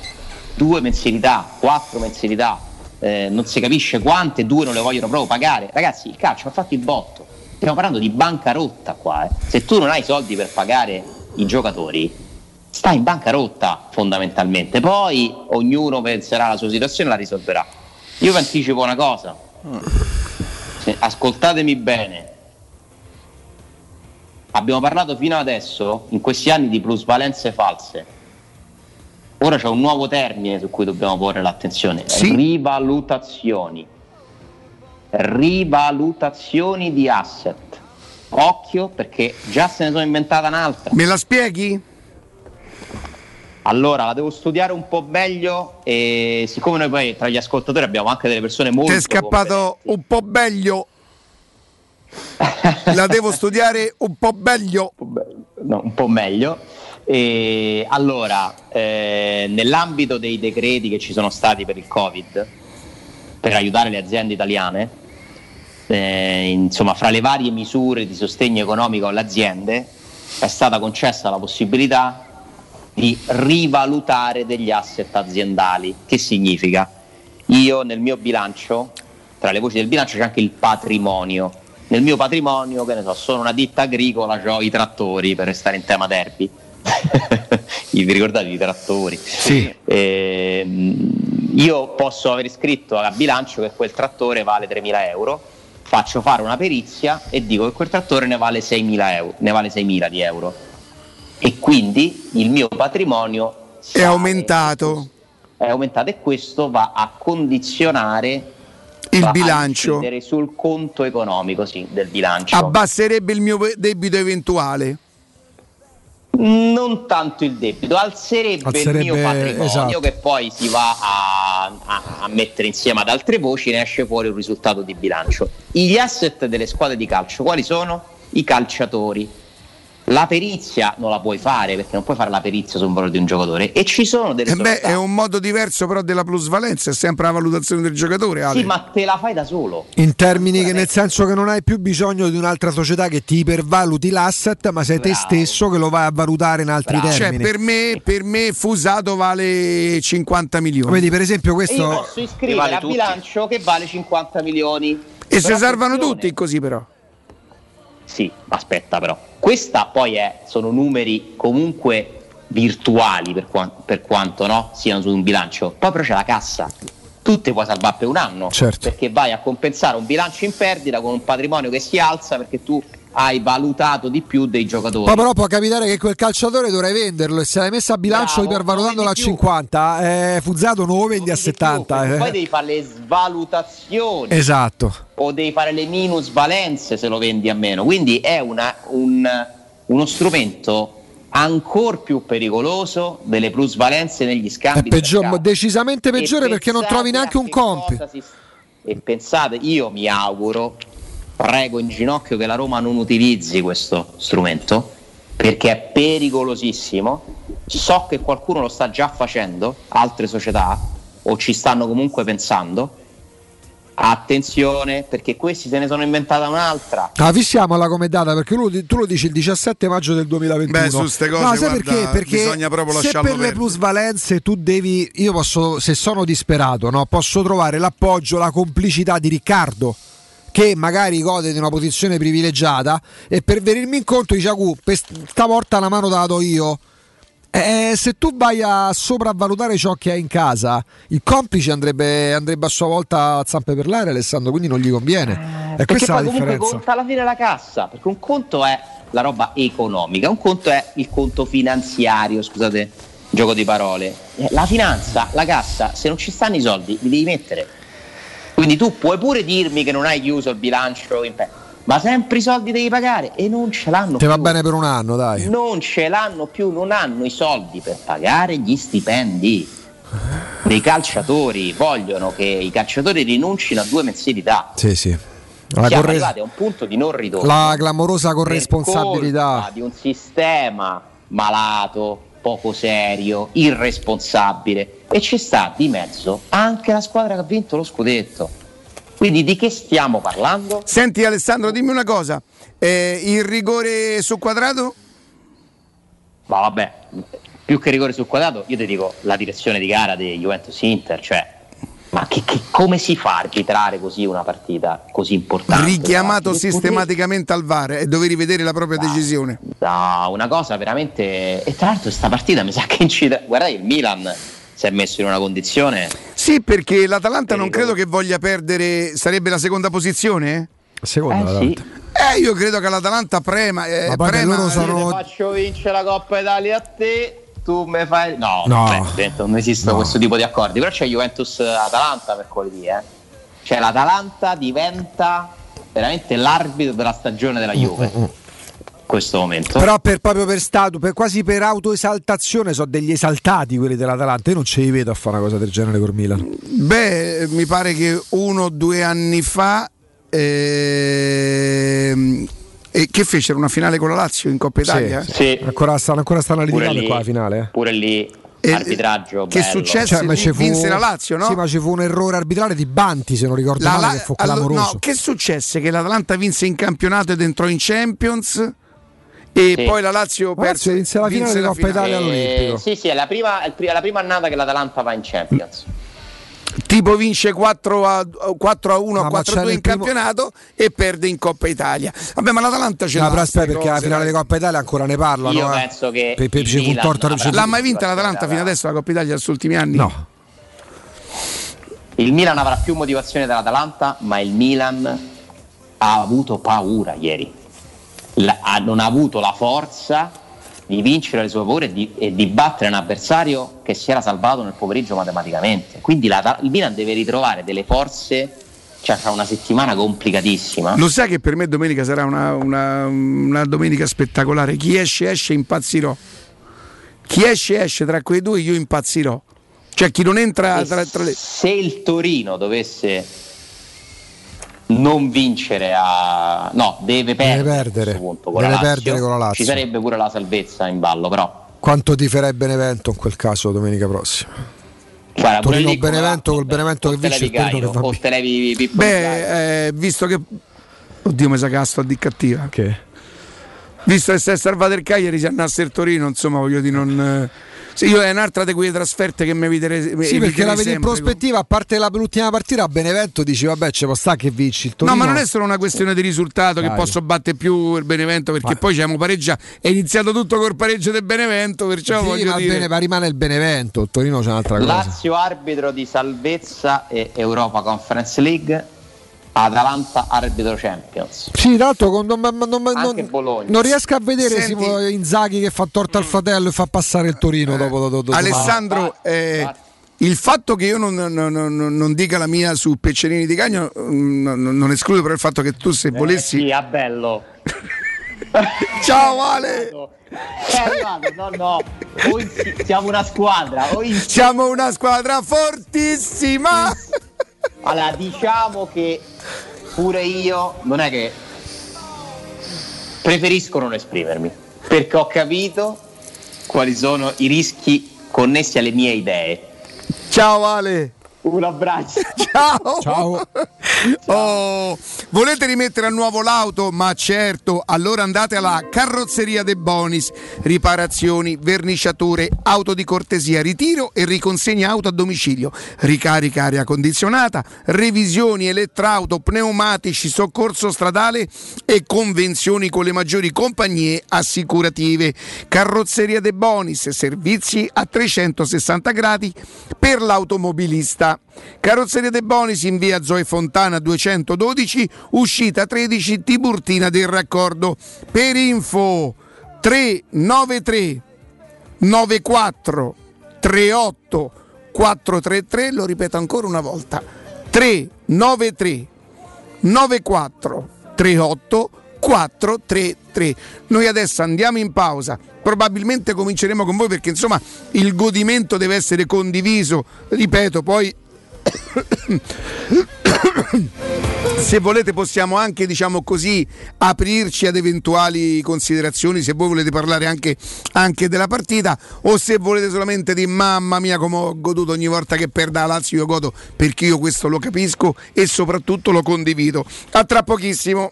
due mensilità, quattro mensilità, eh, non si capisce quante, due non le vogliono proprio pagare. Ragazzi, il calcio ha fatto il botto, stiamo parlando di bancarotta qua, eh. Se tu non hai soldi per pagare i giocatori stai in bancarotta fondamentalmente, poi ognuno penserà alla sua situazione e la risolverà. Io vi anticipo una cosa, se, ascoltatemi bene. Abbiamo parlato fino adesso, in questi anni, di plusvalenze false. Ora c'è un nuovo termine su cui dobbiamo porre l'attenzione, sì. Rivalutazioni. Rivalutazioni di asset. Occhio, perché già se ne sono inventata un'altra. Me la spieghi? Allora, la devo studiare un po' meglio e siccome noi poi tra gli ascoltatori abbiamo anche delle persone molto... Ti è scappato un po' meglio... La devo studiare un po' meglio, no, un po' meglio. E allora, eh, nell'ambito dei decreti che ci sono stati per il Covid, per aiutare le aziende italiane, eh, insomma, fra le varie misure di sostegno economico alle aziende è stata concessa la possibilità di rivalutare degli asset aziendali. Che significa? Io nel mio bilancio, tra le voci del bilancio c'è anche il patrimonio. Nel mio patrimonio, che ne so, sono una ditta agricola, ho i trattori, per restare in tema derby. Vi ricordate i trattori? Sì. Eh, io posso aver scritto a bilancio che quel trattore vale tremila euro, faccio fare una perizia e dico che quel trattore ne vale seimila euro, ne vale seimila di euro. E quindi il mio patrimonio è aumentato. È aumentato e questo va a condizionare il bilancio sul conto economico, sì, del bilancio. Abbasserebbe il mio debito eventuale? Non tanto il debito, alzerebbe, alzerebbe il mio patrimonio, esatto. Che poi si va a, a, a mettere insieme ad altre voci, ne esce fuori un risultato di bilancio. Gli asset delle squadre di calcio quali sono? I calciatori. La perizia non la puoi fare, perché non puoi fare la perizia su un valore di un giocatore, e ci sono delle eh beh, è un modo diverso però della plusvalenza, è sempre la valutazione del giocatore, Ale. Sì, ma te la fai da solo. In termini che, nel senso che non hai più bisogno di un'altra società che ti ipervaluti l'asset, ma sei Bravo. te stesso che lo vai a valutare in altri Bravo. termini. Cioè per me, per me Fusato vale cinquanta milioni. Vedi, per esempio questo. Io posso iscrivere vale a tutti. Bilancio che vale cinquanta milioni. E se salvano tutti così però. Sì, aspetta però. Questa poi è, sono numeri comunque virtuali per, qua, per quanto no siano su un bilancio. Poi però c'è la cassa. Tu te puoi salvare per un anno, certo, perché vai a compensare un bilancio in perdita con un patrimonio che si alza perché tu hai valutato di più dei giocatori. Ma però può capitare che quel calciatore dovrai venderlo e se l'hai messo a bilancio bravo, ipervalutandolo a cinquanta, eh, Fuzzato non lo vendi a settanta. Più, eh. Poi devi fare le svalutazioni. Esatto. O devi fare le minusvalenze se lo vendi a meno. Quindi è una, un, uno strumento ancor più pericoloso delle plusvalenze negli scambi. È peggior, decisamente peggiore e perché non trovi neanche un compito. Si... E pensate, io mi auguro... prego in ginocchio che la Roma non utilizzi questo strumento perché è pericolosissimo. So che qualcuno lo sta già facendo, altre società, o ci stanno comunque pensando. Attenzione, perché questi se ne sono inventata un'altra. Ah, fissiamola come data, perché tu lo dici il diciassette maggio del duemilaventuno. Beh, su ste cose, no, sai guarda, perché? Perché bisogna proprio lasciarlo se per verde. Le plusvalenze tu devi, io posso, se sono disperato, no, posso trovare l'appoggio, la complicità di Riccardo, che magari gode di una posizione privilegiata e per venirmi incontro dice Agu, stavolta la mano te la do io. Eh, se tu vai a sopravvalutare ciò che hai in casa, il complice andrebbe, andrebbe a sua volta a zampe per l'aria, Alessandro, quindi non gli conviene. Eh, e questa è la differenza. Perché comunque conta alla fine la cassa, perché un conto è la roba economica, un conto è il conto finanziario, scusate, gioco di parole. La finanza, la cassa, se non ci stanno i soldi li devi mettere. Quindi tu puoi pure dirmi che non hai chiuso il bilancio, ma sempre i soldi devi pagare e non ce l'hanno più. Te va bene per un anno, dai. Non ce l'hanno più, non hanno i soldi per pagare gli stipendi dei calciatori. Vogliono che i calciatori rinuncino a due mensilità. Sì, sì. La Siamo corre... arrivati a un punto di non ritorno. La clamorosa corresponsabilità. Per colpa di un sistema malato, poco serio, irresponsabile. E ci sta di mezzo anche la squadra che ha vinto lo scudetto. Quindi di che stiamo parlando? Senti Alessandro, dimmi una cosa, eh, il rigore su Quadrato? Ma vabbè, più che rigore su Quadrato io ti dico la direzione di gara di Juventus-Inter, cioè ma che, che, come si fa a arbitrare così una partita così importante? Richiamato no? sistematicamente al V A R e dovevi rivedere la propria da, decisione. Da una cosa veramente. E tra l'altro sta partita mi sa che incide. Guardate il Milan si è messo in una condizione. Sì, perché l'Atalanta non credo che voglia perdere. Sarebbe la seconda posizione? La seconda, eh, sì. eh io credo che l'Atalanta prema. Eh, Ma prema loro sono... faccio vincere la Coppa Italia a te. Tu me fai. No, no. Beh, non esistono no. questo tipo di accordi. Però c'è Juventus-Atalanta mercoledì, eh. Cioè l'Atalanta diventa veramente l'arbitro della stagione della Juve in questo momento. Però per, proprio per stato, per, quasi per autoesaltazione, sono degli esaltati quelli dell'Atalanta. Io non ce li vedo a fare una cosa del genere con Milan. Beh, mi pare che uno o due anni fa. Ehm... E che fecero una finale con la Lazio in Coppa Italia? Sì, sì. Ancora stanno, ancora stanno litigando qua la finale. Eh. Pure lì arbitraggio. Che bello. Successe? Cioè, ma vinse, fu, vinse la Lazio, no? Sì, ma ci fu un errore arbitrale di Banti, se non ricordo la, male, la, che fu clamoroso. No, che successe? Che l'Atalanta vinse in campionato ed entrò in Champions e sì. poi la Lazio perse, vinse la finale vinse di Coppa Italia all'Olimpico. Sì, sì, è la prima, è la prima annata che l'Atalanta va in Champions. Mm. Tipo vince quattro a uno, no, quattro a due in primo... campionato e perde in Coppa Italia. Vabbè, ma l'Atalanta ce no, l'ha. Aspetta, perché alla finale di Coppa Italia ancora ne parlano. Io eh. penso che pe- pe- il Milan torto non l'ha mai vinta l'Atalanta fino adesso la Coppa Italia negli ultimi anni? No. Il Milan avrà più motivazione dell'Atalanta, ma il Milan ha avuto paura ieri. La, ha, non ha avuto la forza di vincere le sue paure e di, e di battere un avversario che si era salvato nel pomeriggio matematicamente. Quindi la, il Milan deve ritrovare delle forze, cioè sarà una settimana complicatissima. Lo sai che per me domenica sarà una, una, una domenica spettacolare. Chi esce esce impazzirò. Chi esce esce tra quei due io impazzirò. Cioè chi non entra tra, tra le... Se il Torino dovesse non vincere a no deve perdere, deve perdere. Punto, con, deve la perdere con la Lazio ci sarebbe pure la salvezza in ballo, però quanto ti farebbe Benevento in quel caso domenica prossima? Guarda, Torino Benevento col Benevento che vince il Torino che fa bene. Beh, eh, visto che oddio mi sa che sto a di cattiva okay. visto che si è salvato il Cagliari, si andasse il Torino, insomma voglio dire non eh... Sì, io è un'altra di quelle trasferte che mi eviterei. Sì, perché la vedi in prospettiva, con... a parte la, l'ultima partita a Benevento, dici vabbè, ce può sta che vinci il Torino. No, ma non è solo una questione di risultato, dai, che posso battere più il Benevento, perché ma... poi c'è pareggia, è iniziato tutto col pareggio del Benevento, perciò sì, voglio ma dire bene, ma rimane il Benevento, il Torino c'è un'altra cosa. Lazio arbitro di salvezza e Europa Conference League, Atalanta arbitro Champions. Sì, tra l'altro con, non, non, non, non riesco a vedere Senti... Inzaghi che fa torta al fratello e fa passare il Torino eh, dopo, dopo, dopo Alessandro dopo. Eh, ah. Il fatto che io non, non, non, non dica la mia su Peccerini di Cagno non, non escludo però il fatto che tu se eh, volessi sì, a bello ciao Vale eh, no no o in... siamo una squadra o in... siamo una squadra fortissima. Allora diciamo che pure io non è che preferisco non esprimermi, perché ho capito quali sono i rischi connessi alle mie idee. Ciao Ale, un abbraccio. Ciao, ciao. Oh, volete rimettere a nuovo l'auto? Ma certo, allora andate alla Carrozzeria De Bonis, riparazioni, verniciature, auto di cortesia, ritiro e riconsegna auto a domicilio, ricarica aria condizionata, revisioni elettrauto, pneumatici, soccorso stradale e convenzioni con le maggiori compagnie assicurative. Carrozzeria De Bonis, servizi a trecentosessanta gradi per l'automobilista. Carrozzeria De Bonis in via Zoe Fontana duecentododici, uscita tredici, Tiburtina del Raccordo. Per info tre nove tre nove quattro tre otto quattro tre tre, lo ripeto ancora una volta, tre nove tre nove quattro tre otto quattro tre tre. Noi adesso andiamo in pausa, probabilmente cominceremo con voi perché insomma il godimento deve essere condiviso, ripeto, poi se volete possiamo anche, diciamo così, aprirci ad eventuali considerazioni, se voi volete parlare anche, anche della partita o se volete solamente dire mamma mia come ho goduto ogni volta che perda la Lazio, io godo, perché io questo lo capisco e soprattutto lo condivido. A tra pochissimo.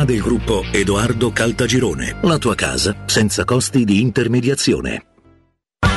del gruppo Edoardo Caltagirone. La tua casa senza costi di intermediazione.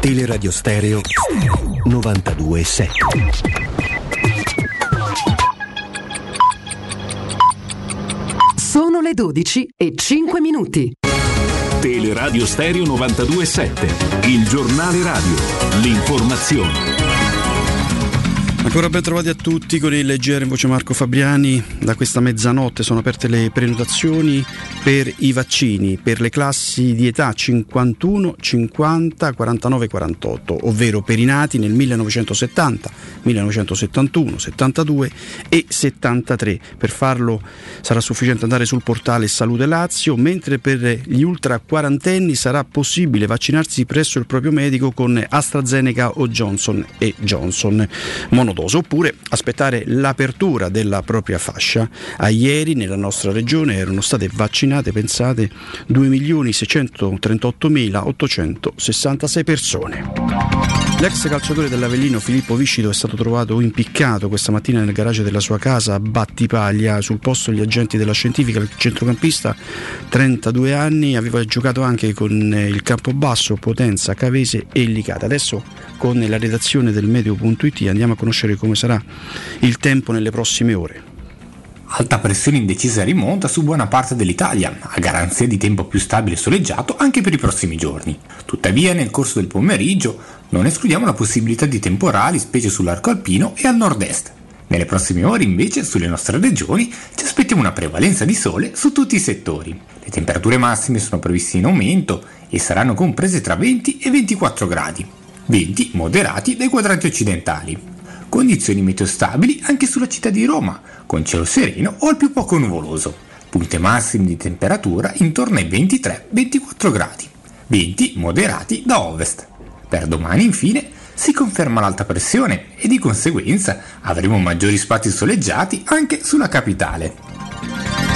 Teleradio Stereo novantadue virgola sette. Sono le dodici e cinque minuti. Teleradio Stereo novantadue virgola sette, il giornale radio, l'informazione. Ancora ben trovati a tutti con il G R in voce Marco Fabriani. Da questa mezzanotte sono aperte le prenotazioni per i vaccini per le classi di età cinquantuno, cinquanta, quarantanove, quarantotto, ovvero per i nati nel millenovecentosettanta, millenovecentosettantuno, settantadue e settantatré. Per farlo sarà sufficiente andare sul portale Salute Lazio, mentre per gli ultra quarantenni sarà possibile vaccinarsi presso il proprio medico con AstraZeneca o Johnson e Johnson mono dose, oppure aspettare l'apertura della propria fascia. A ieri nella nostra regione erano state vaccinate, pensate, due milioni seicentotrentottomilaottocentosessantasei persone. L'ex calciatore dell'Avellino Filippo Viscido è stato trovato impiccato questa mattina nel garage della sua casa a Battipaglia. Sul posto gli agenti della Scientifica. Il centrocampista, trentadue anni, aveva giocato anche con il Campobasso, Potenza, Cavese e Licata. Adesso con la redazione del Meteo punto it andiamo a conoscere come sarà il tempo nelle prossime ore. Alta pressione indecisa rimonta su buona parte dell'Italia, a garanzia di tempo più stabile e soleggiato anche per i prossimi giorni. Tuttavia nel corso del pomeriggio non escludiamo la possibilità di temporali, specie sull'arco alpino e al nord-est. Nelle prossime ore invece sulle nostre regioni ci aspettiamo una prevalenza di sole su tutti i settori. Le temperature massime sono previste in aumento e saranno comprese tra venti e ventiquattro gradi, venti moderati dai quadranti occidentali. Condizioni meteo stabili anche sulla città di Roma, con cielo sereno o al più poco nuvoloso. Punte massime di temperatura intorno ai ventitré ventiquattro gradi, venti moderati da ovest. Per domani, infine, si conferma l'alta pressione e di conseguenza avremo maggiori spazi soleggiati anche sulla capitale.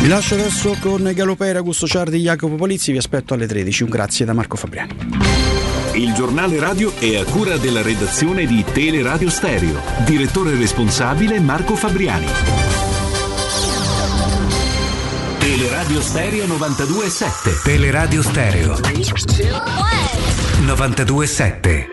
Vi lascio adesso con Galopera, Augusto Ciardi, Jacopo Polizzi, vi aspetto alle tredici. Un grazie da Marco Fabriani. Il giornale radio è a cura della redazione di Teleradio Stereo. Direttore responsabile Marco Fabriani. Teleradio Stereo novantadue virgola sette. Teleradio Stereo novantadue virgola sette.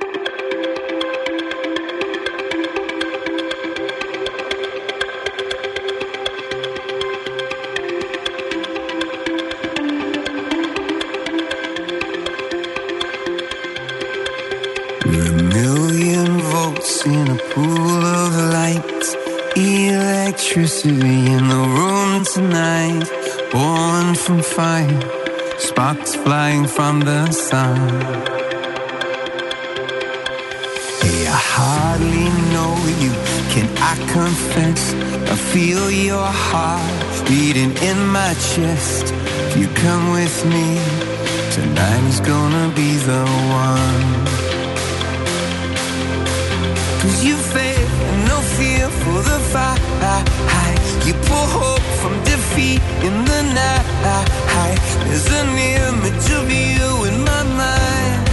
In a pool of light, electricity in the room tonight, born from fire, sparks flying from the sun. Hey, I hardly know you, can I confess? I feel your heart beating in my chest. If you come with me, tonight is gonna be the one. 'Cause you fail, no fear for the fight. You pull hope from defeat in the night. There's an image of you in my mind.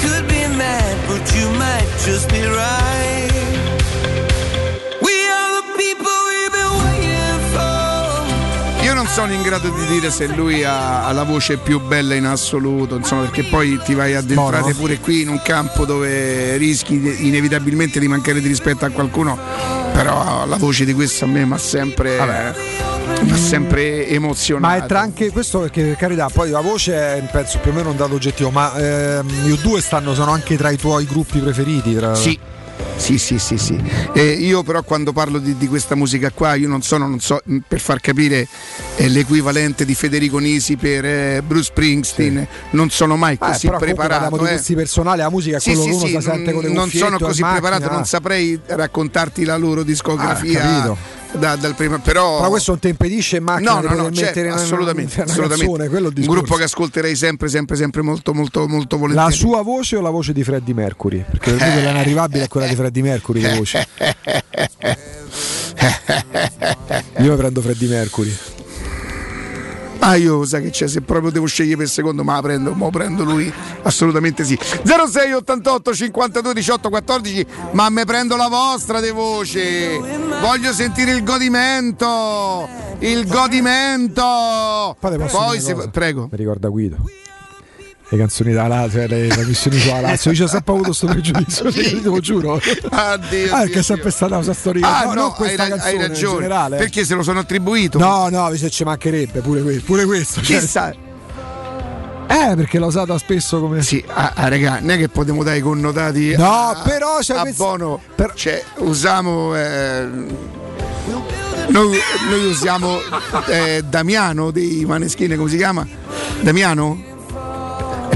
Could be mad, but you might just be right. Sono in grado di dire se lui ha, ha la voce più bella in assoluto, insomma, perché poi ti vai addentrate Bono. Pure qui in un campo dove rischi inevitabilmente di mancare di rispetto a qualcuno, però la voce di questo a me mi ha sempre Vabbè. Ma sempre emozionato. Ma è tra anche questo, perché per carità, poi la voce è penso più o meno un dato oggettivo, ma ehm, io due stanno sono anche tra i tuoi gruppi preferiti tra... Sì. Sì, sì, sì, sì. Eh, io però quando parlo di, di questa musica qua, io non sono, non so, per far capire, eh, l'equivalente di Federico Nisi per eh, Bruce Springsteen, sì. Non sono mai ah, così preparato. Ma eh. questi personali, la musica è sì, quello sì, che uno sì, sente con le non sono così preparato, non saprei raccontarti la loro discografia. Ah, capito. Da, dal prima, però... però questo non ti impedisce ma no, no, no, certo, mettere assolutamente, una, una assolutamente. Canzone, un gruppo che ascolterei sempre sempre sempre molto molto molto volentieri. La sua voce o la voce di Freddie Mercury? Perché per eh, quella inarrivabile è quella di Freddie Mercury, la voce. Io mi prendo Freddie Mercury. Ah, io sa che c'è, se proprio devo scegliere per secondo, ma la prendo, ma prendo lui, assolutamente sì. zero sei ottantotto cinquantadue diciotto quattordici, ma me prendo la vostra di voce. Voglio sentire il godimento, il godimento. Poi se prego. Mi ricorda Guido. Le canzoni da Lazio, le trasmissioni sulla Lazio, io ho sempre avuto questo pregiudizio, sì. Te lo giuro. Addio, ah, perché è sempre stata una storia. Ah, no, no, no, questa hai, canzone hai ragione. In generale. Perché se lo sono attribuito. No, no, se ci mancherebbe pure questo. Pure questo chissà. Cioè. Eh, perché l'ho usata spesso come. Sì, ah, ah raga, non è che potremmo dare i connotati. No, a, però c'è. A pezz- Bono. Per... Cioè, usiamo. Eh... Noi, noi usiamo eh, Damiano dei Maneskin, come si chiama? Damiano?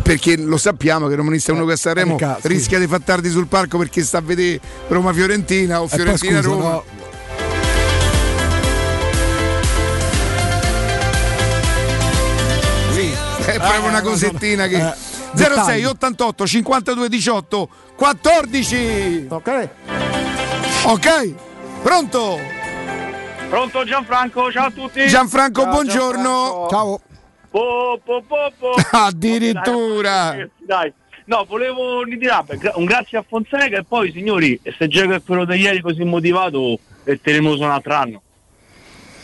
Perché lo sappiamo che il romanista è uno che a Sanremo rischia di far tardi sul parco perché sta a vedere Roma-Fiorentina o Fiorentina-Roma. No. Sì, è proprio eh, una cosettina no, no, no. che. Eh, zero sei ottantotto cinquantadue diciotto quattordici. Ok. Ok, pronto? Pronto Gianfranco, ciao a tutti. Gianfranco, ciao, buongiorno. Gianfranco. Ciao. Po, po, po, po. Addirittura dai, no, volevo dire un grazie a Fonseca e poi signori, se gioco è quello di ieri così motivato e teniamo su un altro anno.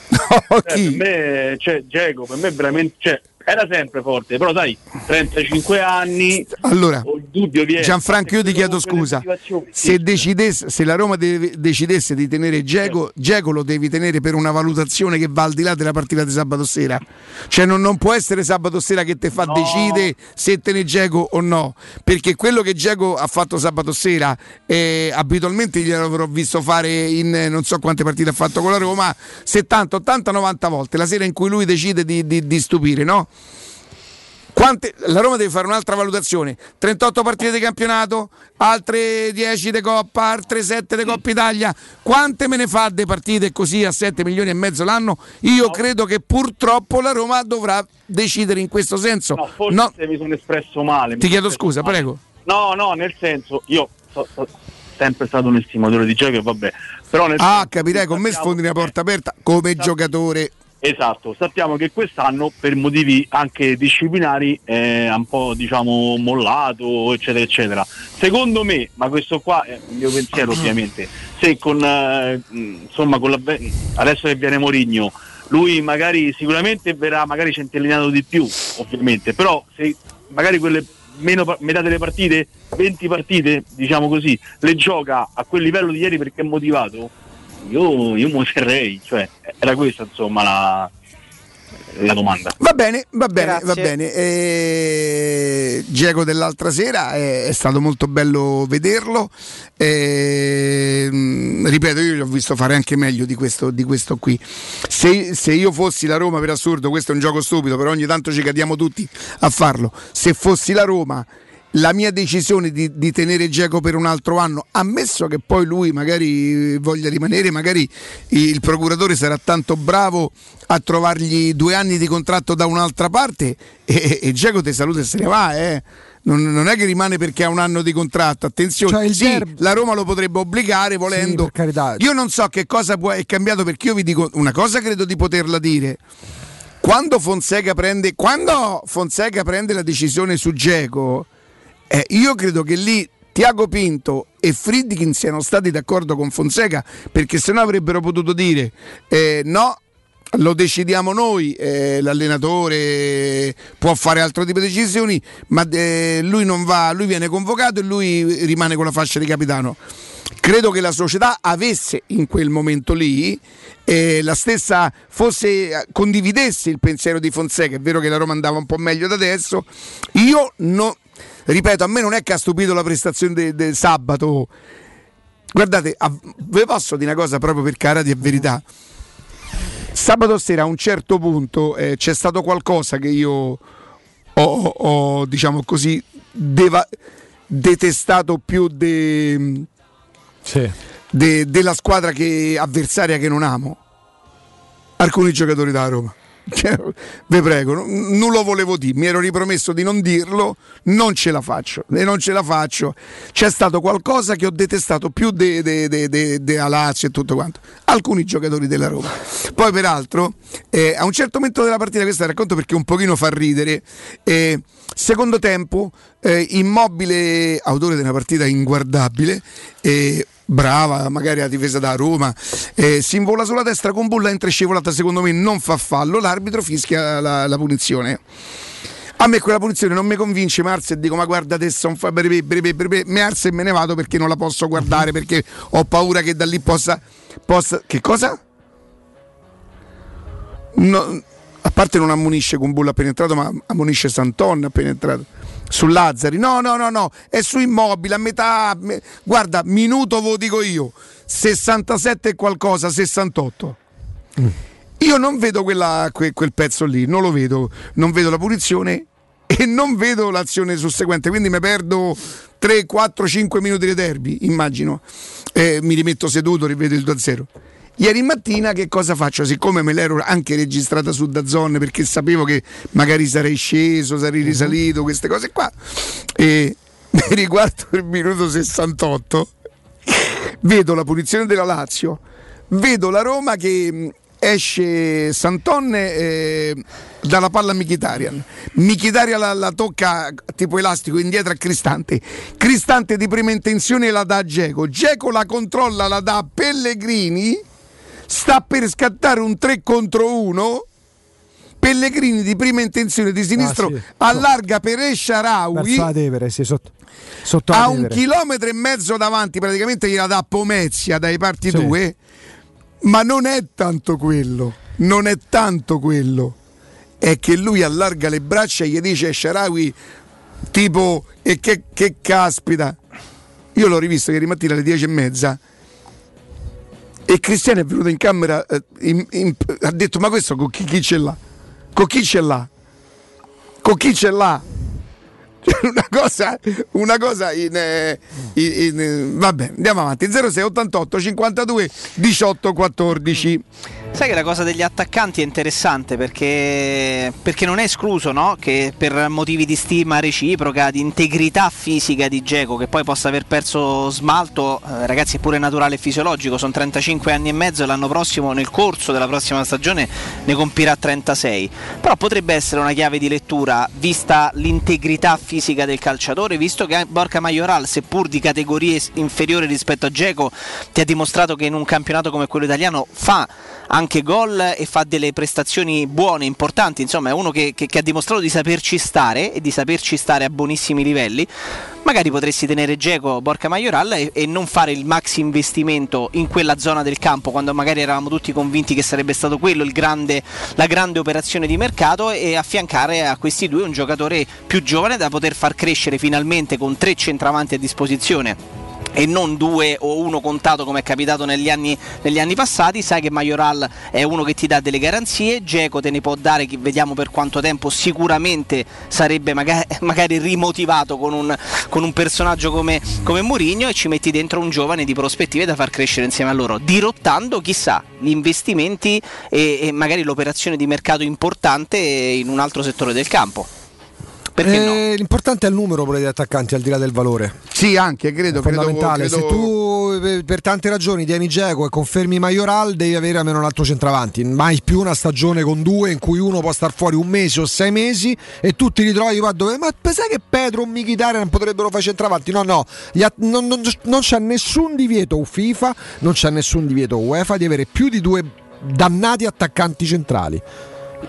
No, chi? Eh, per me, cioè, Diego, per me veramente, cioè, era sempre forte, però sai, trentacinque anni. Allora, dubbio viene. Gianfranco, io ti chiedo scusa. Se decidesse, se la Roma deve, decidesse di tenere Dzeko, Dzeko lo devi tenere per una valutazione che va al di là della partita di sabato sera. Cioè non, non può essere sabato sera che te fa no. decidere se tenere Dzeko o no, perché quello che Dzeko ha fatto sabato sera, eh, abitualmente gliel'avrò visto fare in non so quante partite ha fatto con la Roma, settanta, ottanta, novanta volte, la sera in cui lui decide di, di, di stupire, no? Quante, la Roma deve fare un'altra valutazione, trentotto partite di campionato, altre dieci di Coppa, altre sette di Coppa Italia, quante me ne fa delle partite così a sette milioni e mezzo l'anno? Io no. credo che purtroppo la Roma dovrà decidere in questo senso. No, forse no. mi sono espresso male. Ti chiedo scusa, male. Prego. No, no, nel senso, io sono so, sempre stato un estimatore di gioco, vabbè. Però nel ah, senso, capirei, con me sfondi una porta aperta come esatto. giocatore. Esatto, sappiamo che quest'anno per motivi anche disciplinari è un po', diciamo, mollato eccetera eccetera. Secondo me, ma questo qua è il mio pensiero ovviamente, se con eh, insomma con la, adesso che viene Mourinho, lui magari sicuramente verrà magari centellinato di più ovviamente, però se magari quelle meno metà delle partite, venti partite diciamo così, le gioca a quel livello di ieri perché è motivato, io, io muoverei, cioè era questa insomma la, la domanda. Va bene, va bene, grazie. Va bene. E... Diego dell'altra sera è, è stato molto bello vederlo. E... ripeto, io gli ho visto fare anche meglio di questo, di questo qui. Se, se io fossi la Roma, per assurdo, questo è un gioco stupido, però ogni tanto ci cadiamo tutti a farlo. Se fossi la Roma, la mia decisione di, di tenere Dzeko per un altro anno, ammesso che poi lui magari voglia rimanere, magari il procuratore sarà tanto bravo a trovargli due anni di contratto da un'altra parte, e, e Dzeko te saluta e se ne va, eh. Non, non è che rimane perché ha un anno di contratto, attenzione, cioè, sì, derby... la Roma lo potrebbe obbligare volendo, sì, per carità. Io non so che cosa può, è cambiato, perché io vi dico una cosa, credo di poterla dire. Quando Fonseca prende, quando Fonseca prende la decisione su Dzeko, eh, io credo che lì Tiago Pinto e Friedkin siano stati d'accordo con Fonseca, perché sennò avrebbero potuto dire eh, no, lo decidiamo noi, eh, l'allenatore può fare altro tipo di decisioni, ma eh, lui non va, lui viene convocato e lui rimane con la fascia di capitano. Credo che la società avesse in quel momento lì eh, la stessa, fosse, condividesse il pensiero di Fonseca. È vero che la Roma andava un po' meglio da adesso. Io non, ripeto, a me non è che ha stupito la prestazione del de sabato. Guardate, a, ve posso dire una cosa proprio per cara di verità. Sabato sera a un certo punto eh, c'è stato qualcosa che io ho, ho, ho diciamo così, deva- detestato più de- sì. de- della squadra che avversaria che non amo. Alcuni giocatori da Roma. Ve prego, non lo volevo dire, mi ero ripromesso di non dirlo, non ce la faccio e non ce la faccio. C'è stato qualcosa che ho detestato più de, de, de, de, de Lazio e tutto quanto, alcuni giocatori della Roma. Poi peraltro eh, a un certo momento della partita, questo racconto perché un pochino fa ridere, eh, secondo tempo eh, Immobile, autore di una partita inguardabile, eh, brava magari la difesa da Roma, eh, si invola sulla destra con Bulla, entra scivolata, secondo me non fa fallo, l'arbitro fischia la, la punizione. A me quella punizione non mi convince, Marz, e dico ma guarda adesso un fa bre, bre, bre, bre, mi arzo e me ne vado perché non la posso guardare, perché ho paura che da lì possa, possa... che cosa? No, a parte non ammonisce con Bulla appena entrato, ma ammonisce Santon appena entrato. Su Lazzari, no, no, no, no, è su Immobile a metà, guarda, minuto ve lo dico io, sessantasette e qualcosa, sessantotto. Mm. Io non vedo quella, que, quel pezzo lì, non lo vedo, non vedo la punizione e non vedo l'azione susseguente, quindi mi perdo tre, quattro, cinque minuti di derby, immagino, eh, mi rimetto seduto, rivedo il due a zero. Ieri mattina che cosa faccio? Siccome me l'ero anche registrata su DAZN perché sapevo che magari sarei sceso, sarei risalito, queste cose qua, e mi riguardo il minuto sessantotto, vedo la punizione della Lazio, vedo la Roma che esce Santon eh, dalla palla Mkhitaryan, Mkhitaryan la, la tocca tipo elastico indietro a Cristante, Cristante di prima intenzione la dà a Dzeko, Dzeko la controlla, la dà a Pellegrini, sta per scattare un tre contro uno, Pellegrini di prima intenzione di sinistro, ah, sì, allarga per Esharawi sotto, sotto a un chilometro e mezzo davanti, praticamente gliela dà a Pomezia dai parti sì. due, ma non è tanto quello, non è tanto quello, è che lui allarga le braccia e gli dice Esharawi tipo e che, che caspita, io l'ho rivisto ieri mattina alle dieci e mezza e Cristiano è venuto in camera, eh, in, in, ha detto ma questo con chi, chi ce l'ha? Con chi ce l'ha? Con chi ce l'ha? Una cosa, una cosa in, in, in, vabbè, andiamo avanti. zero sei ottantotto cinquantadue diciotto quattordici. Sai che la cosa degli attaccanti è interessante perché, perché non è escluso, no? Che per motivi di stima reciproca, di integrità fisica di Dzeko, che poi possa aver perso smalto, eh, ragazzi è pure naturale e fisiologico, sono trentacinque anni e mezzo e l'anno prossimo, nel corso della prossima stagione, ne compirà trentasei. Però potrebbe essere una chiave di lettura, vista l'integrità fisica del calciatore, visto che Borja Mayoral, seppur di categorie inferiori rispetto a Dzeko, ti ha dimostrato che in un campionato come quello italiano fa anche anche gol e fa delle prestazioni buone, importanti, insomma è uno che, che, che ha dimostrato di saperci stare e di saperci stare a buonissimi livelli. Magari potresti tenere Dzeko, Borja Mayoral e, e non fare il max investimento in quella zona del campo, quando magari eravamo tutti convinti che sarebbe stato quello il grande, la grande operazione di mercato, e affiancare a questi due un giocatore più giovane da poter far crescere finalmente con tre centravanti a disposizione e non due o uno contato come è capitato negli anni, negli anni passati. Sai che Majoral è uno che ti dà delle garanzie, Dzeko te ne può dare, che vediamo per quanto tempo, sicuramente sarebbe magari, magari rimotivato con un, con un personaggio come, come Mourinho, e ci metti dentro un giovane di prospettive da far crescere insieme a loro, dirottando chissà gli investimenti e, e magari l'operazione di mercato importante in un altro settore del campo. Perché no? Eh, l'importante è il numero degli attaccanti, al di là del valore. Sì, anche credo. È fondamentale. Credo, credo... Se tu per, per tante ragioni tieni Dzeko e confermi Majoral, devi avere almeno un altro centravanti. Mai più una stagione con due in cui uno può star fuori un mese o sei mesi e tu ti ritrovi qua dove, ma pensai che Pedro o Mkhitaryan potrebbero fare centravanti? No, no, gli att- non, non, non c'è nessun divieto FIFA, non c'è nessun divieto UEFA di avere più di due dannati attaccanti centrali.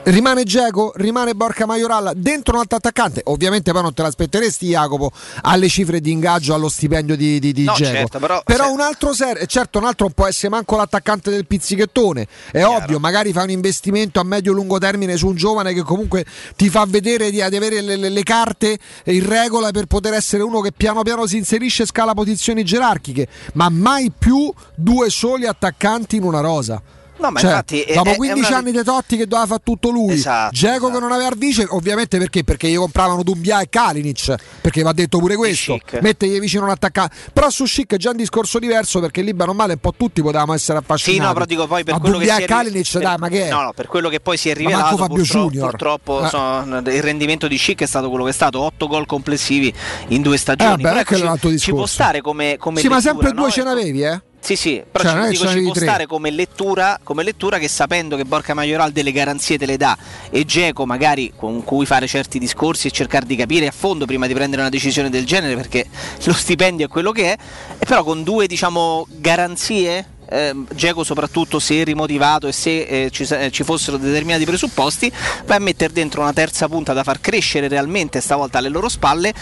Rimane Dzeko, rimane Borja Majoral, dentro un altro attaccante. Ovviamente poi non te l'aspetteresti, Jacopo, alle cifre di ingaggio, allo stipendio di, di, di no, Dzeko, certo, però, però se... un altro ser- certo un altro può essere manco l'attaccante del pizzichettone, è Chiaro. ovvio, magari fa un investimento a medio-lungo termine su un giovane che comunque ti fa vedere di, di avere le, le, le carte in regola per poter essere uno che piano piano si inserisce e scala posizioni gerarchiche, ma mai più due soli attaccanti in una rosa. No, ma cioè, infatti, dopo quindici una... anni di Totti che doveva fare tutto lui, esatto, Dzeko esatto. che non aveva il vice, ovviamente perché? Perché gli compravano Dumbia e Kalinic, perché va detto pure questo, mettergli vicino un attaccante. Però su Schick è già un discorso diverso, perché lì bene o male un po' tutti potevamo essere affascinati. Sì, no, però dico, poi per ma quello Dumbia che si è... Kalinic, per... dai, ma che è? No, no, per quello che poi si è rivelato, purtroppo, purtroppo eh. sono... il rendimento di Schick è stato quello che è stato, otto gol complessivi in due stagioni. Eh, beh, però è ci, ci può stare come, come sì, lettura, ma sempre due no? ce n'avevi, eh? Sì, sì, però cioè, ci, dico, ci può tre. stare come lettura, come lettura che sapendo che Borja Majoral delle garanzie te le dà e Dzeko magari con cui fare certi discorsi e cercare di capire a fondo prima di prendere una decisione del genere, perché lo stipendio è quello che è, e però con due, diciamo, garanzie. Eh, Dzeko soprattutto se rimotivato e se eh, ci, eh, ci fossero determinati presupposti, vai a mettere dentro una terza punta da far crescere realmente stavolta alle loro spalle,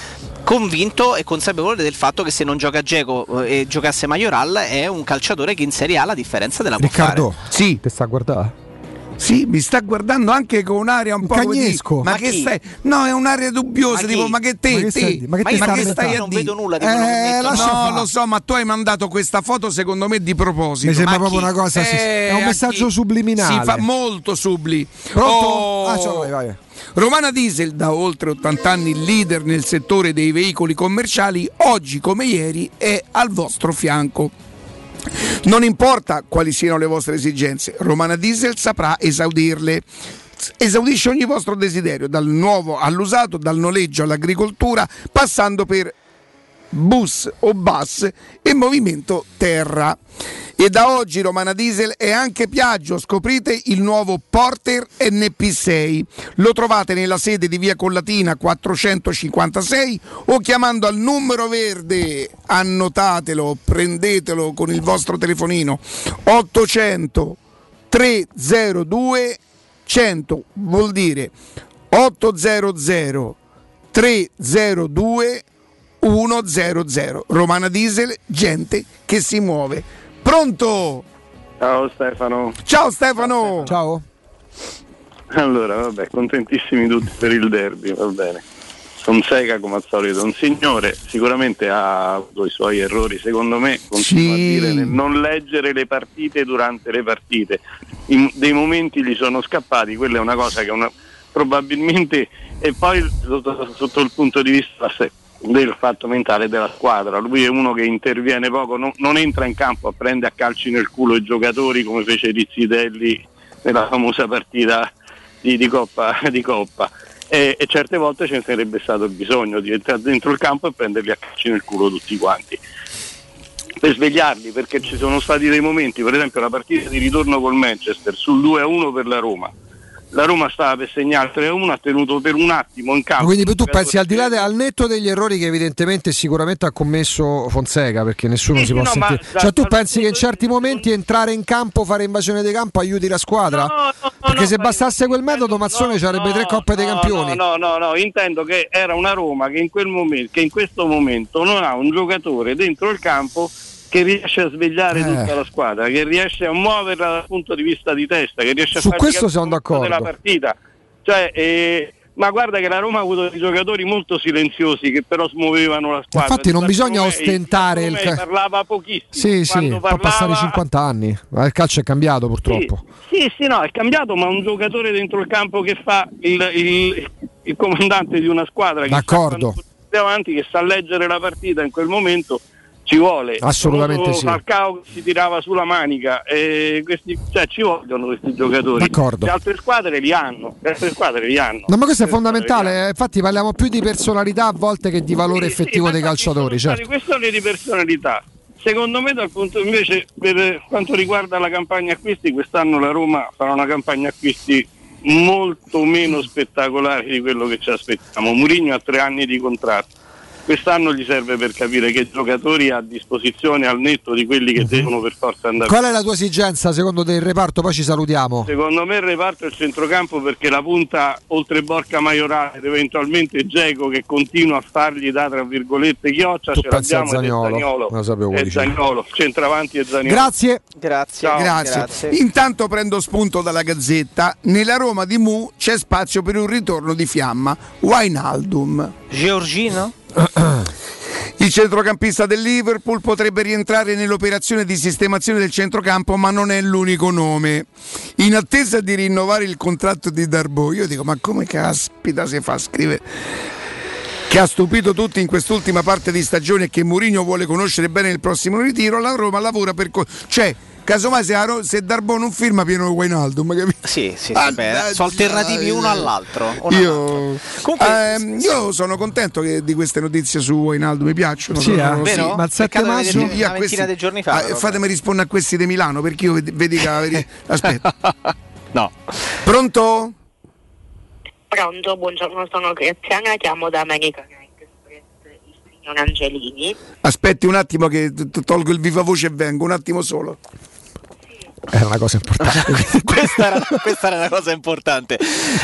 convinto e consapevole del fatto che se non gioca Dzeko eh, e giocasse Majoral è un calciatore che in Serie A la differenza della può fare. Riccardo, sì, ti sta a guardare? Sì, mi sta guardando anche con un'aria un, un po' cagnesco. Ma, ma che stai? No, è un'aria dubbiosa, ma tipo, ma che te? Ma che, te? Ma che, ma sta che stai a non vedo nulla di eh, quello che No, lo so, ma tu hai mandato questa foto secondo me di proposito. Mi sembra ma proprio chi? una cosa, eh, è un messaggio subliminale. Si fa molto subli. Pronto? Oh. Ah, cioè, vai, vai. Romana Diesel, da oltre ottanta anni leader nel settore dei veicoli commerciali, oggi come ieri è al vostro fianco. Non importa quali siano le vostre esigenze, Romana Diesel saprà esaudirle. Esaudisce ogni vostro desiderio, dal nuovo all'usato, dal noleggio all'agricoltura, passando per bus o bus e movimento terra. E da oggi Romana Diesel è anche Piaggio. Scoprite il nuovo Porter N P sei, lo trovate nella sede di via Collatina quattrocentocinquantasei o chiamando al numero verde, annotatelo, prendetelo con il vostro telefonino, ottocento trecentodue cento, vuol dire ottocento trecentodue centocinquanta. Romana Diesel, gente che si muove. Pronto? Ciao Stefano. Ciao Stefano. Ciao. Allora, vabbè, contentissimi tutti per il derby, va bene. Fonseca come al solito, un signore, sicuramente ha avuto i suoi errori, secondo me, continua sì. a dire nel non leggere le partite durante le partite. In dei momenti gli sono scappati, quella è una cosa che una, probabilmente e poi sotto, sotto il punto di vista del fatto mentale della squadra, lui è uno che interviene poco, non, non entra in campo, prende a calci nel culo i giocatori come fece Rizzitelli nella famosa partita di, di Coppa, di Coppa. E, e certe volte ce ne sarebbe stato bisogno di entrare dentro il campo e prenderli a calci nel culo tutti quanti per svegliarli, perché ci sono stati dei momenti, per esempio la partita di ritorno col Manchester sul due a uno per la Roma. La Roma stava per segnare tre a uno, ha tenuto per un attimo in campo. Quindi tu pensi al di là del, al netto degli errori che evidentemente sicuramente ha commesso Fonseca, perché nessuno sì, si può no, sentire. Da, cioè tu da, pensi che in certi momenti entrare in campo, fare invasione di campo aiuti la squadra? No, no, no, perché no, se bastasse quel metodo Mazzone no, ci avrebbe no, tre coppe dei no, campioni. No, no, no, no, intendo che era una Roma che in quel momento, che in questo momento non ha un giocatore dentro il campo che riesce a svegliare eh. tutta la squadra, che riesce a muoverla dal punto di vista di testa, che riesce a Su fare questo siamo d'accordo. della partita. Cioè, eh, Ma guarda che la Roma ha avuto dei giocatori molto silenziosi che però smuovevano la squadra. Infatti non bisogna Romei, ostentare Romei il... parlava pochissimo. Sì, sì, fa parlava... passare i cinquanta anni. Il calcio è cambiato purtroppo. Sì, sì, sì, no, è cambiato, ma un giocatore dentro il campo che fa il, il, il comandante di una squadra, d'accordo, che sta davanti, che sa leggere la partita in quel momento, ci vuole. Assolutamente sì. Falcao si tirava sulla manica e questi, cioè, ci vogliono questi giocatori. D'accordo. Le altre squadre li hanno, le altre squadre li hanno. No, ma questo è fondamentale, infatti parliamo più di personalità a volte che di valore sì, effettivo sì, dei calciatori, certo. Questione di personalità. Secondo me dal punto invece per quanto riguarda la campagna acquisti, quest'anno la Roma farà una campagna acquisti molto meno spettacolare di quello che ci aspettiamo. Mourinho ha tre anni di contratto. Quest'anno gli serve per capire che giocatori ha a disposizione al netto di quelli che devono per forza andare. Qual è la tua esigenza secondo te il reparto? Poi ci salutiamo. Secondo me il reparto è il centrocampo, perché la punta oltre Borca Maiorale ed eventualmente Dzeko, che continua a fargli da tra virgolette chioccia, tu ce l'abbiamo Zaniolo. E Zaniolo, e Zaniolo. Centravanti e Zaniolo. Grazie. Grazie. Grazie. Grazie. Intanto prendo spunto dalla Gazzetta. Nella Roma di Mu c'è spazio per un ritorno di fiamma. Wijnaldum. Georgino? Il centrocampista del Liverpool potrebbe rientrare nell'operazione di sistemazione del centrocampo, ma non è l'unico nome. In attesa di rinnovare il contratto di Darboe, io dico ma come caspita si fa a scrivere, che ha stupito tutti in quest'ultima parte di stagione e che Mourinho vuole conoscere bene il prossimo ritiro. La Roma lavora per co- cioè casomai se, Ro- se Darboe non firma pieno Wijnaldum, capito? Sì, sì, ah, beh, sono alternativi uno all'altro. Uno io, all'altro. Comunque, ehm, sì, io sono contento che di queste notizie su Wijnaldum, mi piacciono. Sì, sono, vero? Sì. Ma il sette maggio una ventina questi, di giorni fa. Ah, fatemi rispondere a questi di Milano, perché io vedi, vedi che aspetta. No. Pronto? Pronto, buongiorno, sono Graziana, chiamo da America. Angelini. Aspetti un attimo che tolgo il viva voce e vengo, un attimo solo. Era una cosa importante. questa, era, questa era una cosa importante.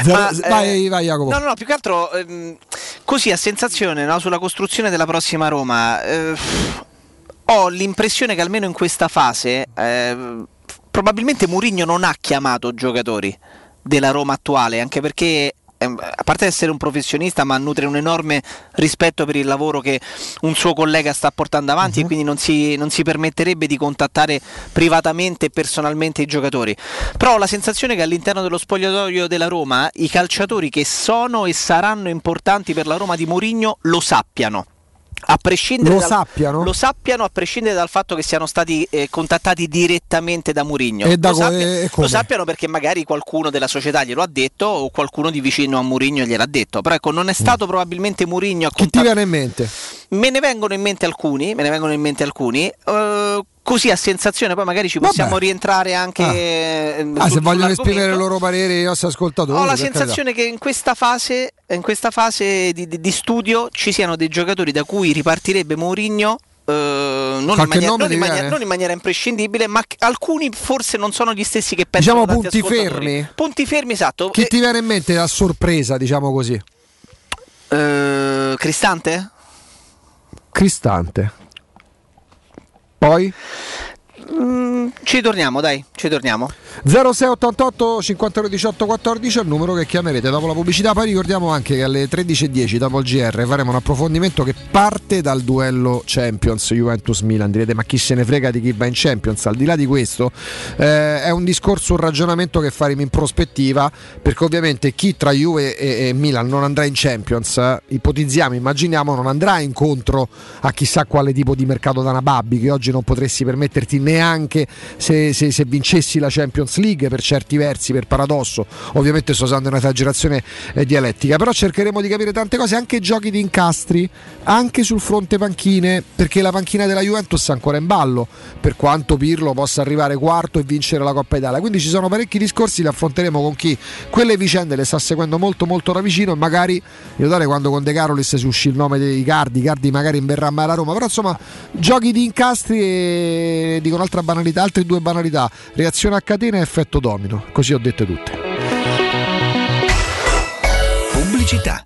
Ma, vai, eh, vai Jacopo. No, no, no, più che altro ehm, così a sensazione, no, sulla costruzione della prossima Roma. Eh, ho l'impressione che almeno in questa fase eh, probabilmente Mourinho non ha chiamato giocatori della Roma attuale, anche perché a parte essere un professionista, ma nutre un enorme rispetto per il lavoro che un suo collega sta portando avanti, uh-huh, e quindi non si, non si permetterebbe di contattare privatamente e personalmente i giocatori. Però ho la sensazione che all'interno dello spogliatoio della Roma i calciatori che sono e saranno importanti per la Roma di Mourinho lo sappiano. A prescindere lo, dal, sappiano. lo sappiano a prescindere dal fatto che siano stati eh, contattati direttamente da Mourinho, e da lo, sappi- e lo sappiano perché magari qualcuno della società glielo ha detto o qualcuno di vicino a Mourinho gliel'ha detto, però ecco non è stato mm. probabilmente Mourinho a contatt- Chi ti viene in mente? Me ne vengono in mente alcuni, me ne vengono in mente alcuni uh, così a sensazione, poi magari ci possiamo Vabbè. rientrare anche ah. Eh, ah, se vogliono esprimere il loro parere i nostri ascoltatori. Ho la sensazione carità. che in questa fase, in questa fase di, di, di studio ci siano dei giocatori da cui ripartirebbe Mourinho eh, non, in maniera, non, in maniera, non in maniera imprescindibile, ma alcuni forse non sono gli stessi che pensano. Diciamo punti fermi. Punti fermi, esatto. Chi eh, ti viene in mente la sorpresa, diciamo così? Eh, Cristante? Cristante. Poi mm, ci torniamo, dai, ci torniamo. zero sei ottantotto cinquantanove diciotto quattordici è il numero che chiamerete dopo la pubblicità. Poi ricordiamo anche che alle tredici e dieci dopo il G R faremo un approfondimento che parte dal duello Champions Juventus-Milan. Direte ma chi se ne frega di chi va in Champions? Al di là di questo eh, è un discorso, un ragionamento che faremo in prospettiva, perché ovviamente chi tra Juve e, e Milan non andrà in Champions, eh, ipotizziamo, immaginiamo, non andrà incontro a chissà quale tipo di mercato da Nababbi, che oggi non potresti permetterti neanche se, se, se vincessi la Champions League, per certi versi, per paradosso. Ovviamente sto usando una esagerazione eh, dialettica, però cercheremo di capire tante cose, anche giochi di incastri, anche sul fronte panchine, perché la panchina della Juventus è ancora in ballo, per quanto Pirlo possa arrivare quarto e vincere la Coppa Italia. Quindi ci sono parecchi discorsi, li affronteremo con chi quelle vicende le sta seguendo molto molto da vicino, e magari dare quando con De Carolis si uscì il nome dei Cardi, Cardi magari inverrà mai alla Roma, però insomma giochi di incastri e dicono altra banalità, altre due banalità, reazione a catena e effetto domino, così ho detto tutte. Pubblicità.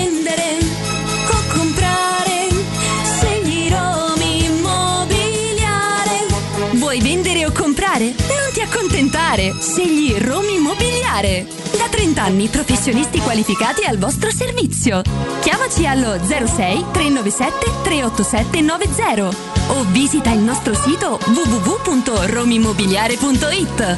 o comprare. Sceglierò Immobiliare. Vuoi vendere o comprare? Non ti accontentare. Scegli Romi Immobiliare. Da trenta anni professionisti qualificati al vostro servizio. Chiamaci allo zero sei tre nove sette tre otto sette nove zero o visita il nostro sito w w w punto romimmobiliare punto i t.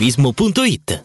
turismo punto i t.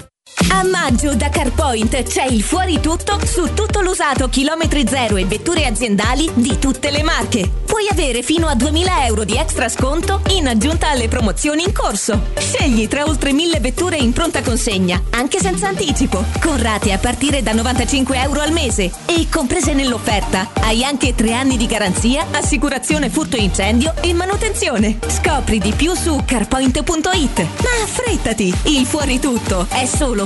A maggio da CarPoint c'è il fuori tutto su tutto l'usato chilometri zero e vetture aziendali di tutte le marche. Puoi avere fino a duemila euro di extra sconto in aggiunta alle promozioni in corso. Scegli tra oltre mille vetture in pronta consegna, anche senza anticipo, con rate a partire da novantacinque euro al mese e comprese nell'offerta. Hai anche tre anni di garanzia, assicurazione furto incendio e manutenzione. Scopri di più su carpoint punto i t. Ma affrettati, il fuori tutto è solo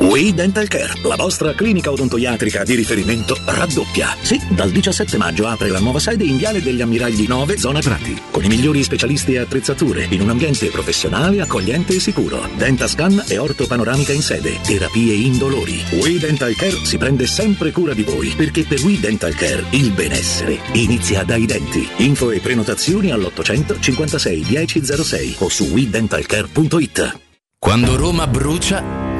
We Dental Care, la vostra clinica odontoiatrica di riferimento, raddoppia. Sì, dal diciassette maggio apre la nuova sede in Viale degli Ammiragli nove, zona Prati, con i migliori specialisti e attrezzature, in un ambiente professionale, accogliente e sicuro. Dentascan e ortopanoramica in sede, terapie indolori. We Dental Care si prende sempre cura di voi, perché per We Dental Care il benessere inizia dai denti. Info e prenotazioni all'ottocento cinquantasei dieci zero sei o su we dental care punto i t. Quando Roma brucia,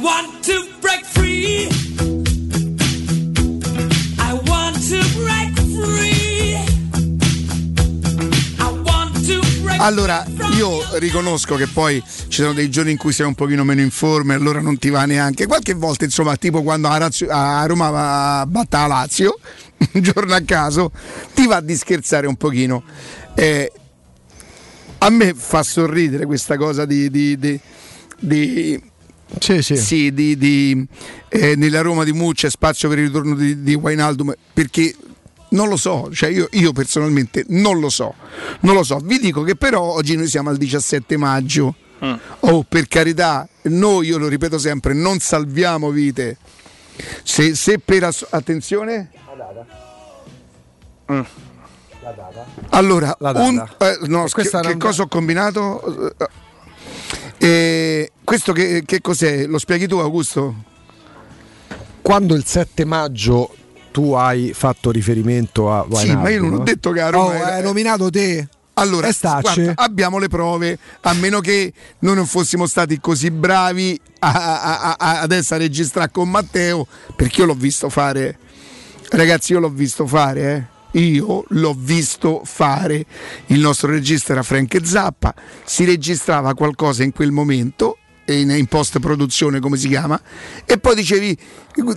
want to break free. I want to break free. I want to break. Allora, io riconosco che poi ci sono dei giorni in cui sei un pochino meno in forma, allora non ti va neanche. Qualche volta, insomma, tipo quando a, Razio, a Roma batta la Lazio, un giorno a caso, ti va di scherzare un pochino. Eh, a me fa sorridere questa cosa di... di, di, di Sì, sì. sì di, di, eh, nella Roma di Muccia spazio per il ritorno di, di Wijnaldum, perché non lo so, cioè io, io personalmente non lo so, non lo so. Vi dico che però oggi noi siamo al diciassette maggio, mm. oh, per carità, noi, io lo ripeto sempre, non salviamo vite, se, se per ass- attenzione la data mm. la data allora la data. Un, eh, no, che, che cosa ho combinato? E questo che, che cos'è? Lo spieghi tu, Augusto? Quando il sette maggio tu hai fatto riferimento a Wijnaldum, sì, ma io non ho detto che a Roma, oh, hai nominato te. Allora, guarda, abbiamo le prove, a meno che noi non fossimo stati così bravi a, a, a, adesso a registrare con Matteo, perché io l'ho visto fare, ragazzi, io l'ho visto fare, eh Io l'ho visto fare, il nostro regista era Frank Zappa, si registrava qualcosa in quel momento, in post produzione come si chiama, e poi dicevi,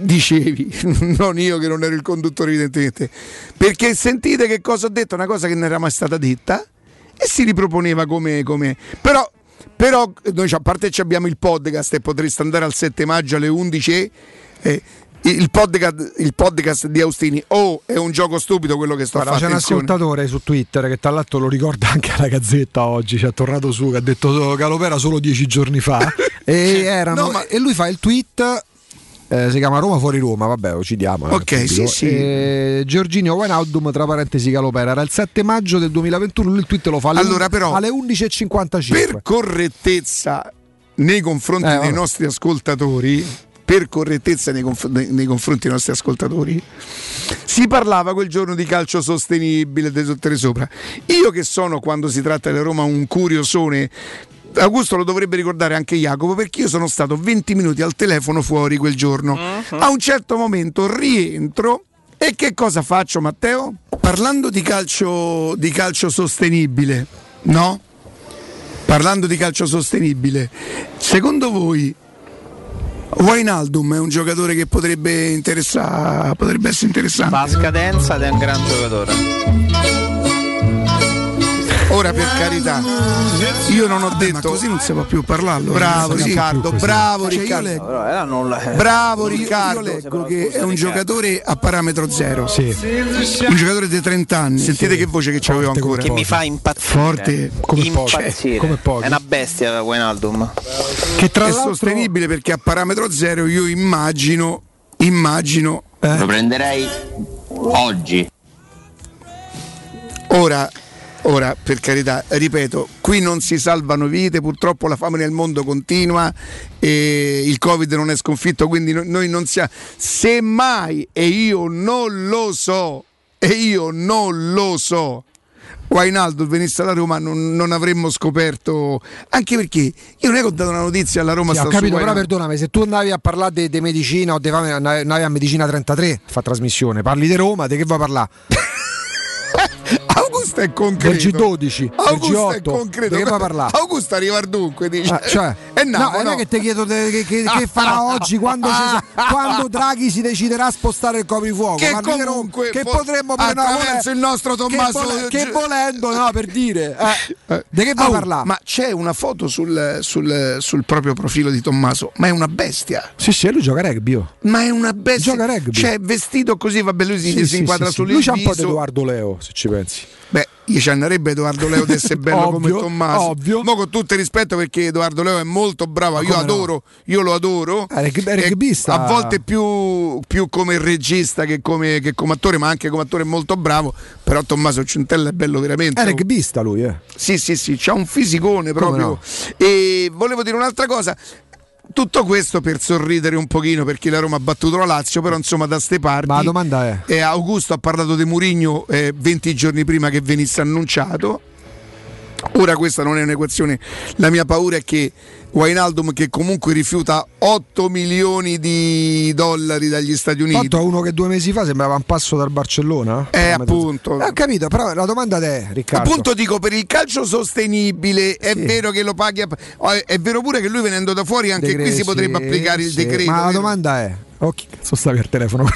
dicevi, non io che non ero il conduttore evidentemente, perché sentite che cosa ho detto, una cosa che non era mai stata detta, e si riproponeva come... come. Però, però noi a parte ci abbiamo il podcast e potreste andare al sette maggio alle undici eh, Il podcast, il podcast di Austini, oh, è un gioco stupido quello che sto facendo. C'è un ascoltatore su Twitter che tra l'altro lo ricorda anche alla Gazzetta oggi, ci è tornato su, che ha detto Calopera solo dieci giorni fa e, erano, no, ma... e lui fa il tweet, eh, si chiama Roma fuori Roma, vabbè, uccidiamo. Ok, sì, sì. E... Giorginio Wijnaldum tra parentesi Calopera, era il sette maggio del duemilaventuno, lui il tweet lo fa alle, allora, però, alle undici e cinquantacinque. Per correttezza nei confronti eh, dei nostri ascoltatori, per correttezza nei, conf- nei confronti dei nostri ascoltatori, si parlava quel giorno di calcio sostenibile, dei sotteri sopra. Io che sono, quando si tratta della Roma, un curiosone, Augusto lo dovrebbe ricordare anche Jacopo, perché io sono stato venti minuti al telefono fuori quel giorno. Uh-huh. A un certo momento rientro e che cosa faccio, Matteo? Parlando di calcio, di calcio sostenibile, no? Parlando di calcio sostenibile, secondo voi Wijnaldum è un giocatore che potrebbe interessare, potrebbe essere interessante? Va a scadenza ed è un gran giocatore. Ora, per carità, io non ho detto, ma così non si può più parlarlo. Bravo Riccardo, bravo Riccardo. Bravo Riccardo, io leggo che è un giocatore a parametro zero. Sì. Un giocatore di trenta anni. Sentite sì, che voce che c'avevo ancora. Che mi fa impazzire. Forte come impazzire. Come pochi. È una bestia Wijnaldum. Che tra è l'altro... sostenibile, perché a parametro zero io immagino immagino eh? Lo prenderei oggi. Ora Ora, per carità, ripeto, qui non si salvano vite, purtroppo la fame nel mondo continua e il Covid non è sconfitto, quindi noi non siamo, semmai, e io non lo so, e io non lo so, Wijnaldum venisse alla Roma non, non avremmo scoperto, anche perché io non è che ho dato una notizia alla Roma. Sì, ho capito, però perdonami, se tu andavi a parlare di medicina o de, andavi a Medicina trentatré, fa trasmissione, parli di Roma, di che vuoi parlare? Augusto è concreto, del G dodici, Augusto del G otto, è concreto, che va a parlare? Augusto arriva dunque, dice, ah, cioè, eh, no, no, no, non è che ti chiedo te, che, che, che farà oggi quando, ah, si, quando Draghi si deciderà a spostare il coprifuoco, che ma comunque che potremmo attraverso no, il nostro Tommaso che, vole, che volendo, no, per dire, eh, eh, di che va a parlare? Ma c'è una foto sul, sul, sul proprio profilo di Tommaso, ma è una bestia. Sì, sì, lui gioca rugby, oh. Ma è una bestia. Gioca rugby. Cioè, vestito così, vabbè, lui si, sì, si sì, inquadra sì, sull'inviso. Sì. Lui c'ha un po' di Edoardo Leo, se ci pensi. Beh, gli ci andrebbe Edoardo Leo desse bello ovvio, come Tommaso. Ovvio. Mo con tutto il rispetto, perché Edoardo Leo è molto bravo, io adoro, no? Io lo adoro. È reg- è a volte più, più come regista che come, che come attore, ma anche come attore è molto bravo. Però Tommaso Centella è bello veramente. È rugbista lui, eh. Sì, sì, sì, c'ha un fisicone proprio. No? E volevo dire un'altra cosa. Tutto questo per sorridere un pochino, perché la Roma ha battuto la Lazio, però insomma da ste parti. Ma la domanda è, eh, Augusto ha parlato di Mourinho eh, venti giorni prima che venisse annunciato. Ora questa non è un'equazione, la mia paura è che Wijnaldum, che comunque rifiuta otto milioni di dollari dagli Stati Uniti, fatto a uno che due mesi fa sembrava un passo dal Barcellona, eh appunto, ho capito, però la domanda è, Riccardo, appunto dico, per il calcio sostenibile è sì. vero che lo paghi a... è vero pure che lui venendo da fuori anche Decre- qui si potrebbe sì, applicare il sì. decreto, ma la domanda è oh, chi cazzo stavi al telefono?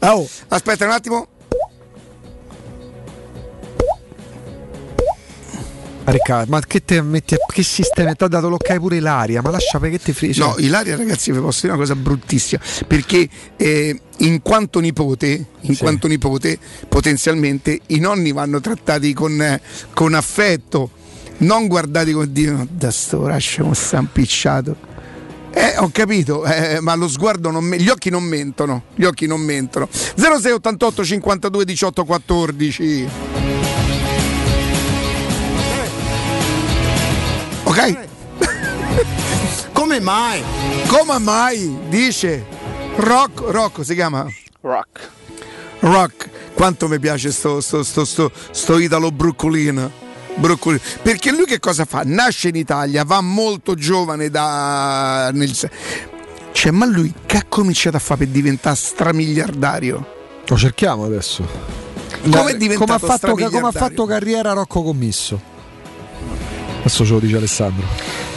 Oh. Aspetta un attimo, Riccardo, ma che te metti a... che sistema ti ha dato l'ok pure Ilaria, ma lascia perché te frega. No, Ilaria, ragazzi, vi posso dire una cosa bruttissima, perché eh, in quanto nipote, in sì. quanto nipote, potenzialmente i nonni vanno trattati con, eh, con affetto, non guardati con dire no, da sto lasciamo stampicciato. Eh, ho capito, eh, ma lo sguardo non me- gli occhi non mentono, gli occhi non mentono. zero sei ottantotto cinquantadue diciotto quattordici. Ok? Come mai? Come mai? Dice Rock, Rocco si chiama? Rock. Rock, quanto mi piace sto sto sto sto, sto Italo Broccolino. Broccoli. Perché lui che cosa fa? Nasce in Italia, va molto giovane da nel... cioè, ma lui che ha cominciato a fare per diventare stramiliardario? Lo cerchiamo adesso. Come è diventato come ha fatto, come ha fatto carriera Rocco Commisso? Adesso ce lo dice Alessandro.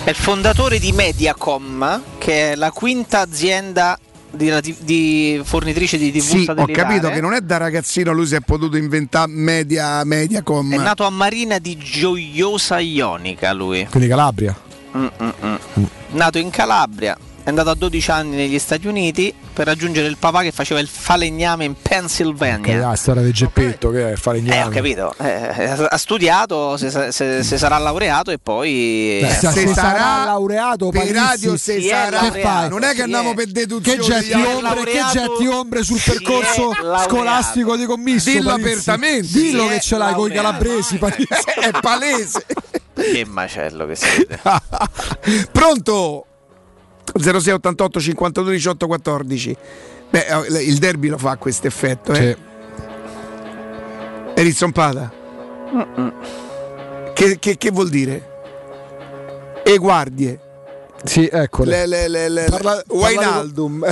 È il fondatore di Mediacom, che è la quinta azienda Di, di, di fornitrice di tivù. Sì, ho capito che non è da ragazzino lui si è potuto inventare media, Mediacom. È nato a Marina di Gioiosa Ionica lui. Quindi Calabria. Mm-mm-mm. Mm. Nato in Calabria, è andato a dodici anni negli Stati Uniti per raggiungere il papà che faceva il falegname in Pennsylvania. La okay, ah, storia del Geppetto, okay, che è falegname. Eh, ho capito. Eh, ha studiato, se, se, se sarà laureato e poi Beh, se, se sarà laureato per radio, se si sarà laureato, non è che andiamo è. per deduzione. Che getti ombre, che getti ombre sul percorso scolastico di Commisso. Dillo Palizzi. apertamente, dillo che ce l'hai con i calabresi, è palese. Che macello che siete. Pronto? zero sei ottantotto cinquantadue diciotto quattordici. Beh, il derby lo fa questo effetto, eh? È rizzompata. Che, che, che vuol dire? E guardie. Sì, ecco. Le, le, le, le, Parla... Wijnaldum.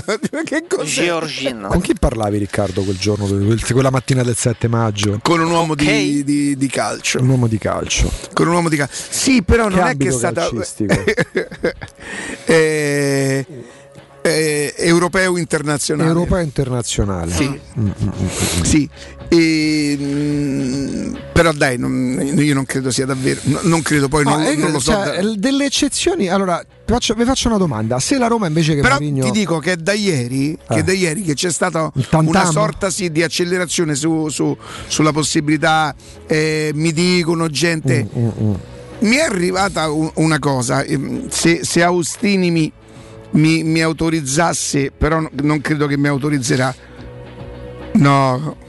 Che cos'è? Giorgino. Con chi parlavi, Riccardo, quel giorno, quella mattina del sette maggio? Con un uomo okay. di, di, di calcio. Un uomo di calcio. Con un uomo di calcio. Sì, però che non è che è stata eh, eh, europeo internazionale. Europeo internazionale. Sì. Mm-hmm. Sì. E, mh, però dai, non, io non credo sia davvero, no, non credo poi no, non, eh, non lo so. Cioè, da... delle eccezioni. Allora, faccio, vi faccio una domanda: se la Roma invece che però Mourinho... ti dico che da ieri, eh. che da ieri che c'è stata una sorta sì, di accelerazione su, su, sulla possibilità, eh, mi dicono gente, mm, mm, mm. mi è arrivata un, una cosa. Se, se Austini mi, mi, mi autorizzasse, però non credo che mi autorizzerà, no.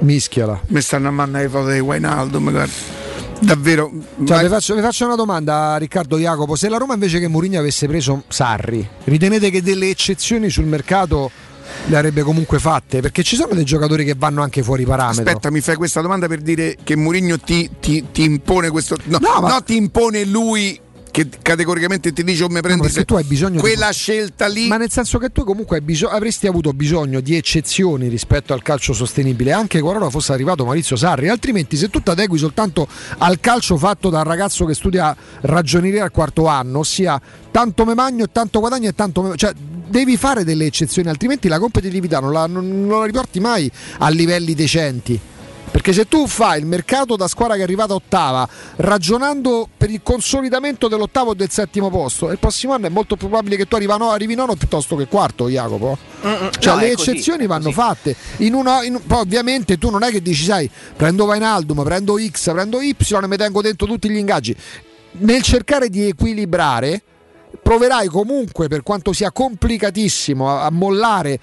Mischiala. Mi stanno a manna le foto di Wijnaldum, guarda. Davvero, cioè, vi faccio, faccio una domanda, Riccardo, Jacopo. Se la Roma invece che Mourinho avesse preso Sarri, ritenete che delle eccezioni sul mercato le avrebbe comunque fatte? Perché ci sono dei giocatori che vanno anche fuori parametro. Aspetta, mi fai questa domanda per dire che Mourinho ti, ti, ti impone questo. No, no, ma... no, ti impone lui, che categoricamente ti dice o me prendi, no, se tu hai bisogno quella di... scelta lì, ma nel senso che tu comunque hai bisog... avresti avuto bisogno di eccezioni rispetto al calcio sostenibile anche qualora fosse arrivato Maurizio Sarri, altrimenti se tu ti adegui soltanto al calcio fatto dal ragazzo che studia ragioneria al quarto anno, ossia tanto me magno, tanto guadagno e tanto me... cioè devi fare delle eccezioni, altrimenti la competitività non la, non, non la riporti mai a livelli decenti. Perché se tu fai il mercato da squadra che è arrivata ottava ragionando per il consolidamento dell'ottavo o del settimo posto, il prossimo anno è molto probabile che tu arrivi, no, arrivi nono piuttosto che quarto, Jacopo. Mm-mm. Cioè no, le eccezioni così, vanno fatte. In una, in, poi ovviamente tu non è che dici, sai, prendo Wijnaldum, prendo X, prendo Y e mi tengo dentro tutti gli ingaggi. Nel cercare di equilibrare proverai comunque, per quanto sia complicatissimo, a, a mollare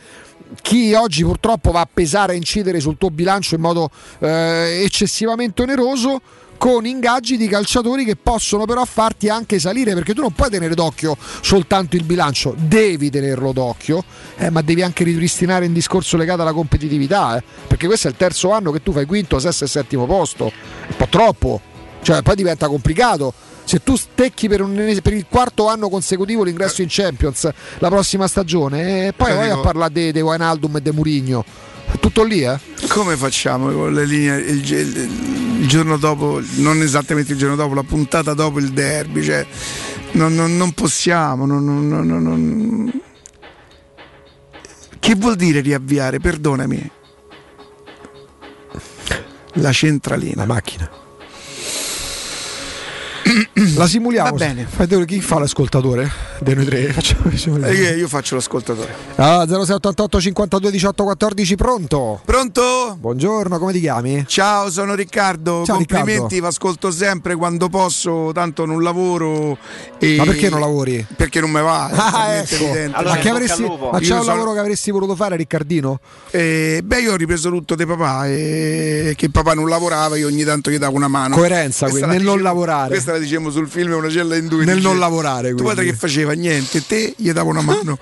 chi oggi purtroppo va a pesare e incidere sul tuo bilancio in modo eh, eccessivamente oneroso, con ingaggi di calciatori che possono però farti anche salire, perché tu non puoi tenere d'occhio soltanto il bilancio, devi tenerlo d'occhio, eh, ma devi anche ripristinare un discorso legato alla competitività, eh, perché questo è il terzo anno che tu fai quinto, sesto e settimo posto, un po' troppo, cioè poi diventa complicato. Se tu stecchi per, un, per il quarto anno consecutivo l'ingresso in Champions la prossima stagione, eh, poi vai a parlare di Wijnaldum e di Mourinho, tutto lì, eh? Come facciamo con le linee il, il, il giorno dopo, non esattamente il giorno dopo, la puntata dopo il derby, cioè non, non, non possiamo non, non, non, non... Che vuol dire riavviare, perdonami, la centralina, la macchina? La simuliamo. Va bene. Chi fa l'ascoltatore? Dei noi tre. Facciamo, eh, io faccio l'ascoltatore. Ah, zero sei ottantotto cinquantadue diciotto quattordici. Pronto? Pronto? Buongiorno, come ti chiami? Ciao, sono Riccardo. Ciao, complimenti, vi ascolto sempre quando posso, tanto non lavoro. E... Ma perché non lavori? Perché non me va. Ah, ecco. Allora, ma che avresti... ma c'è io un sono... lavoro che avresti voluto fare, Riccardino? Eh, beh, io ho ripreso tutto di papà, eh, che papà non lavorava, io ogni tanto gli davo una mano. Coerenza quindi, nel non lavorare. Questa la diciamo sul film Una cella in due, nel dice, non lavorare, quindi. Tu guarda che faceva niente, te gli davo una mano.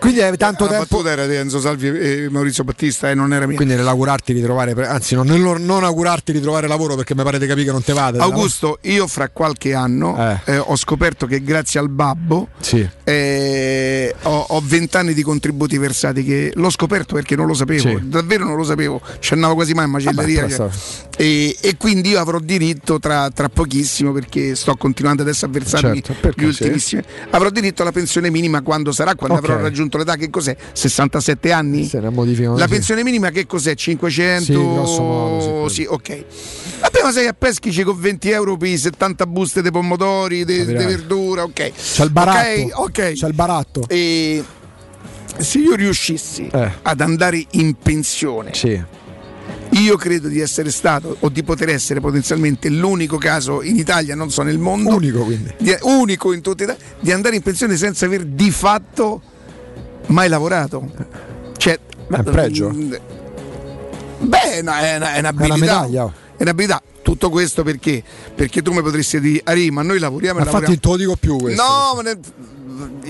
Quindi è tanto la tempo era di Enzo Salvi e Maurizio Battista, e eh, non era mia. Quindi nell'augurarti di trovare, anzi no, nel non augurarti di trovare lavoro, perché mi pare di capire che non te vada. Augusto, io fra qualche anno eh. Eh, ho scoperto che grazie al babbo sì. eh, ho vent'anni di contributi versati, che l'ho scoperto perché non lo sapevo, sì. davvero non lo sapevo, ci andavo quasi mai in macelleria. Vabbè, e, e quindi io avrò diritto tra, tra pochissimo, perché sto continuando adesso a versarmi, certo, gli ultimissimi, avrò diritto alla pensione minima quando sarà, quando okay. avrò raggiunto l'età, che cos'è? sessantasette anni? La pensione minima che cos'è? cinquecento? Sì, grosso modo, sì, ok. Vabbè, ma sei a Peschici con venti euro per settanta buste di pomodori, di verdura, ok. C'è il baratto. Okay, okay. C'è il baratto. E se io riuscissi eh. ad andare in pensione, sì. io credo di essere stato, o di poter essere potenzialmente, l'unico caso in Italia, non so nel mondo, unico quindi di, unico in tutta Italia, di andare in pensione senza aver di fatto mai lavorato. Cioè, ma è un pregio? Mh, beh, no, è, una, è un'abilità, è una medaglia, oh. è un'abilità. Tutto questo perché? Perché tu mi potresti dire, Ari, ma noi lavoriamo, ma e infatti te lo dico più questo. No, ma ne,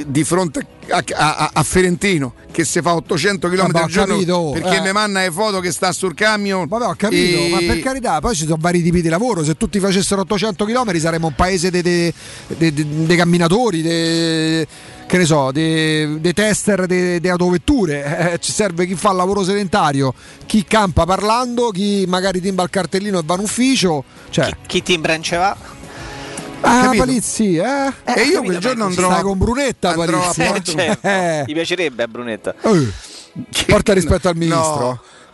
di fronte a, a, a Ferentino che si fa ottocento chilometri ah, al giorno, capito, perché eh. ne manna le foto che sta sul camion. Vabbè, ho capito, e... ma per carità, poi ci sono vari tipi di lavoro. Se tutti facessero ottocento chilometri saremmo un paese dei de, de, de, de camminatori, de, che ne so, dei de tester, dei de autovetture. Eh, ci serve chi fa lavoro sedentario, chi campa parlando, chi magari timbra il cartellino e va in ufficio, cioè... chi, chi timbra in ceva. Ah, Palizzi, eh? eh? E io capito, quel giorno andrò con Brunetta, andrò a Porto... certo. eh. Mi piacerebbe a Brunetta. Eh. Porta rispetto al ministro.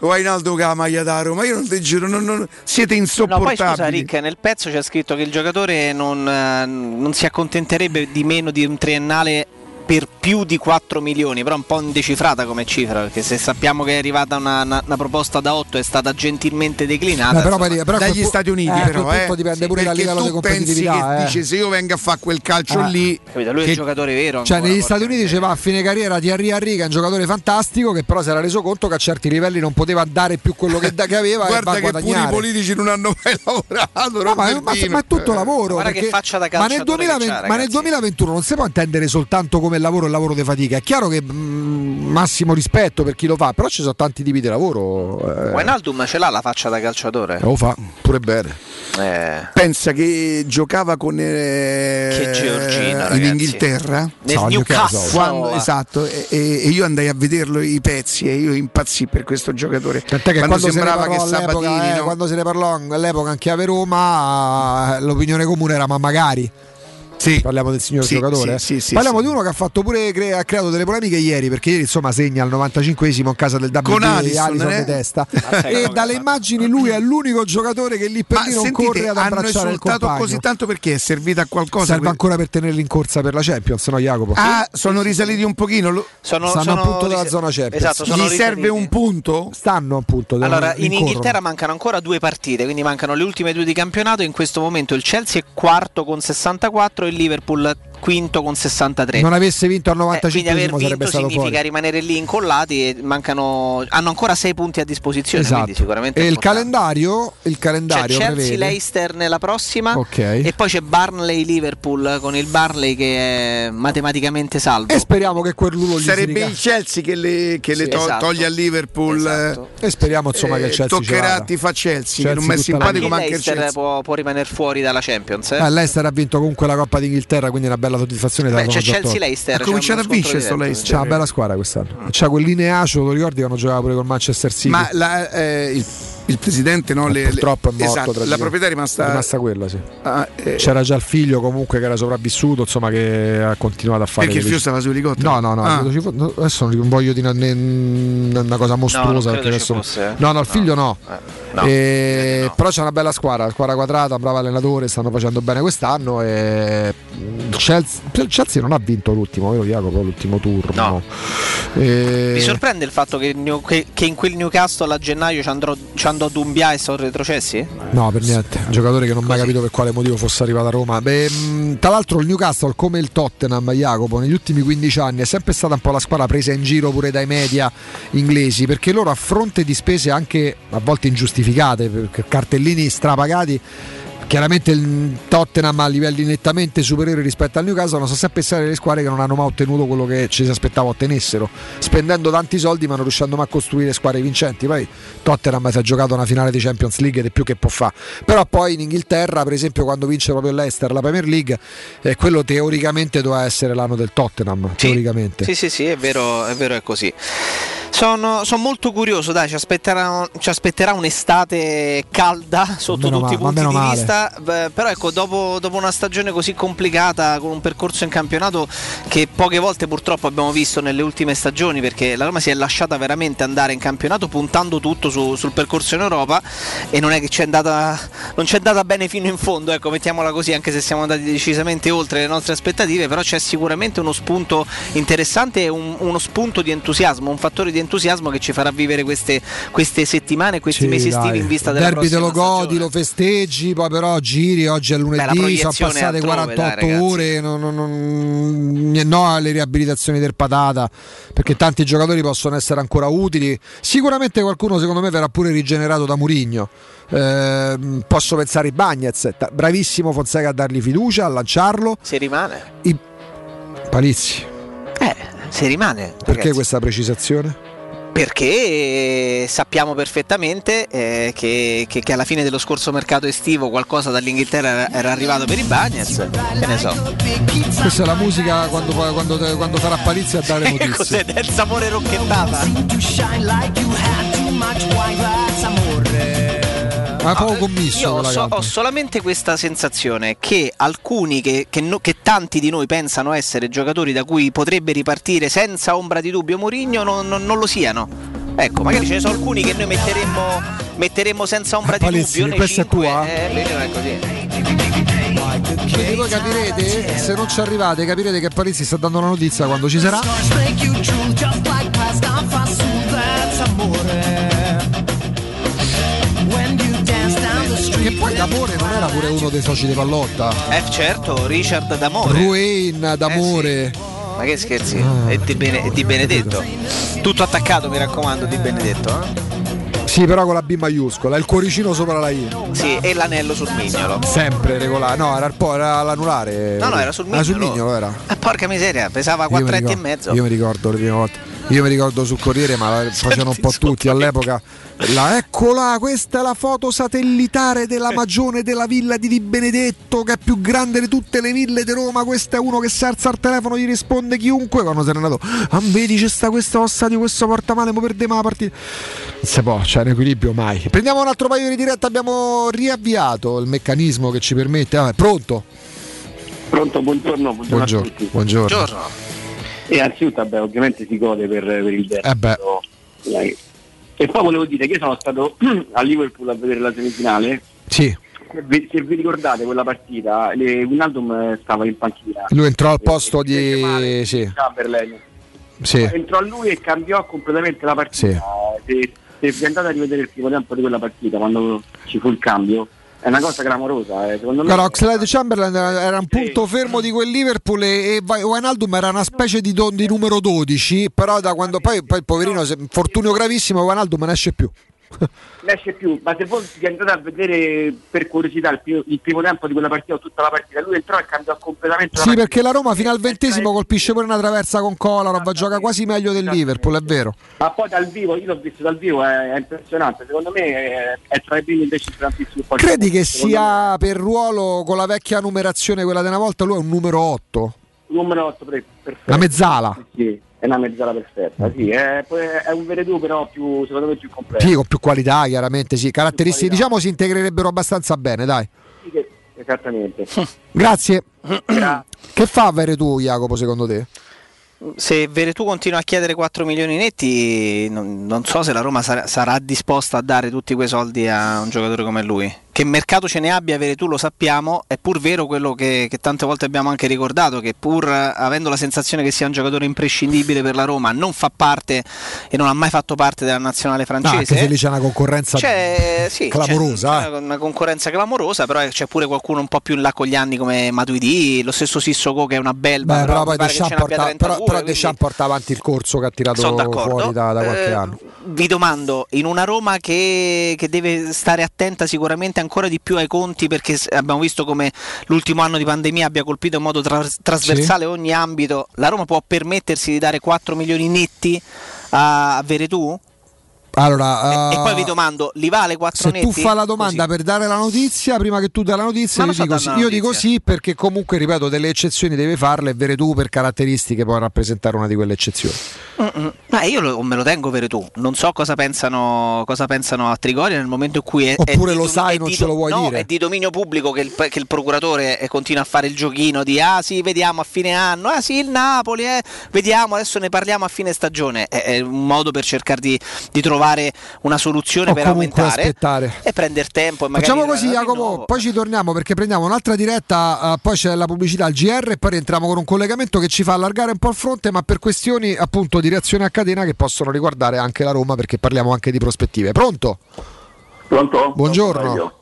No, Wijnaldum con la maglia da Roma, io non ti giuro, non, non... siete insopportabili. No, poi scusa Rick, nel pezzo c'è scritto che il giocatore non, non si accontenterebbe di meno di un triennale per più di quattro milioni, però è un po' indecifrata come cifra, perché se sappiamo che è arrivata una, una, una proposta da otto, è stata gentilmente declinata, no, però, insomma, però dagli Stati Uniti, eh, però eh, dipende sì, pure dal livello di competitività, che eh. dice, se io vengo a fare quel calcio ah, lì, capito, lui che... è un giocatore vero, cioè negli Stati Uniti c'è va a fine carriera di Thierry Henry, che è un giocatore fantastico, che però si era reso conto che a certi livelli non poteva dare più quello che, da, che aveva. Guarda, e che pure i politici non hanno mai lavorato, no, ma, ma, ma è tutto lavoro, guarda, perché... che faccia da calciatore, ma nel duemilaventuno non si può intendere soltanto come lavoro, il lavoro di fatica. È chiaro che mh, massimo rispetto per chi lo fa, però ci sono tanti tipi di lavoro. Eh. Wijnaldum ce l'ha la faccia da calciatore, lo fa pure bene. Eh. Pensa che giocava con eh, che Georgina, in Inghilterra, nel no, Newcastle, quando, esatto, e, e io andai a vederlo i pezzi e io impazzì per questo giocatore. Che quando, quando sembrava se che Sabatini, eh, no? Quando se ne parlò all'epoca anche a Roma, l'opinione comune era ma magari. Sì. Parliamo del signor sì, giocatore. Sì, sì, Parliamo sì, di uno che ha fatto pure cre- ha creato delle polemiche ieri, perché ieri insomma segna al novantacinquesimo in casa del W di Alisson di testa. E dalle immagini lui è l'unico giocatore che lì per lì non corre ad abbracciare il compagno. Hanno esultato così tanto perché è servita a qualcosa. Serve que- ancora per tenerli in corsa per la Champions, no Jacopo? Ah, sono risaliti un pochino. Lo- sono, stanno sono a punto ris- della zona Champions. Esatto, sono gli risaliti. Serve un punto? Stanno a punto. Allora in Inghilterra mancano ancora due partite, quindi mancano le ultime due di campionato. In questo momento il Chelsea è quarto con sessantaquattro, il Liverpool quinto con sessantatré. Non avesse vinto al novantacinquesimo eh, aver vinto sarebbe stato significa fuori. Rimanere lì incollati e mancano, hanno ancora sei punti a disposizione, esatto. Quindi sicuramente e il calendario, il calendario c'è Chelsea Leicester nella prossima, okay. E poi c'è Burnley Liverpool con il Burnley che è matematicamente salvo e speriamo che quel Lulo gli sarebbe il Chelsea che le, che sì, le to- esatto. toglie a Liverpool, esatto. E speriamo insomma eh, che il Chelsea toccherà ti fa Chelsea, Chelsea che non è simpatico, ma anche il Chelsea può, può rimanere fuori dalla Champions eh? eh, Leicester ha vinto comunque la Coppa d'Inghilterra, quindi è una bella la soddisfazione. Beh, c'è Chelsea Leicester, ha cominciato a vincere sto Leicester, c'ha una bella squadra quest'anno, c'ha quel lineacio, lo ricordi quando giocava pure con Manchester City, ma la, eh, il, il presidente no, le, purtroppo è morto, esatto, la proprietà è rimasta, è rimasta quella sì. ah, eh. C'era già il figlio comunque che era sopravvissuto, insomma, che ha continuato a fare, perché il figlio stava su elicottero, no no no ah. adesso non voglio dire una, una cosa mostruosa, no, perché adesso fosse, eh. no no il figlio no, no. no. E... no. però c'è una bella squadra, squadra quadrata, bravo allenatore, stanno facendo bene quest'anno e Chelsea, Chelsea non ha vinto l'ultimo, vero Jacopo? L'ultimo turno. No. E... mi sorprende il fatto che, New, che, che in quel Newcastle a gennaio ci andò, ci andò Dumbia e sono retrocessi? No, per niente. Un giocatore che non ho mai capito per quale motivo fosse arrivato a Roma. Beh, tra l'altro il Newcastle, come il Tottenham, Jacopo, negli ultimi quindici anni è sempre stata un po' la squadra presa in giro pure dai media inglesi, perché loro a fronte di spese anche a volte ingiustificate, perché cartellini strapagati. Chiaramente il Tottenham a livelli nettamente superiori rispetto al Newcastle, non so se pensare le squadre che non hanno mai ottenuto quello che ci si aspettava ottenessero, spendendo tanti soldi ma non riuscendo mai a costruire squadre vincenti. Poi Tottenham si è giocato una finale di Champions League ed è più che può fare, però poi in Inghilterra per esempio quando vince proprio l'Leicester la Premier League eh, quello teoricamente doveva essere l'anno del Tottenham, sì. Teoricamente sì sì sì è vero, è vero, è così. Sono, sono molto curioso, dai, ci aspetterà, ci aspetterà un'estate calda sotto meno tutti ma, i punti di male. vista. Beh, però ecco, dopo, dopo una stagione così complicata, con un percorso in campionato che poche volte purtroppo abbiamo visto nelle ultime stagioni, perché la Roma si è lasciata veramente andare in campionato puntando tutto su, sul percorso in Europa e non è che c'è andata, non c'è andata bene fino in fondo, ecco, mettiamola così, anche se siamo andati decisamente oltre le nostre aspettative, però c'è sicuramente uno spunto interessante e un, uno spunto di entusiasmo, un fattore di entusiasmo che ci farà vivere queste, queste settimane, questi sì, mesi dai. estivi in vista della derby prossima derby te lo godi, stagione. Lo festeggi, poi però giri, oggi è lunedì, sono passate altrove, quarantotto dai, ore, no, no, no, no alle riabilitazioni del patata, perché tanti giocatori possono essere ancora utili, sicuramente qualcuno secondo me verrà pure rigenerato da Mourinho. Eh, posso pensare ai Bagnez, bravissimo Fonseca a dargli fiducia, a lanciarlo, se rimane i Palizzi eh, se rimane perché ragazzi. Questa precisazione? Perché sappiamo perfettamente eh, che, che, che alla fine dello scorso mercato estivo qualcosa dall'Inghilterra era, era arrivato per i Bagnez, che ne so. Questa è la musica quando, quando, quando sarà Palizzi a dare notizie. Cos'è del sapore rocchettata? Ma poco commisso, io so, ho solamente questa sensazione che alcuni che, che, no, che tanti di noi pensano essere giocatori da cui potrebbe ripartire senza ombra di dubbio Mourinho non, non, non lo siano, ecco, magari ce ne sono alcuni che noi metteremmo, metteremmo senza ombra di Palizzi, dubbio questa è tua eh, è così. Quindi voi capirete, se non ci arrivate capirete che Palizzi sta dando una notizia quando ci sarà. Che poi D'Amore non era pure uno dei soci di Pallotta? Eh certo, Richard D'Amore, Ruin D'Amore, eh sì. Ma che scherzi, ah, è, di Bene- è Di Benedetto. Tutto attaccato, mi raccomando, Di Benedetto eh? Sì, però con la B maiuscola, il cuoricino sopra la I. Sì, e l'anello sul mignolo. Sempre regolare, no, era, era l'anulare. No, no, era sul mignolo, era sul mignolo era. Ah, porca miseria, pesava quattro etti e mezzo. Io mi ricordo le prime volte. Io mi ricordo sul Corriere, ma facevano un po' tutti all'epoca. La, eccola, questa è la foto satellitare della magione della villa di Di Benedetto, che è più grande di tutte le ville di Roma. Questo è uno che si alza al telefono, gli risponde chiunque. Quando se n'è andato, ah, vedi c'è sta questa ossa di questo portamale, mo perdiamo la partita. Non si può, c'è un equilibrio mai. Prendiamo un altro paio di dirette, abbiamo riavviato il meccanismo che ci permette. Ah, è pronto? Pronto, buongiorno, buongiorno, buongiorno a tutti. Buongiorno. Buongiorno. E anzitutto vabbè, ovviamente si gode per, per il derby eh e poi volevo dire che sono stato a Liverpool a vedere la semifinale, sì. se, vi, se vi ricordate quella partita Wijnaldum stava in panchina, lui entrò al posto e, di male, sì. Chamberlain sì. entrò lui e cambiò completamente la partita, sì. se, se vi andate a rivedere il primo tempo di quella partita quando ci fu il cambio è una cosa clamorosa, eh. Secondo me Oxlade Chamberlain era un punto fermo di quel Liverpool e Wijnaldum era una specie di don di numero dodici, però da quando poi, poi il poverino, se, infortunio gravissimo, Wijnaldum non esce più. Non esce più, ma se voi vi andate a vedere per curiosità il primo, il primo tempo di quella partita o tutta la partita, lui entrò e cambiò completamente. Sì, perché la Roma fino al ventesimo colpisce pure una traversa con Kolarov, gioca quasi meglio del Liverpool, è vero. Ma poi dal vivo, io l'ho visto dal vivo, è, è impressionante, secondo me è, è tra i primi decisivi. Credi che sia me. Per ruolo con la vecchia numerazione, quella di una volta, lui è un numero otto? Numero otto, perfetto. La mezzala. Sì. È una mezzala perfetta, sì, è, è un Veretù però più, secondo me più completo. Sì, con più qualità, chiaramente, sì, caratteristiche, diciamo, si integrerebbero abbastanza bene, dai. Sì, che, esattamente. Grazie. Grazie. Che fa Veretù, Jacopo, secondo te? Se Veretù continua a chiedere quattro milioni netti, non, non so se la Roma sarà, sarà disposta a dare tutti quei soldi a un giocatore come lui. Che mercato ce ne abbia Veretù lo sappiamo, è pur vero quello che, che tante volte abbiamo anche ricordato, che pur avendo la sensazione che sia un giocatore imprescindibile per la Roma, non fa parte e non ha mai fatto parte della nazionale francese. No, anche se lì c'è una concorrenza c'è, sì, clamorosa. C'è, eh. c'è una concorrenza clamorosa, però c'è pure qualcuno un po' più in là con gli anni come Matuidi, lo stesso Sissoko che è una belva. Beh, però poi Deschamps porta, quindi... porta avanti il corso che ha tirato fuori da, da qualche eh, anno. Vi domando, in una Roma che, che deve stare attenta sicuramente ancora di più ai conti, perché abbiamo visto come l'ultimo anno di pandemia abbia colpito in modo tra- trasversale sì. ogni ambito, la Roma può permettersi di dare quattro milioni netti a Veretù? Allora, e, uh, e poi vi domando, li vale quattro netti? Se tu fa la domanda così. Per dare la notizia, prima che tu dai la notizia, io, so dico, sì, io notizia. dico sì, perché comunque, ripeto, delle eccezioni deve farle e Veretù per caratteristiche può rappresentare una di quelle eccezioni. Mm-mm. Ma io lo, me lo tengo Veretù, non so cosa pensano, cosa pensano a Trigoria nel momento in cui è, oppure è lo di, sai, è non di, ce lo vuoi no, dire. È di dominio pubblico che il, che il procuratore continua a fare il giochino di ah sì, vediamo a fine anno, ah sì il Napoli, eh, vediamo adesso ne parliamo a fine stagione. È, è un modo per cercare di, di trovare una soluzione o per aumentare aspettare. E prendere tempo e magari facciamo così Jacopo, poi ci torniamo perché prendiamo un'altra diretta, uh, poi c'è la pubblicità al G R e poi rientriamo con un collegamento che ci fa allargare un po' il fronte, ma per questioni appunto di reazione a catena che possono riguardare anche la Roma, perché parliamo anche di prospettive. Pronto? Pronto? Buongiorno. Ciao.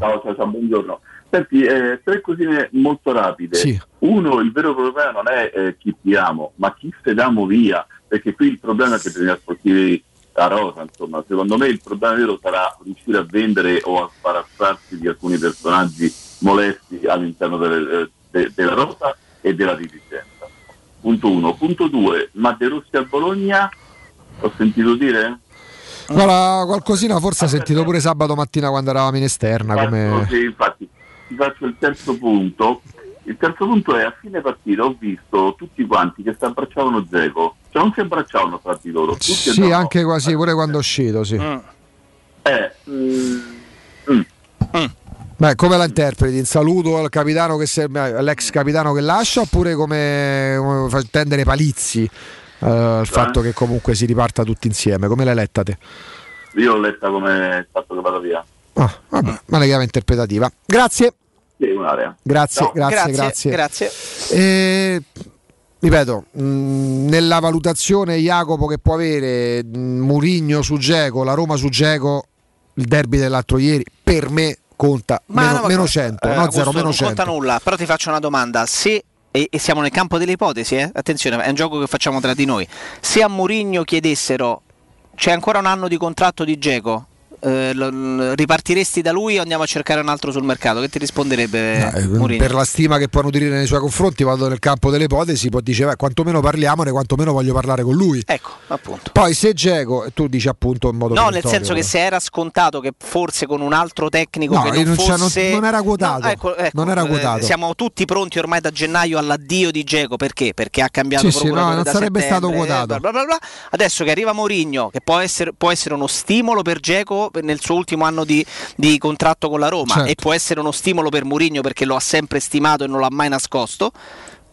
Ciao, ciao, ciao, buongiorno. Senti, eh, tre cosine molto rapide. Sì. Uno, il vero problema non è eh, chi diamo, ma chi se diamo via, perché qui il problema è che bisogna sportivi a rosa, insomma, secondo me il problema vero sarà riuscire a vendere o a sbarazzarsi di alcuni personaggi molesti all'interno delle, de, della rosa e della dirigenza. Punto uno. Punto due, ma De Rossi a Bologna, ho sentito dire? Guarda, qualcosina forse ah, ho sentito pure sabato mattina quando eravamo in esterna. Come... Sì, infatti, ti faccio il terzo punto. Il terzo punto è, a fine partita ho visto tutti quanti che si abbracciavano Dzeko, cioè non si abbracciavano fra di loro. Tutti sì, no, anche quasi, pure quando è uscito, sì. Mm. Eh, mm, mm. Mm. Beh, come la interpreti? Il saluto al capitano che serve, all'ex capitano che lascia, oppure come, come fa tendere palizzi eh, il fatto eh. che comunque si riparta tutti insieme? Come l'hai letta te? Io l'ho letta come il fatto che vado via. Ah, vabbè, ma la chiave interpretativa. Grazie. Sì, un'area. Grazie, no. grazie, grazie, grazie, grazie. Eh, ripeto, mh, nella valutazione Jacopo che può avere mh, Mourinho su Dzeko, la Roma su Dzeko, il derby dell'altro ieri per me conta ma meno, no, meno cento, eh, no zero, meno non cento. Conta nulla, però ti faccio una domanda, se e, e siamo nel campo delle ipotesi, eh? Attenzione, è un gioco che facciamo tra di noi. Se a Mourinho chiedessero c'è ancora un anno di contratto di Dzeko, Eh, ripartiresti da lui o andiamo a cercare un altro sul mercato? Che ti risponderebbe no, Mourinho? Per la stima che può nutrire nei suoi confronti vado nel campo delle ipotesi, poi dice beh, quantomeno parliamone, quantomeno voglio parlare con lui, ecco, appunto. Poi se Dzeko, tu dici appunto in modo no nel senso però. Che se era scontato che forse con un altro tecnico no, che non, non, fosse... non era quotato, no, ecco, ecco, non era quotato. Eh, siamo tutti pronti ormai da gennaio all'addio di Dzeko, perché? Perché ha cambiato sì, procuratore sì, no, non da sarebbe stato quotato eh, bla bla bla. Adesso che arriva Mourinho che può essere, può essere uno stimolo per Dzeko nel suo ultimo anno di, di contratto con la Roma certo. E può essere uno stimolo per Mourinho perché lo ha sempre stimato e non l'ha mai nascosto.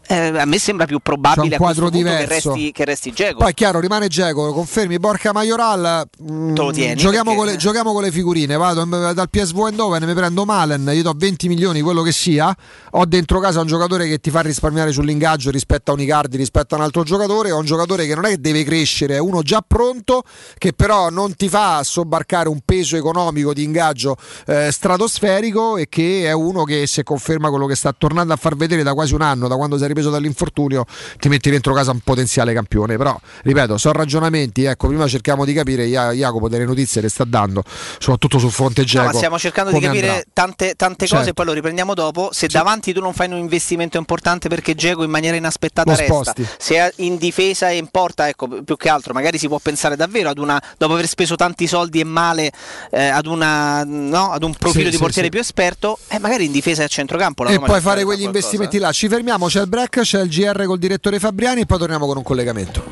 Eh, a me sembra più probabile un quadro a questo punto che resti, che resti Dzeko. Poi è chiaro, rimane Dzeko, confermi Borja Mayoral, mh, te lo tieni, giochiamo, perché... con le, giochiamo con le figurine, vado dal P S V Eindhoven, mi prendo Malen, gli do venti milioni, quello che sia, ho dentro casa un giocatore che ti fa risparmiare sull'ingaggio rispetto a Unicardi, rispetto a un altro giocatore, ho un giocatore che non è che deve crescere, è uno già pronto, che però non ti fa sobbarcare un peso economico di ingaggio eh, stratosferico, e che è uno che, se conferma quello che sta tornando a far vedere da quasi un anno, da quando si è preso dall'infortunio, ti metti dentro casa un potenziale campione. Però ripeto, sono ragionamenti, ecco, prima cerchiamo di capire, Jacopo, delle notizie le sta dando soprattutto sul fronte Dzeko, no, ma stiamo cercando di capire tante, tante cose, certo. Poi lo riprendiamo dopo. Se certo. davanti tu non fai un investimento importante perché Dzeko in maniera inaspettata lo resta sposti. Se è in difesa e in porta, ecco, più che altro magari si può pensare davvero ad una, dopo aver speso tanti soldi e male, eh, ad una, no, ad un profilo sì, di sì, portiere sì. più esperto, e eh, magari in difesa e a centrocampo la e poi fare quegli qualcosa. investimenti là. Ci fermiamo, c'è il break, c'è il G R col direttore Fabriani e poi torniamo con un collegamento.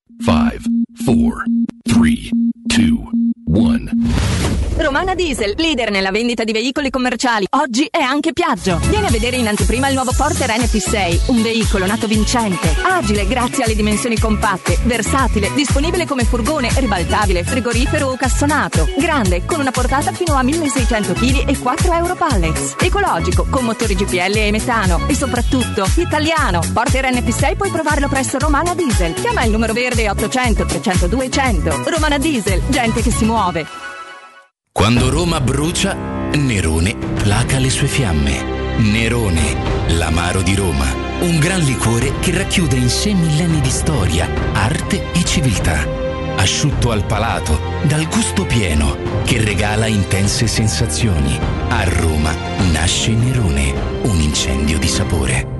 cinque, quattro, tre, due, uno. Romana Diesel, leader nella vendita di veicoli commerciali, oggi è anche Piaggio. Vieni a vedere in anteprima il nuovo Porter N P sei, un veicolo nato vincente, agile grazie alle dimensioni compatte, versatile, disponibile come furgone, ribaltabile, frigorifero o cassonato, grande, con una portata fino a milleseicento chilogrammi e quattro euro pallets, ecologico, con motori G P L e metano, e soprattutto italiano. Porter N P sei puoi provarlo presso Romana Diesel. Chiama il numero verde ottocento trecento duecento. Romana Diesel, gente che si muove. Quando Roma brucia, Nerone placa le sue fiamme. Nerone, l'amaro di Roma, un gran liquore che racchiude in sé millenni di storia, arte e civiltà. Asciutto al palato, dal gusto pieno, che regala intense sensazioni. A Roma nasce Nerone, un incendio di sapore.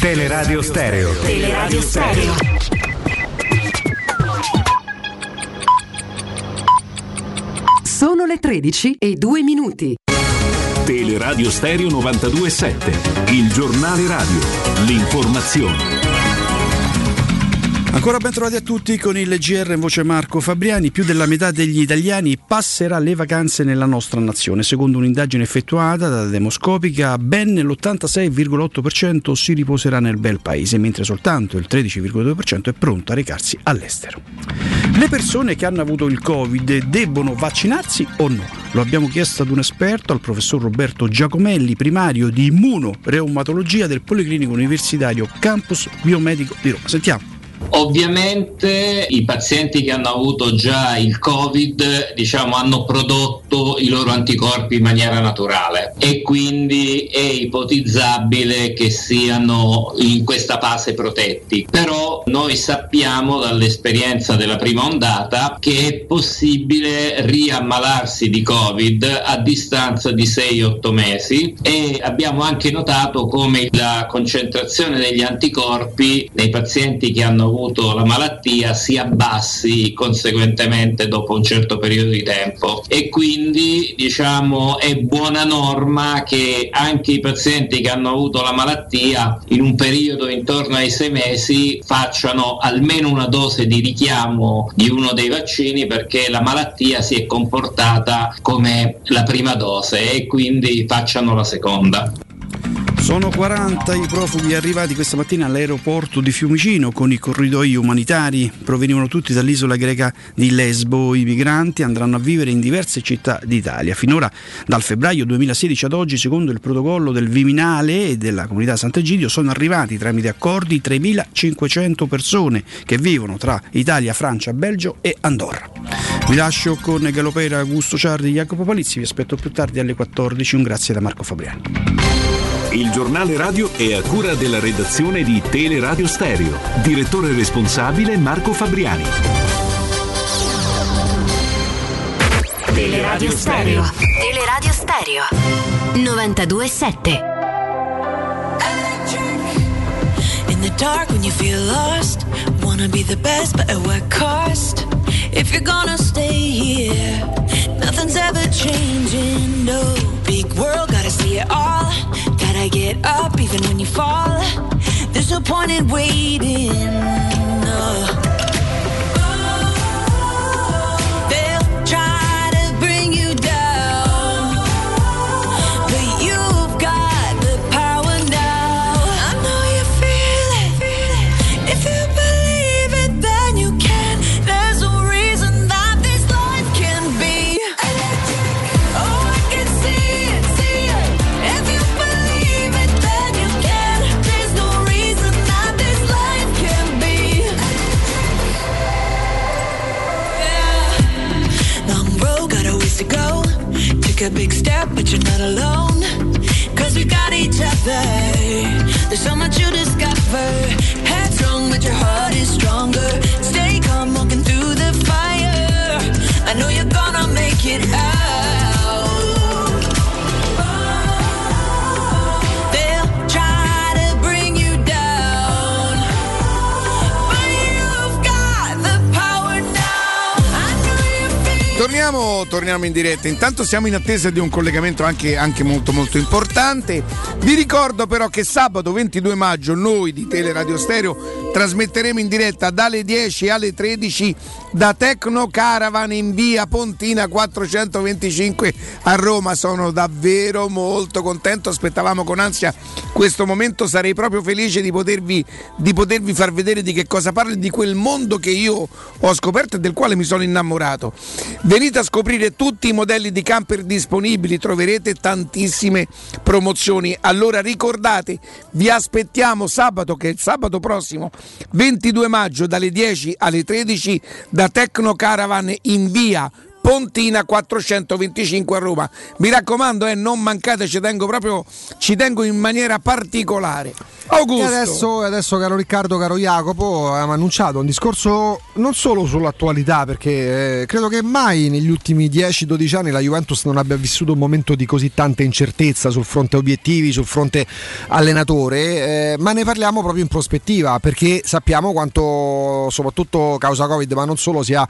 Teleradio Stereo. Teleradio Stereo. Sono le tredici e due minuti. Teleradio Stereo novantadue e sette, il giornale radio, l'informazione. Ancora ben trovati a tutti con il G R in voce Marco Fabriani. Più della metà degli italiani passerà le vacanze nella nostra nazione. Secondo un'indagine effettuata da Demoscopica, ben l'ottantasei virgola otto per cento si riposerà nel bel paese, mentre soltanto il tredici virgola due per cento è pronto a recarsi all'estero. Le persone che hanno avuto il Covid debbono vaccinarsi o no? Lo abbiamo chiesto ad un esperto, al professor Roberto Giacomelli, primario di immunoreumatologia del Policlinico Universitario Campus Biomedico di Roma. Sentiamo. Ovviamente i pazienti che hanno avuto già il Covid, diciamo, hanno prodotto i loro anticorpi in maniera naturale e quindi è ipotizzabile che siano in questa fase protetti. Però noi sappiamo dall'esperienza della prima ondata che è possibile riammalarsi di Covid a distanza di sei otto mesi, e abbiamo anche notato come la concentrazione degli anticorpi nei pazienti che hanno avuto la malattia si abbassi conseguentemente dopo un certo periodo di tempo, e quindi diciamo è buona norma che anche i pazienti che hanno avuto la malattia in un periodo intorno ai sei mesi facciano almeno una dose di richiamo di uno dei vaccini, perché la malattia si è comportata come la prima dose e quindi facciano la seconda. Sono quaranta i profughi arrivati questa mattina all'aeroporto di Fiumicino con i corridoi umanitari. Provenivano tutti dall'isola greca di Lesbo. I migranti andranno a vivere in diverse città d'Italia. Finora, dal febbraio duemilasedici ad oggi, secondo il protocollo del Viminale e della Comunità Sant'Egidio, sono arrivati tramite accordi tremilacinquecento persone che vivono tra Italia, Francia, Belgio e Andorra. Vi lascio con Galopera, Augusto Ciardi, Jacopo Palizzi. Vi aspetto più tardi alle quattordici. Un grazie da Marco Fabriani. Il giornale radio è a cura della redazione di Teleradio Stereo. Direttore responsabile Marco Fabriani. Teleradio Stereo. Teleradio Stereo. novantadue e sette. In the dark when you feel lost, wanna be the best but at what cost? If you're gonna stay here, nothing's ever changing. No, big world, gotta see it all. I get up even when you fall. There's no point in waiting. No. A big step, but you're not alone, 'cause we got each other. There's so much you discover. Headstrong, but your heart is stronger. Stay calm, walking through the fire. I know you're gonna make it out. Torniamo, torniamo in diretta. Intanto siamo in attesa di un collegamento anche, anche molto molto importante. Vi ricordo però che sabato ventidue maggio noi di Teleradio Stereo trasmetteremo in diretta dalle dieci alle tredici da Tecno Caravan in via Pontina quattrocentoventicinque a Roma. Sono davvero molto contento, aspettavamo con ansia questo momento, sarei proprio felice di potervi, di potervi far vedere di che cosa parlo, di quel mondo che io ho scoperto e del quale mi sono innamorato. Venite a scoprire tutti i modelli di camper disponibili, troverete tantissime promozioni. Allora ricordate, vi aspettiamo sabato, che è sabato prossimo ventidue maggio dalle dieci alle tredici da Tecno Caravan in via Pontina quattrocentoventicinque a Roma. Mi raccomando, eh, non mancate, ci tengo proprio, ci tengo in maniera particolare. Augusto. Adesso, adesso caro Riccardo, caro Jacopo, abbiamo annunciato un discorso non solo sull'attualità, perché eh, credo che mai negli ultimi dieci dodici anni la Juventus non abbia vissuto un momento di così tanta incertezza sul fronte obiettivi, sul fronte allenatore, eh, ma ne parliamo proprio in prospettiva, perché sappiamo quanto, soprattutto causa Covid, ma non solo, sia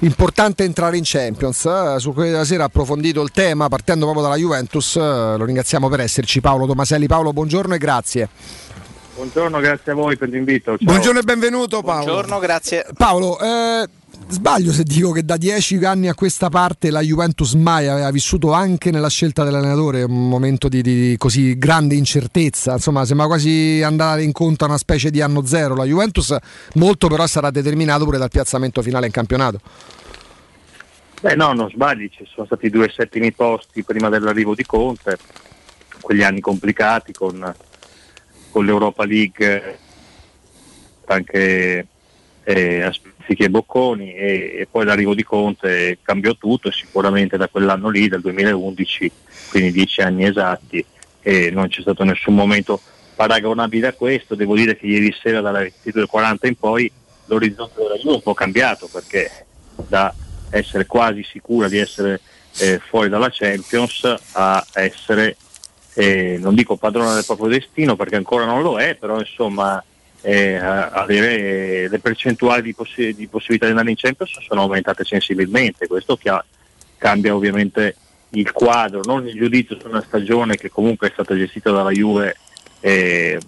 importante entrare in Champions. Su Corriere della Sera ha approfondito il tema partendo proprio dalla Juventus. Lo ringraziamo per esserci, Paolo Tomaselli. Paolo, buongiorno e grazie. Buongiorno, grazie a voi per l'invito. Ciao. Buongiorno e benvenuto, Paolo. Buongiorno, grazie. Paolo, eh, sbaglio se dico che da dieci anni a questa parte la Juventus mai aveva vissuto, anche nella scelta dell'allenatore, un momento di, di così grande incertezza? Insomma, sembra quasi andare incontro a una specie di anno zero la Juventus. Molto però sarà determinato pure dal piazzamento finale in campionato. Beh no, non sbagli, ci sono stati due settimi posti prima dell'arrivo di Conte, quegli anni complicati con, con l'Europa League, anche eh, a Spizzichi e Bocconi, e, e poi l'arrivo di Conte cambiò tutto, e sicuramente da quell'anno lì, dal duemilaundici, quindi dieci anni esatti, e non c'è stato nessun momento paragonabile a questo. Devo dire che ieri sera dalle ventidue e quaranta in poi l'orizzonte della Juve è un po' cambiato, perché da essere quasi sicura di essere eh, fuori dalla Champions a essere, eh, non dico padrona del proprio destino perché ancora non lo è, però insomma eh, avere le percentuali di, possi- di possibilità di andare in Champions sono aumentate sensibilmente. Questo chia- cambia ovviamente il quadro, non il giudizio su una stagione che comunque è stata gestita dalla Juve eh,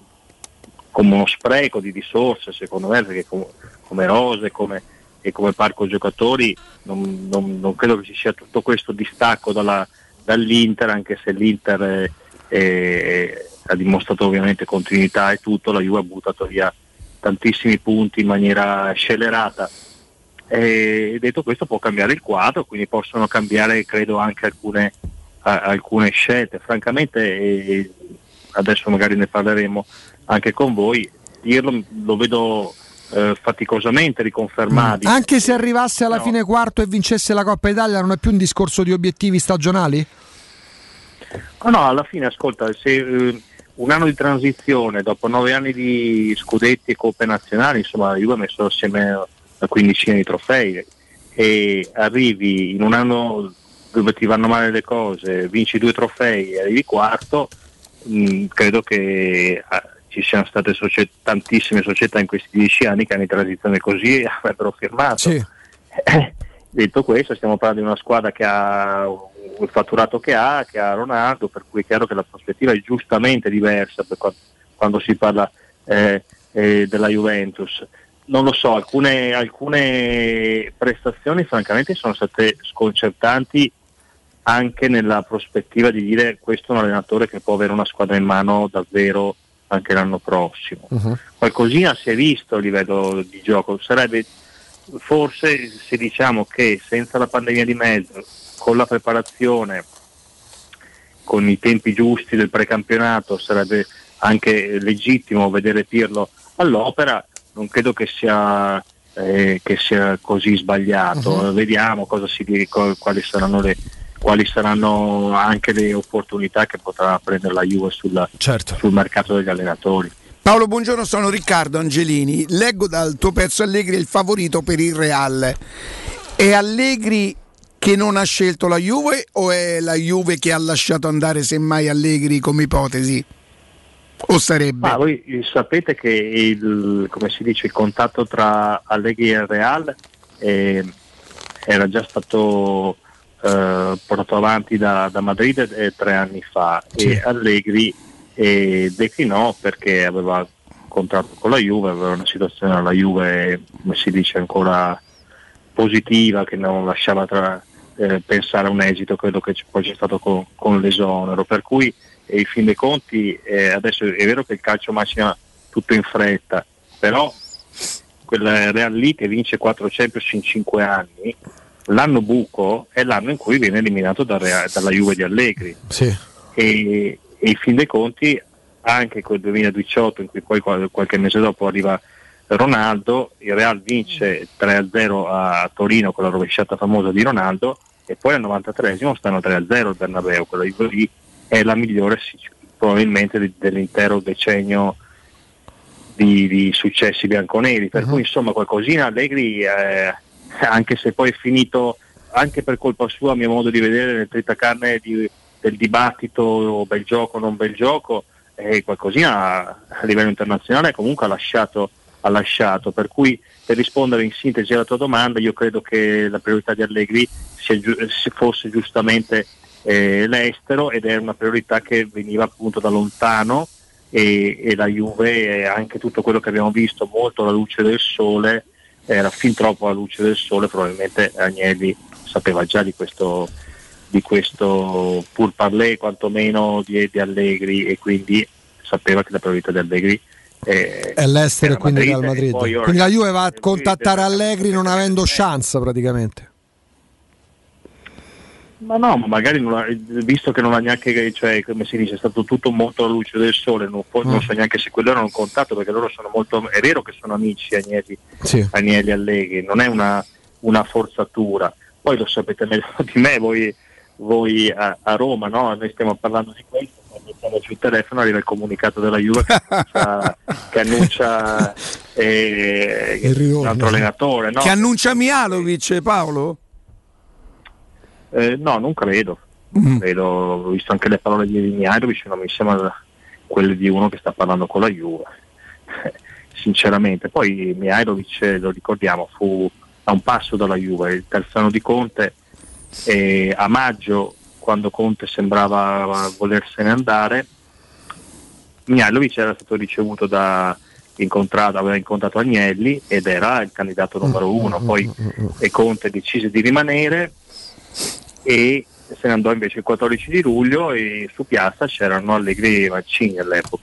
come uno spreco di risorse, secondo me, perché com- come rose, come e come parco giocatori non, non, non credo che ci sia tutto questo distacco dalla, dall'Inter, anche se l'Inter è, è, ha dimostrato ovviamente continuità e tutto. La Juve ha buttato via tantissimi punti in maniera scellerata, e detto questo può cambiare il quadro, quindi possono cambiare credo anche alcune, a, alcune scelte. Francamente, e adesso magari ne parleremo anche con voi, io lo, lo vedo Eh, faticosamente riconfermabili. Anche se arrivasse alla no. fine quarto e vincesse la Coppa Italia, non è più un discorso di obiettivi stagionali? No, no, alla fine ascolta, se eh, un anno di transizione dopo nove anni di scudetti e coppe nazionali, insomma la Juve ha messo assieme una quindicina di trofei, e arrivi in un anno dove ti vanno male le cose, vinci due trofei e arrivi quarto, mh, credo che ah, ci siano state società, tantissime società in questi dieci anni che hanno in transizione così e avrebbero firmato. Sì. Eh, detto questo, stiamo parlando di una squadra che ha il fatturato che ha, che ha Ronaldo, per cui è chiaro che la prospettiva è giustamente diversa per quando, quando si parla eh, eh, della Juventus. Non lo so, alcune, alcune prestazioni francamente sono state sconcertanti, anche nella prospettiva di dire questo è un allenatore che può avere una squadra in mano davvero anche l'anno prossimo. Uh-huh. Qualcosina si è visto a livello di gioco. Sarebbe forse, se diciamo che senza la pandemia di mezzo, con la preparazione, con i tempi giusti del precampionato, sarebbe anche legittimo vedere Pirlo all'opera. Non credo che sia eh, che sia così sbagliato. Uh-huh. Vediamo cosa si quali saranno le quali saranno anche le opportunità che potrà prendere la Juve sulla, certo. sul mercato degli allenatori. Paolo, buongiorno, sono Riccardo Angelini. Leggo dal tuo pezzo Allegri è il favorito per il Real. È Allegri che non ha scelto la Juve, o è la Juve che ha lasciato andare semmai Allegri come ipotesi? O sarebbe? Ma voi sapete che il, come si dice, il contatto tra Allegri e il Real eh, era già stato Uh, portato avanti da, da Madrid eh, tre anni fa, e Allegri eh, declinò perché aveva contratto con la Juve, aveva una situazione alla Juve, come si dice, ancora positiva, che non lasciava tra, eh, pensare a un esito, quello che poi c'è stato con, con l'esonero, per cui eh, in fin dei conti eh, adesso è vero che il calcio macina tutto in fretta, però quel Real lì che vince quattro Champions in cinque anni, l'anno buco è l'anno in cui viene eliminato dal Real, dalla Juve di Allegri, sì. e, e in fin dei conti anche quel duemiladiciotto in cui poi qualche mese dopo arriva Ronaldo, il Real vince tre a zero a Torino con la rovesciata famosa di Ronaldo, e poi al novantatreesimo stanno tre a zero al Bernabeu. Quella lì è la migliore probabilmente dell'intero decennio di, di successi bianconeri, per uh-huh. cui insomma qualcosina Allegri, eh, anche se poi è finito anche per colpa sua, a mio modo di vedere, nel tritacarne di, del dibattito, oh, bel gioco, non bel gioco, e eh, qualcosina a livello internazionale comunque ha lasciato ha lasciato, per cui per rispondere in sintesi alla tua domanda, io credo che la priorità di Allegri sia, fosse giustamente eh, l'estero, ed è una priorità che veniva appunto da lontano, e, e la Juve e anche tutto quello che abbiamo visto molto alla luce del sole, era fin troppo alla luce del sole, probabilmente Agnelli sapeva già di questo di questo pur parler quantomeno di, di Allegri, e quindi sapeva che la priorità di Allegri è l'estero, quindi Real Madrid, Madrid. Quindi la Juve va a contattare Allegri non avendo chance praticamente. Ma no, magari non ha, visto che non ha neanche, cioè come si dice, è stato tutto molto alla luce del sole, non, mm. non so neanche se quello era un contatto, perché loro sono molto, è vero che sono amici Agnelli, sì. Agnelli Allegri, non è una, una forzatura, poi lo sapete meglio di me voi, voi a, a Roma, no? Noi stiamo parlando di questo, mettiamo sul telefono arriva il comunicato della Juve che annuncia, che annuncia eh, ritorno, un altro allenatore, no? Che annuncia Mialovic, Paolo? Eh, no, non credo. Mm. credo Ho visto anche le parole di Mialovic, non mi sembra quelle di uno che sta parlando con la Juve sinceramente. Poi Mialovic, lo ricordiamo, fu a un passo dalla Juve, il terzo anno di Conte, e a maggio, quando Conte sembrava volersene andare, Mialovic era stato ricevuto da incontrato, aveva incontrato Agnelli ed era il candidato numero uno, poi e Conte decise di rimanere e se ne andò invece il quattordici di luglio, e su piazza c'erano Allegri e Mancini all'epoca,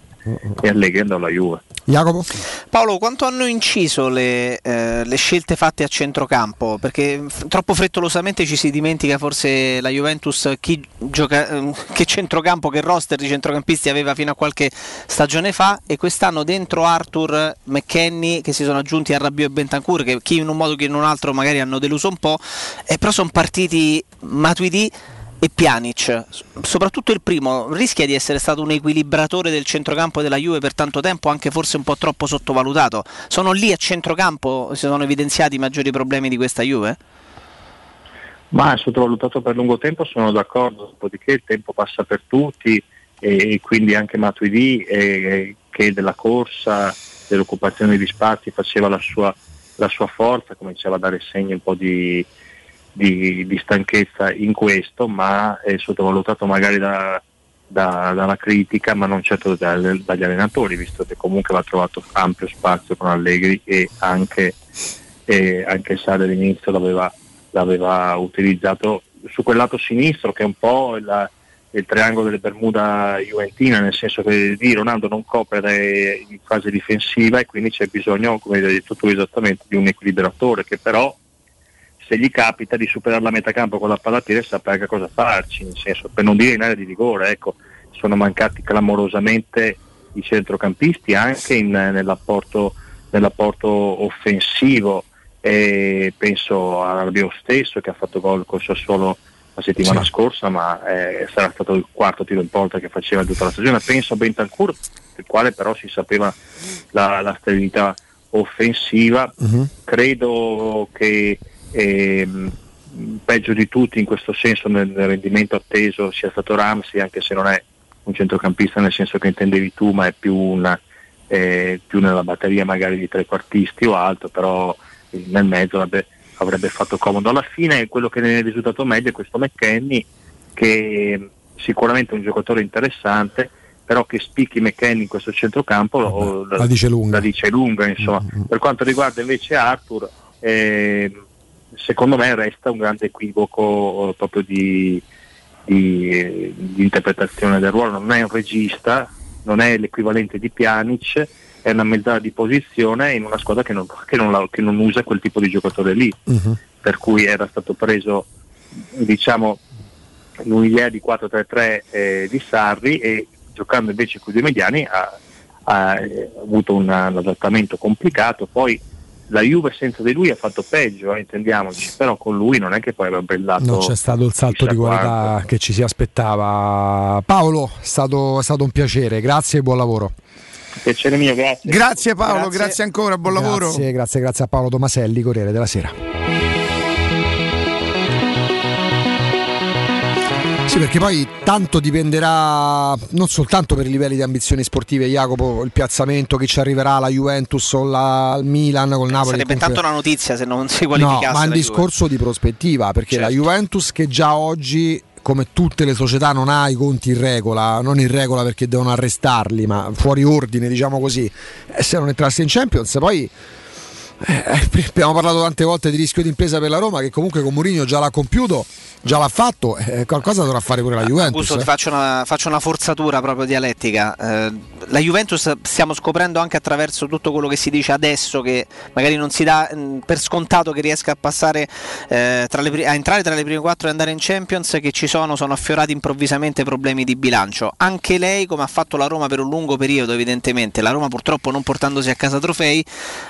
e Allegri andò alla Juve. Jacopo? Paolo, quanto hanno inciso le, eh, le scelte fatte a centrocampo? Perché f- troppo frettolosamente ci si dimentica forse la Juventus chi gioca- che centrocampo, che roster di centrocampisti aveva fino a qualche stagione fa, e quest'anno dentro Arthur, McKennie, che si sono aggiunti a Rabiot e Bentancur, che chi in un modo che in un altro magari hanno deluso un po', eh, però sono partiti Matuidi e Pjanic, soprattutto il primo, rischia di essere stato un equilibratore del centrocampo della Juve per tanto tempo, anche forse un po' troppo sottovalutato. Sono lì a centrocampo si sono evidenziati i maggiori problemi di questa Juve? Ma sottovalutato per lungo tempo, sono d'accordo, dopodiché il tempo passa per tutti, e quindi anche Matuidi, eh, che della corsa, dell'occupazione di spazi faceva la sua, la sua forza, cominciava a dare segni un po' di Di, di stanchezza in questo, ma è sottovalutato magari da, da, dalla critica, ma non certo da, da, dagli allenatori, visto che comunque va trovato ampio spazio con Allegri, e anche, e anche Sarri all'inizio l'aveva, l'aveva utilizzato su quel lato sinistro che è un po' la, il triangolo delle Bermuda Juventina, nel senso che di Ronaldo non copre in fase difensiva, e quindi c'è bisogno, come hai detto tu esattamente, di un equilibratore che però, se gli capita di superare la metà campo con la palatiera, sapere anche cosa farci, nel senso, per non dire in area di rigore, ecco, sono mancati clamorosamente i centrocampisti anche in, nell'apporto, nell'apporto offensivo, e penso a Rabiot stesso, che ha fatto gol col Sassuolo la settimana sì. scorsa, ma eh, sarà stato il quarto tiro in porta che faceva tutta la stagione. Penso a Bentancur, del quale però si sapeva la, la stabilità offensiva. Uh-huh. Credo che E, peggio di tutti in questo senso nel rendimento atteso sia stato Ramsey, anche se non è un centrocampista nel senso che intendevi tu, ma è più, una, eh, più nella batteria magari di trequartisti o altro, però nel mezzo avrebbe, avrebbe fatto comodo. Alla fine quello che ne è risultato meglio è questo McKennie, che sicuramente è un giocatore interessante, però che spicchi McKennie in questo centrocampo la, la dice lunga, la dice lunga insomma. Mm-hmm. Per quanto riguarda invece Arthur, eh, secondo me resta un grande equivoco proprio di, di, di interpretazione del ruolo. Non è un regista, non è l'equivalente di Pjanic, è una mezzala di posizione in una squadra che non, che non, la, che non usa quel tipo di giocatore lì. Uh-huh. Per cui era stato preso, diciamo, in un'idea di quattro tre tre eh, di Sarri, e giocando invece con i due mediani ha, ha eh, avuto una, un adattamento complicato. Poi la Juve senza di lui ha fatto peggio, eh, intendiamoci, però con lui non è che poi aveva brillato. Non c'è stato il salto di qualità quanto che ci si aspettava. Paolo, è stato, è stato un piacere, grazie e buon lavoro. Piacere mio, grazie. Grazie Paolo, grazie, grazie ancora, buon grazie, lavoro. Grazie, grazie, grazie a Paolo Tomaselli, Corriere della Sera. Sì, perché poi tanto dipenderà non soltanto per i livelli di ambizioni sportive, Jacopo, il piazzamento che ci arriverà, la Juventus o la Milan col Napoli. Sarebbe comunque tanto una notizia se non si qualificasse. No, ma è un discorso Juve di prospettiva, perché certo, la Juventus che già oggi, come tutte le società, non ha i conti in regola, non in regola perché devono arrestarli, ma fuori ordine, diciamo così, e se non entrasse in Champions poi... Eh, abbiamo parlato tante volte di rischio d'impresa per la Roma, che comunque con Mourinho già l'ha compiuto, già l'ha fatto, eh, qualcosa dovrà fare pure la Juventus. Augusto, eh. ti faccio una, faccio una forzatura proprio dialettica. Eh, la Juventus stiamo scoprendo anche attraverso tutto quello che si dice adesso, che magari non si dà mh, per scontato che riesca a passare eh, tra le, a entrare tra le prime quattro e andare in Champions, che ci sono, sono affiorati improvvisamente problemi di bilancio. Anche lei, come ha fatto la Roma per un lungo periodo, evidentemente la Roma purtroppo non portandosi a casa trofei,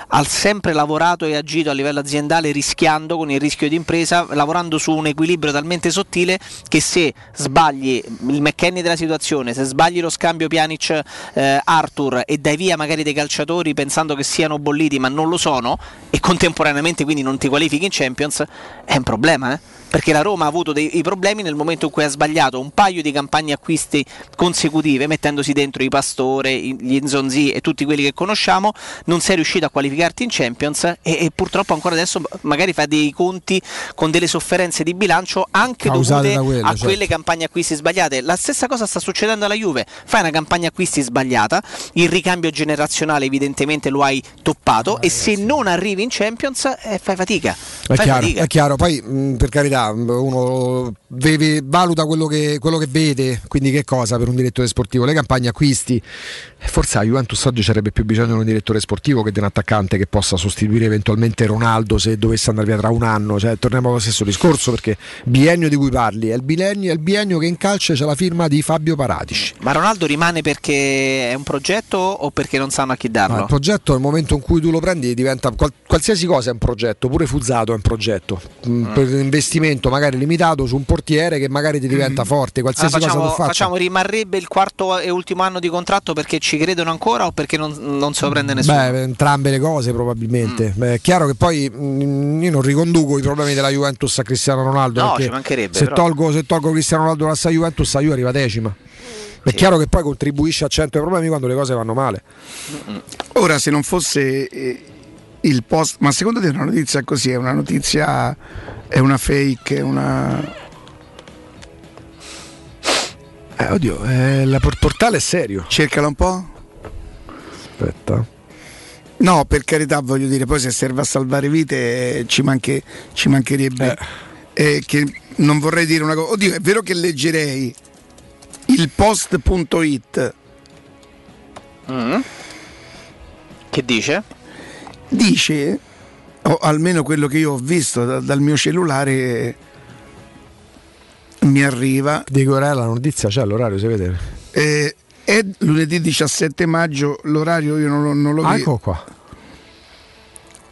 ha sempre la lavorato e agito a livello aziendale rischiando con il rischio di impresa, lavorando su un equilibrio talmente sottile che se sbagli il McKennie della situazione, se sbagli lo scambio Pjanic eh, Arthur e dai via magari dei calciatori pensando che siano bolliti ma non lo sono, e contemporaneamente quindi non ti qualifichi in Champions, è un problema, eh? Perché la Roma ha avuto dei i problemi nel momento in cui ha sbagliato un paio di campagne acquisti consecutive, mettendosi dentro i Pastore, gli Nzonzi e tutti quelli che conosciamo, non sei riuscito a qualificarti in Champions e, e purtroppo ancora adesso magari fa dei conti con delle sofferenze di bilancio anche dovute quelle, a certo. quelle campagne acquisti sbagliate. La stessa cosa sta succedendo alla Juve, fai una campagna acquisti sbagliata, il ricambio generazionale evidentemente lo hai toppato, ah, e ragazzi, se non arrivi in Champions eh, fai fatica. È, fai chiaro, fatica. È chiaro, poi mh, per carità uno vede, valuta quello che, quello che vede, quindi che cosa per un direttore sportivo? Le campagne acquisti. Forse a Juventus oggi sarebbe più bisogno di un direttore sportivo che di un attaccante che possa sostituire eventualmente Ronaldo se dovesse andare via tra un anno, cioè, torniamo allo stesso discorso, perché biennio di cui parli è il biennio, è il biennio che in calcio c'è la firma di Fabio Paratici. Ma Ronaldo rimane perché è un progetto o perché non sanno a chi darlo? Ma il progetto, nel momento in cui tu lo prendi, diventa qualsiasi cosa è un progetto, pure Fuzato è un progetto, mm. per investimento magari limitato su un portiere che magari ti diventa mm. forte, qualsiasi ah, facciamo, cosa tu faccia. Facciamo, rimarrebbe il quarto e ultimo anno di contratto perché ci credono ancora o perché non, non se lo prende nessuno? Beh, entrambe le cose probabilmente. Mm. Beh, è chiaro che poi mh, io non riconduco i problemi della Juventus a Cristiano Ronaldo, no, ci mancherebbe, se, tolgo, se tolgo Cristiano Ronaldo dalla Juventus, la Juve arriva decima. È sì. chiaro che poi contribuisce a cento problemi quando le cose vanno male. Mm. Ora, se non fosse eh, il post, ma secondo te una notizia così è una notizia, è una fake, è una... Eh, oddio, eh, la portale è serio. Cercala un po'. Aspetta. No, per carità, voglio dire, poi se serve a salvare vite eh, ci, manche, ci mancherebbe. Eh. Eh, che non vorrei dire una cosa. Oddio, è vero che leggerei il post.it. Mm. Che dice? Dice... o almeno quello che io ho visto da, dal mio cellulare mi arriva. Dico, la notizia c'è l'orario, si vede? Eh, è lunedì diciassette maggio, l'orario io non, non lo vedo. Ah, ecco qua.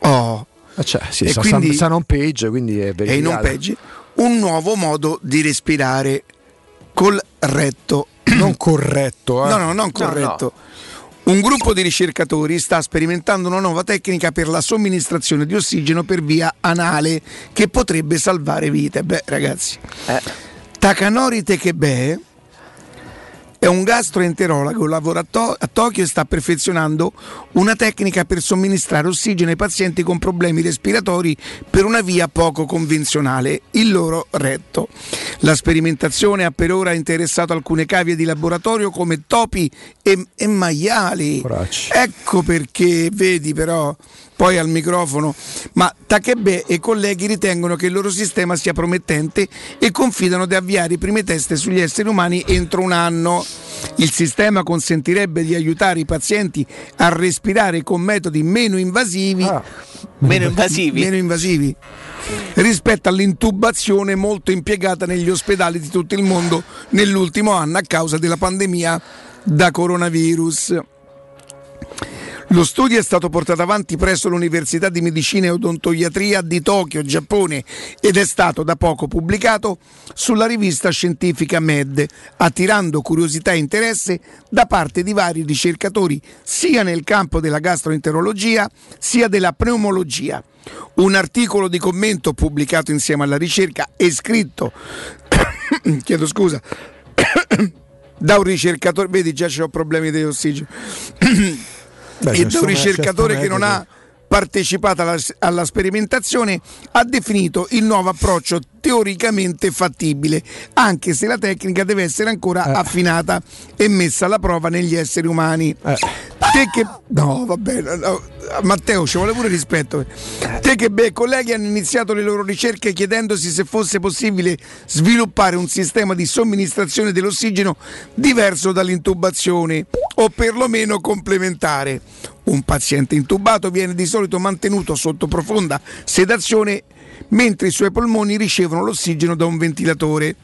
Oh. Ah, cioè, sì, e quindi sono in page, quindi è e in home page un nuovo modo di respirare col retto. Non corretto, eh. No, no, non corretto. No, no. Un gruppo di ricercatori sta sperimentando una nuova tecnica per la somministrazione di ossigeno per via anale che potrebbe salvare vite. Beh, ragazzi, eh. Takanori Takebe È un gastroenterologo, lavora a, to- a Tokyo e sta perfezionando una tecnica per somministrare ossigeno ai pazienti con problemi respiratori per una via poco convenzionale, il loro retto. La sperimentazione ha per ora interessato alcune cavie di laboratorio come topi e, e maiali. Braccio. Ecco perché, vedi però, poi al microfono, ma Takebe e colleghi ritengono che il loro sistema sia promettente e confidano di avviare i primi test sugli esseri umani entro un anno. Il sistema consentirebbe di aiutare i pazienti a respirare con metodi meno invasivi, ah, meno invasivi. meno invasivi rispetto all'intubazione molto impiegata negli ospedali di tutto il mondo nell'ultimo anno a causa della pandemia da coronavirus. Lo studio è stato portato avanti presso l'Università di Medicina e Odontoiatria di Tokyo, Giappone, ed è stato da poco pubblicato sulla rivista scientifica Med, attirando curiosità e interesse da parte di vari ricercatori sia nel campo della gastroenterologia sia della pneumologia. Un articolo di commento pubblicato insieme alla ricerca e scritto chiedo scusa da un ricercatore, vedi già c'ho problemi di ossigeno Beh, e da un ricercatore che non ha partecipato alla, alla sperimentazione, ha definito il nuovo approccio teoricamente fattibile, anche se la tecnica deve essere ancora eh. affinata e messa alla prova negli esseri umani. Eh. Te che... No, vabbè, no, Matteo, ci vuole pure rispetto. Te che bei colleghi hanno iniziato le loro ricerche chiedendosi se fosse possibile sviluppare un sistema di somministrazione dell'ossigeno diverso dall'intubazione, o perlomeno complementare. Un paziente intubato viene di solito mantenuto sotto profonda sedazione mentre i suoi polmoni ricevono l'ossigeno da un ventilatore,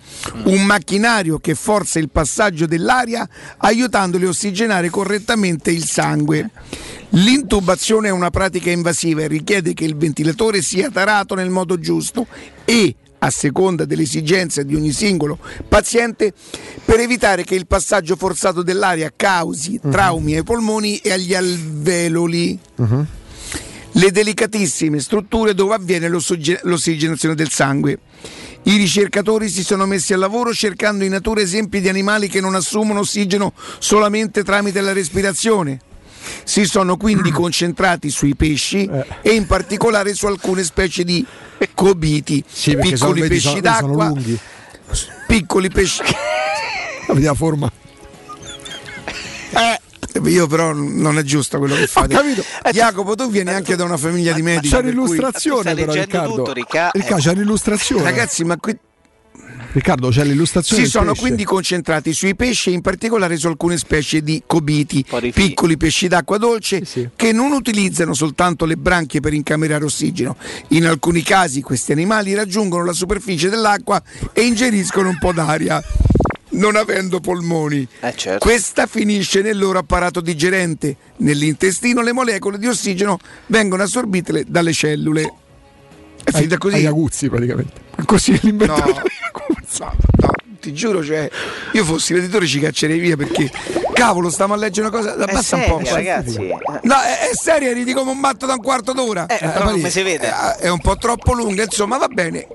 un macchinario che forza il passaggio dell'aria aiutandoli a ossigenare correttamente il sangue. L'intubazione è una pratica invasiva e richiede che il ventilatore sia tarato nel modo giusto e a seconda delle esigenze di ogni singolo paziente, per evitare che il passaggio forzato dell'aria causi traumi ai polmoni e agli alveoli. Uh-huh. Le delicatissime strutture dove avviene l'ossigenazione del sangue. I ricercatori si sono messi al lavoro cercando in natura esempi di animali che non assumono ossigeno solamente tramite la respirazione. Si sono quindi concentrati sui pesci eh. e in particolare su alcune specie di cobiti, sì, piccoli pesci sono, d'acqua, sono piccoli pesci. La mia forma. Eh. Io però non è giusto quello che fate. Ho capito. Jacopo, tu vieni anche da una famiglia ma, di medici. C'è l'illustrazione però, Riccardo. Tutto, Ricca, Ricca, eh. C'è l'illustrazione. Ragazzi, ma qui Riccardo, c'è l'illustrazione. Si sono pesce. Quindi concentrati sui pesci e in particolare su alcune specie di cobiti, piccoli pesci d'acqua dolce, sì, sì, che non utilizzano soltanto le branchie per incamerare ossigeno. In alcuni casi questi animali raggiungono la superficie dell'acqua e ingeriscono un po' d'aria, non avendo polmoni. Eh certo. Questa finisce nel loro apparato digerente. Nell'intestino le molecole di ossigeno vengono assorbite dalle cellule. È finita così. Agli aguzzi praticamente. Così l'inventore. No, no, no, ti giuro, cioè, io fossi l'editore ci caccerei via perché cavolo, stiamo a leggere una cosa da basta un po'. Ragazzi. No, è, è seria, ridi come un matto da un quarto d'ora. Eh, eh, però come si vede. È, è un po' troppo lunga, insomma, va bene.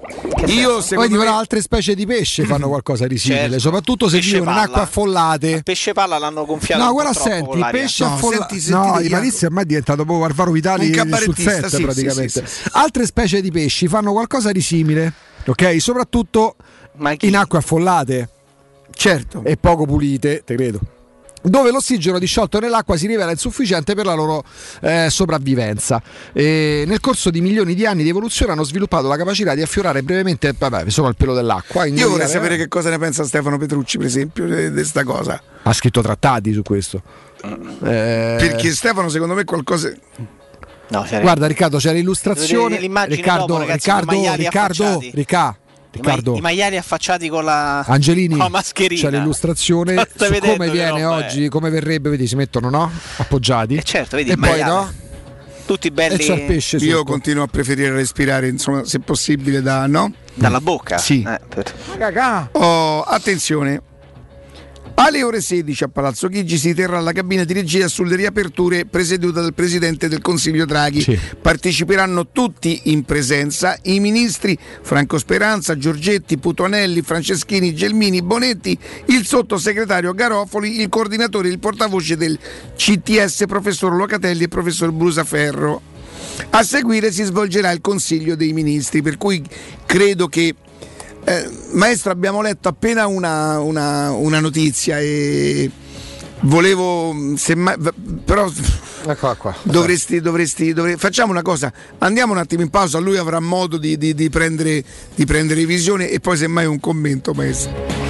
Che io poi me... altre specie di pesce fanno qualcosa di simile, certo, soprattutto se vivono in acque affollate. Il pesce palla l'hanno gonfiato. No, guarda, senti, il pesce no, affollato. No, i Malizia ormai è diventato proprio Alvaro Vitali sul set, sì, praticamente. Sì, sì, sì. Altre specie di pesci fanno qualcosa di simile, ok? Soprattutto in acque affollate, certo, e poco pulite, te credo, dove l'ossigeno disciolto nell'acqua si rivela insufficiente per la loro eh, sopravvivenza. E nel corso di milioni di anni di evoluzione hanno sviluppato la capacità di affiorare brevemente, vabbè, solo al pelo dell'acqua. Io vorrei sapere che cosa ne pensa Stefano Petrucci, per esempio, di questa cosa. Ha scritto trattati su questo. Eh... Perché Stefano, secondo me, qualcosa... No, guarda Riccardo, c'è l'illustrazione. Riccardo, dopo, ragazzi, Riccardo, Riccardo, Riccardo. Riccardo. I maiali affacciati con la, Angelini, con la mascherina. C'è l'illustrazione Sto su come viene oggi, è. come verrebbe, vedi, si mettono, no? Appoggiati. E certo, vedi, e poi no? Tutti belli. E c'è il pesce. Io sotto. Continuo a preferire respirare, insomma, se possibile da, no? Dalla bocca. Sì. Eh, per... oh, attenzione. Alle ore sedici a Palazzo Chigi si terrà la cabina di regia sulle riaperture presieduta dal Presidente del Consiglio Draghi. Sì. Parteciperanno tutti in presenza i ministri Franco Speranza, Giorgetti, Putonelli, Franceschini, Gelmini, Bonetti, il sottosegretario Garofoli, il coordinatore e il portavoce del C T S professor Locatelli e professor Brusaferro. A seguire si svolgerà il Consiglio dei Ministri, per cui credo che Eh, maestro, abbiamo letto appena una, una, una notizia e volevo semmai, però ecco qua. dovresti, dovresti, dovresti facciamo una cosa, andiamo un attimo in pausa, lui avrà modo di, di, di, prendere, di prendere visione e poi semmai un commento, maestro.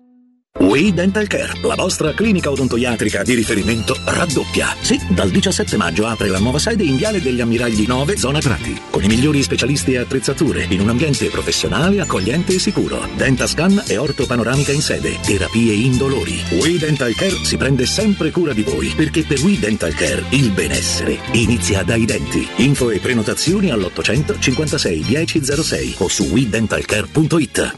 We Dental Care, la vostra clinica odontoiatrica di riferimento, raddoppia. Sì, dal diciassette maggio apre la nuova sede in Viale degli Ammiragli nove, zona Prati, con i migliori specialisti e attrezzature, in un ambiente professionale, accogliente e sicuro. Dentascan e ortopanoramica in sede, terapie indolori. We Dental Care si prende sempre cura di voi, perché per We Dental Care il benessere inizia dai denti. Info e prenotazioni all'ottocento cinquantasei dieci zero sei o su we dental care punto it.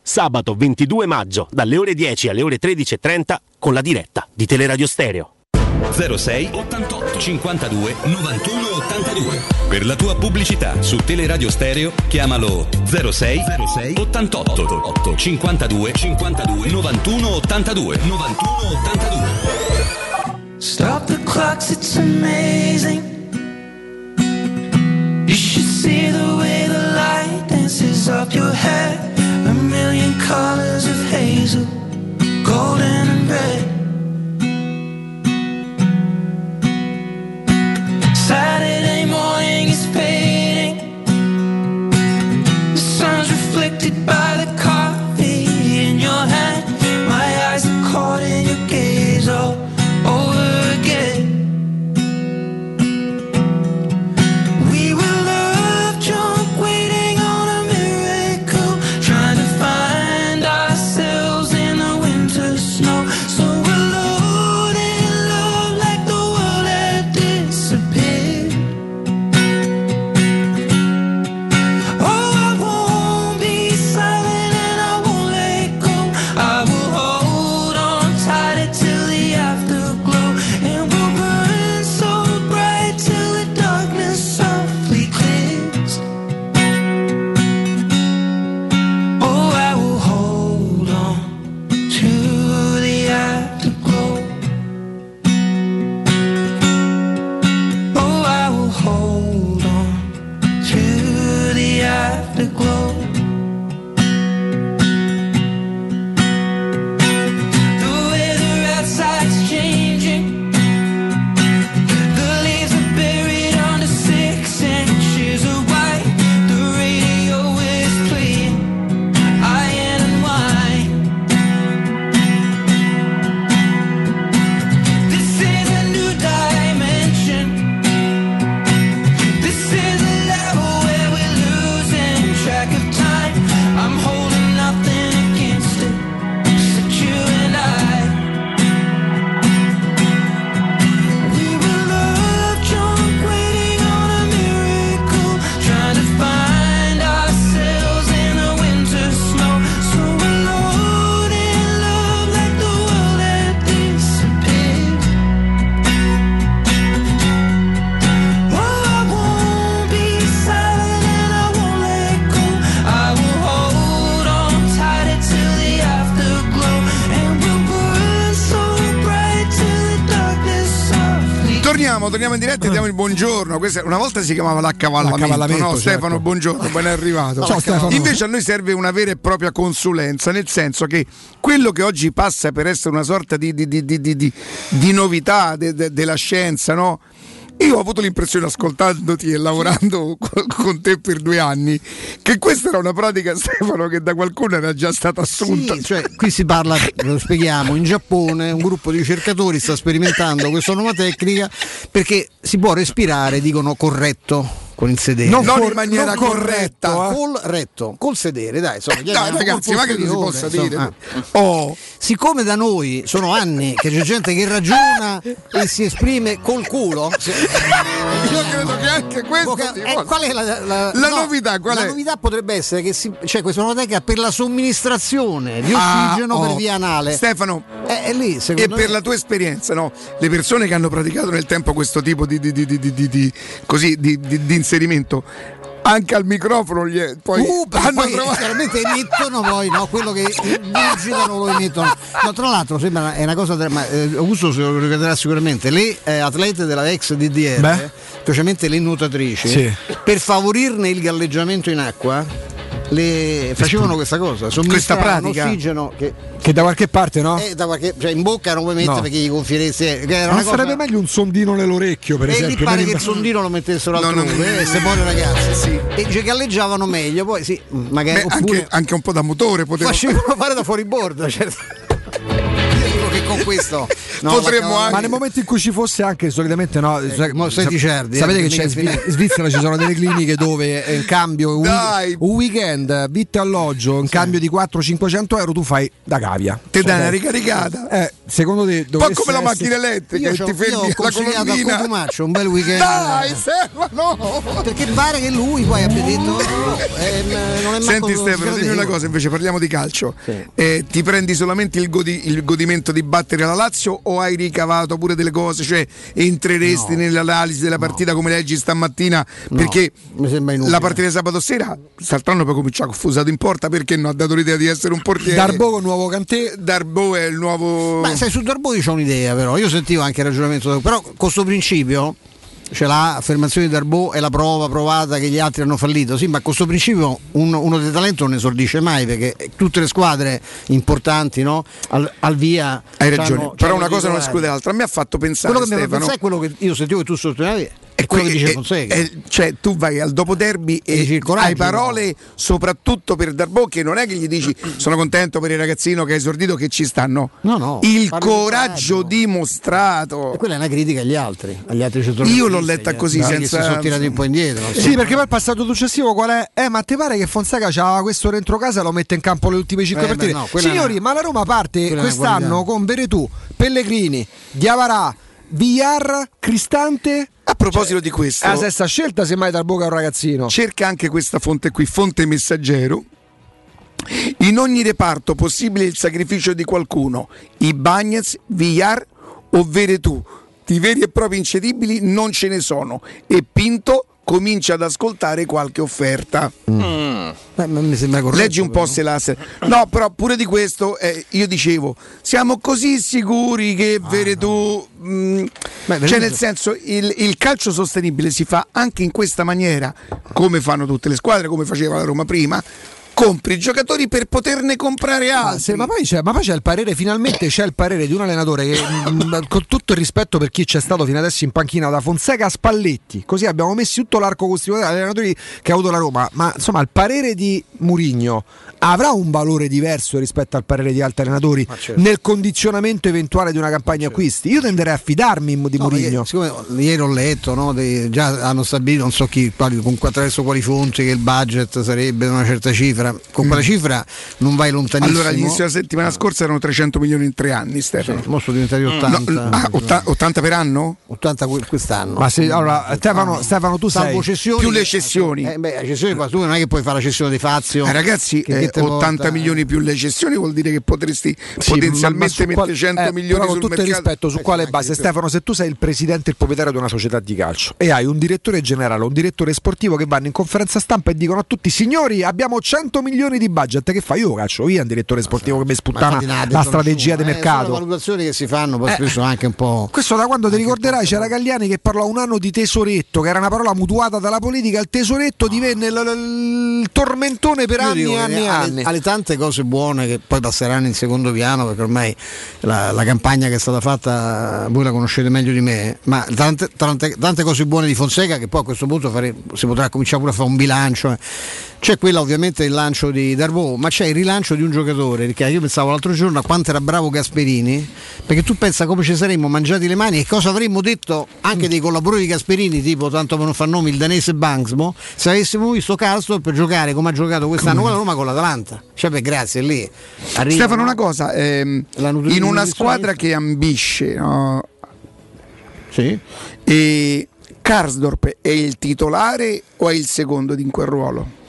Sabato ventidue maggio dalle ore dieci alle ore tredici e trenta con la diretta di Teleradio Stereo. Zero sei ottantotto cinquantadue novantuno ottantadue. Per la tua pubblicità su Teleradio Stereo chiamalo zero sei ottantotto cinquantadue cinquantadue novantuno ottantadue novantuno ottantadue. Stop the clocks, it's amazing. You should see the way the light dances up your head. A million colors of hazel, golden and red. Saturday morning is fading. The sun's reflected by the coffee in your hand. My eyes are caught in your gaze all over again. We were love drunk, waiting on a miracle, trying to find ourselves in the winter snow. So we're loaded in love like the world had disappeared. Oh, I won't be silent and I won't let go. I will hold on tight until the afterglow. And we'll burn so bright till the darkness softly clears. Oh, I will hold on to the afterglow. Oh, I will hold on to the afterglow. The weather outside's changing. The leaves are buried under six inches of white. The radio is playing Iron and Wine. This is a new dimension. This is a level where we're losing track of time. I'm holding nothing against it, just you and I. We were love drunk, waiting on a miracle, trying to find ourselves in the winter snow. So we're loaded in love like the world had disappeared. Oh, I won't be silent and I won't let go. I will hold on tight until the afterglow. And we'll burn so bright till the darkness softly. Torniamo, torniamo in diretta e diamo il buongiorno. Questa, una volta si chiamava l'accavallamento. L'accavallamento, no, certo. Stefano, buongiorno, ben arrivato. Ciao, Stefano. Invece a noi serve una vera e propria consulenza, nel senso che quello che oggi passa per essere una sorta di, di, di, di, di- di- di novità de- de- della scienza, no? Io ho avuto l'impressione, ascoltandoti e lavorando co- con te per due anni, che questa era una pratica, Stefano, che da qualcuno era già stata assunta. Sì, cioè, qui si parla, lo spieghiamo, in Giappone un gruppo di ricercatori sta sperimentando questa nuova tecnica perché si può respirare, dicono, corretto con il sedere. Non, non in maniera corretta, corretta, eh. Col retto, col sedere, dai, insomma, dai, dai, ragazzi, ma che non si possa dire. Oh. Siccome da noi sono anni che c'è gente che ragiona e si esprime col culo, se- Io credo che anche questo Poca- si eh, possa. qual è la, la- La no, novità, qual la è? novità potrebbe essere che si- c'è questa nuova tecnica per la somministrazione di Ah, ossigeno per oh. via anale. Stefano, Eh, è lì, e secondo me. per la tua esperienza, no? Le persone che hanno praticato nel tempo questo tipo di, di, di, di, di, di- di- così, di- di- di inserimento, anche al microfono gli è- poi Uh, perché hanno poi provato- chiaramente emettono poi no, quello che vigilano lo emettono. No, tra l'altro sembra è una cosa dra- ma, eh, Augusto se lo ricorderà sicuramente, le eh, atlete della ex D D R, Beh. specialmente le nuotatrici, Sì. per favorirne il galleggiamento in acqua le facevano questa cosa, somministravano pratica. ossigeno che Che da qualche parte, no? eh, da qualche- cioè in bocca non puoi mettere No. perché gli confieresti eh, che era Non una cosa- sarebbe meglio un sondino nell'orecchio, per e lì esempio? pare per che il imba- sondino lo mettessero No, altrove, no, no. eh, se buone ragazze, e dice che galleggiavano meglio, poi sì, magari Beh, oppure anche, anche un po' da motore poteva. facevano fare da fuori bordo, certo. Io dico che con questo. No, potremmo anche... Ma nel momento in cui ci fosse anche solitamente no, eh, mo, senti, certi, sapete eh, che c'è in Svizzera, Svizzera ci sono delle cliniche dove in cambio un, un weekend vitto e alloggio in sì. cambio di quattro-cinquecento euro tu fai da cavia, te dai una ricaricata, eh, secondo te un po' come la macchina elettrica, io ti fermi la colonnina, un bel weekend dai, serva, no, perché pare che lui poi abbia detto eh, non è mai. Senti Stefano, dimmi una cosa invece, parliamo di calcio, sì. eh, ti prendi solamente il, godi- il godimento di battere la Lazio o hai ricavato pure delle cose, cioè entreresti no. nell'analisi della partita no. come leggi stamattina, no. perché mi sembra inutile. La partita di sabato sera Saltrano poi cominciare con Fusato in porta, perché non ha dato l'idea di essere un portiere. Darbo con nuovo Kanté, Darbo è il nuovo. Ma sai, su Darbo io c'ho un'idea, però io sentivo anche il ragionamento, però con questo principio c'è l'affermazione di Darbo è la prova provata che gli altri hanno fallito, sì, ma con questo principio uno, uno di talento non esordisce mai, perché tutte le squadre importanti, no? al, al via hai ragione, c'hanno, però c'hanno una cosa non esclude l'altra. A me ha fatto pensare, quello che mi ha fatto pensare è quello che io sentivo che tu sottolineavi, è quello que- che dice Fonseca, è, cioè tu vai al dopo derby e, e hai parole no. soprattutto per Darbo, che non è che gli dici sono contento per il ragazzino che ha esordito, che ci stanno, no, no, il coraggio di dimostrato, e quella è una critica agli altri, agli altri io l'ho letta così, no, senza si sono tirati un po' indietro, sì, sì, perché poi il passato successivo qual è? Eh, ma te pare che Fonseca c'ha questo dentro casa, lo mette in campo le ultime cinque eh, partite, no, signori, no. ma la Roma parte quella quest'anno con Veretù, Pellegrini, Diavarà, Villar, Cristante. A proposito cioè, di questo, la sesta scelta semmai dal Boca a un ragazzino. Cerca anche questa fonte qui, fonte Messaggero. In ogni reparto possibile il sacrificio di qualcuno. Ibañez, Villar o Veretù. Di veri e propri incedibili non ce ne sono, e Pinto comincia ad ascoltare qualche offerta. Mm. Beh, non mi sembra corretto, leggi un però. Po' se la se... no, però pure di questo eh, io dicevo siamo così sicuri che ah, Veretù no. mh, Beh, cioè nel senso il, il calcio sostenibile si fa anche in questa maniera, come fanno tutte le squadre, come faceva la Roma prima. Compri giocatori per poterne comprare altri. Ma, se, ma, poi c'è, ma poi c'è il parere, finalmente c'è il parere di un allenatore che, mh, con tutto il rispetto per chi c'è stato fino adesso in panchina, da Fonseca a Spalletti, così abbiamo messo tutto l'arco costituzionale degli allenatori che ha avuto la Roma, ma insomma il parere di Mourinho avrà un valore diverso rispetto al parere di altri allenatori nel condizionamento eventuale di una campagna acquisti. Io tenderei a fidarmi di no, Mourinho. Siccome ieri ho letto, no, dei, già hanno stabilito, non so chi, con, attraverso quali fonti, che il budget sarebbe una certa cifra. Con quella cifra non vai lontanissimo. Allora all'inizio della settimana ah. scorsa erano trecento milioni in tre anni, Stefano. Sì, mo sono diventati ottanta. No, ah, ottanta per anno? ottanta quest'anno. Ma se, allora Stefano, Stefano tu Salvo sei cessioni, più le cessioni. Eh, beh, cessioni qua, tu non è che puoi fare la cessione di Fazio. Eh, ragazzi, che, eh, che ottanta milioni più le cessioni vuol dire che potresti sì, potenzialmente mettere qual... cento eh, milioni sul mercato. Con tutto il rispetto, su eh, quale base? Stefano, se tu sei il presidente e il proprietario di una società di calcio e hai un direttore generale, un direttore sportivo che vanno in conferenza stampa e dicono a tutti signori abbiamo cento milioni di budget, che fa? Io caccio via un direttore sportivo che mi sputtana la, la strategia di mercato. Sono valutazioni che si fanno poi eh, spesso anche un po'. Questo da quando ti ricorderai c'era Galliani che parlò un anno di tesoretto, che era una parola mutuata dalla politica. Il tesoretto divenne il, il, il tormentone per anni e anni e anni. Alle tante cose buone che poi passeranno in secondo piano, perché ormai la, la campagna che è stata fatta voi la conoscete meglio di me, ma tante, tante, tante cose buone di Fonseca che poi a questo punto fare, si potrà cominciare pure a fare un bilancio. Eh. C'è quella ovviamente il lancio di Darbo, ma c'è il rilancio di un giocatore, perché io pensavo l'altro giorno a quanto era bravo Gasperini, perché tu pensa come ci saremmo mangiati le mani e cosa avremmo detto anche dei collaboratori di Gasperini, tipo tanto per non far nomi il danese Banksmo, se avessimo visto Carlson per giocare come ha giocato quest'anno con la Roma, con l'Atalanta, cioè beh, grazie lì arriva, Stefano, una cosa ehm, in una squadra che ambisce no? Sì. E Karsdorp è il titolare o è il secondo in quel ruolo?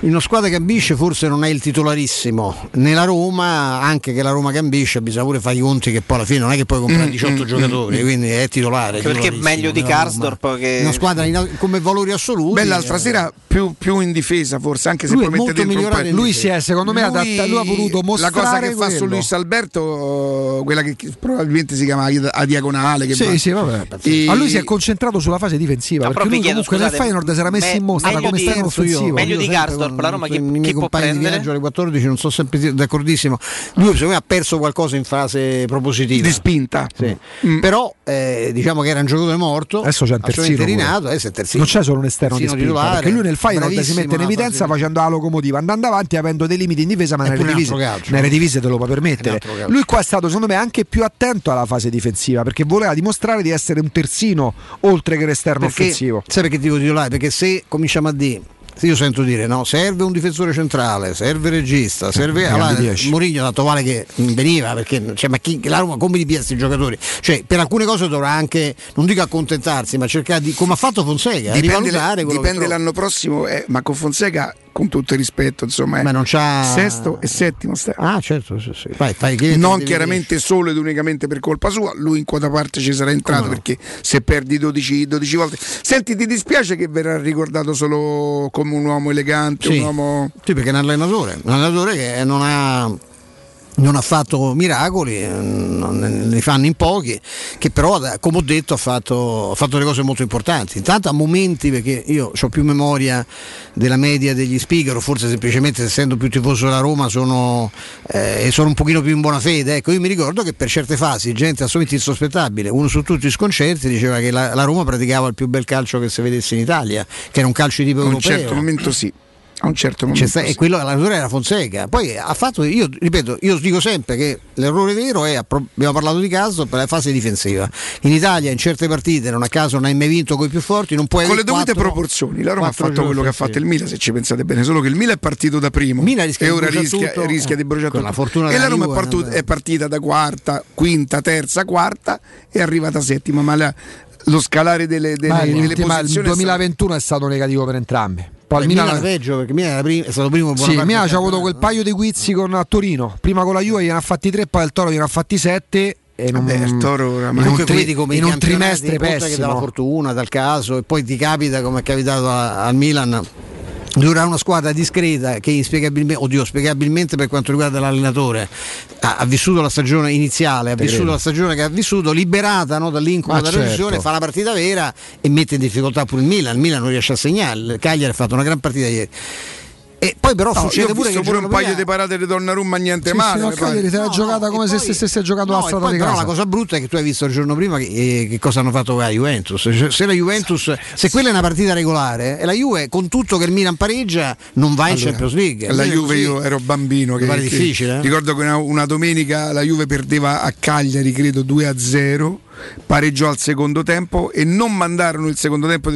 In una squadra che ambisce forse non è il titolarissimo, nella Roma anche che la Roma che ambisce bisogna pure fare i conti che poi alla fine non è che puoi comprare diciotto mm, giocatori mm, quindi è titolare, perché è meglio di Karsdorp che una squadra in, come valori assoluti. Beh, l'altra eh, sera più, più in difesa forse, anche se poi mette dentro un paio. Lui si è secondo me lui, adatta, lui ha voluto mostrare la cosa che quello. Fa su Luis Alberto, quella che probabilmente si chiama a diagonale che sì, sì, vabbè. E... ma lui si è concentrato sulla fase difensiva, ma perché lui comunque scusate, nel Feyenoord si era messo me, in mostra come stanno io meglio di Karsdorp Purtroppo la Roma, i miei chi compagni di viaggio alle quattordici non sono sempre d'accordissimo. Lui secondo me ha perso qualcosa in fase propositiva, di spinta, sì. mm. però eh, diciamo che era un giocatore morto. Adesso c'è un terzino, rinato, adesso è terzino, non c'è solo un esterno terzino di spinta titolare, perché lui nel final si mette in evidenza facendo la locomotiva, andando avanti, avendo dei limiti in difesa, ma nelle divise, nelle divise te lo può permettere. Lui qua è stato secondo me anche più attento alla fase difensiva, perché voleva dimostrare di essere un terzino oltre che l'esterno offensivo. Sai perché ti dico titolare? Perché se cominciamo a dire, se io sento dire no, serve un difensore centrale, serve regista, serve allora, Mourinho ha detto vale che veniva, perché cioè, ma chi, la Roma come li pia questi giocatori? Cioè per alcune cose dovrà anche, non dico accontentarsi, ma cercare di, come ha fatto Fonseca, dipende, la, dipende l'anno prossimo, eh, ma con Fonseca, con tutto il rispetto, insomma, ma non c'ha... sesto e settimo st- ah certo sì, sì. Vai, fai, chiedi, non chiaramente solo ed unicamente per colpa sua, lui in quota parte ci sarà entrato, no? Perché se perdi dodici volte, senti, ti dispiace che verrà ricordato solo come un uomo elegante, sì. un uomo sì perché è un allenatore un allenatore che non ha non ha fatto miracoli, ne fanno in pochi, che però come ho detto ha fatto, ha fatto delle cose molto importanti, intanto a momenti, perché io ho più memoria della media degli speaker, o forse semplicemente essendo più tifoso della Roma sono, eh, sono un pochino più in buona fede, ecco, io mi ricordo che per certe fasi gente assolutamente insospettabile, uno su tutti i sconcerti, diceva che la, la Roma praticava il più bel calcio che si vedesse in Italia, che era un calcio di tipo europeo, a un certo momento sì. A un certo momento sta, e quello l'allenatore era Fonseca, poi ha fatto, io ripeto, io dico sempre che l'errore vero è, abbiamo parlato di caso per la fase difensiva in Italia, in certe partite non a caso non hai mai vinto con i più forti, non puoi con le dovute quattro, proporzioni. La Roma ha fatto quello che ha fatto il Milan, se ci pensate bene, solo che il Milan è partito da primo e ora rischia, rischia eh, di bruciare tutto, e la Roma Juve, è, partut- è partita da quarta, quinta, terza, quarta e è arrivata settima, ma la, lo scalare delle, delle, ma, delle ma, posizioni, il duemilaventuno è stato negativo per entrambi. Il Milan era peggio, perché Milan era prima, è stato primo. Sì, il Milan c'ha avuto quel paio di guizzi con a Torino, prima con la Juve gliene ha fatti tre, poi il Toro gliene ha fatti sette. E non, Vabbè, il Toro oramai in un, tri- come in un trimestre pessimo, che dalla fortuna, dal caso, e poi ti capita come è capitato al Milan. Durerà una squadra discreta che inspiegabilmente, oddio, spiegabilmente per quanto riguarda l'allenatore, ha, ha vissuto la stagione iniziale, ha vissuto la stagione che ha vissuto, liberata no, dall'incubo della recessione, fa la partita vera e mette in difficoltà pure il Milan. Il Milan non riesce a segnare, il Cagliari ha fatto una gran partita ieri. E poi però no, succede pure che pure un paio prima... di parate di Donnarumma, niente sì, male. Sì, Cagliari te l'ha no, giocata no, come se poi... stesse giocando no, la strada di casa. Però la cosa brutta è che tu hai visto il giorno prima che, eh, che cosa hanno fatto la Juventus. Cioè, se la Juventus, sì, se sì. quella è una partita regolare, e la Juve con tutto che il Milan pareggia non va in allora, Champions League. La Juve, io ero bambino, che, pare che difficile, eh? Ricordo che una, una domenica la Juve perdeva a Cagliari, credo due a zero. Pareggiò al secondo tempo e non mandarono il secondo tempo.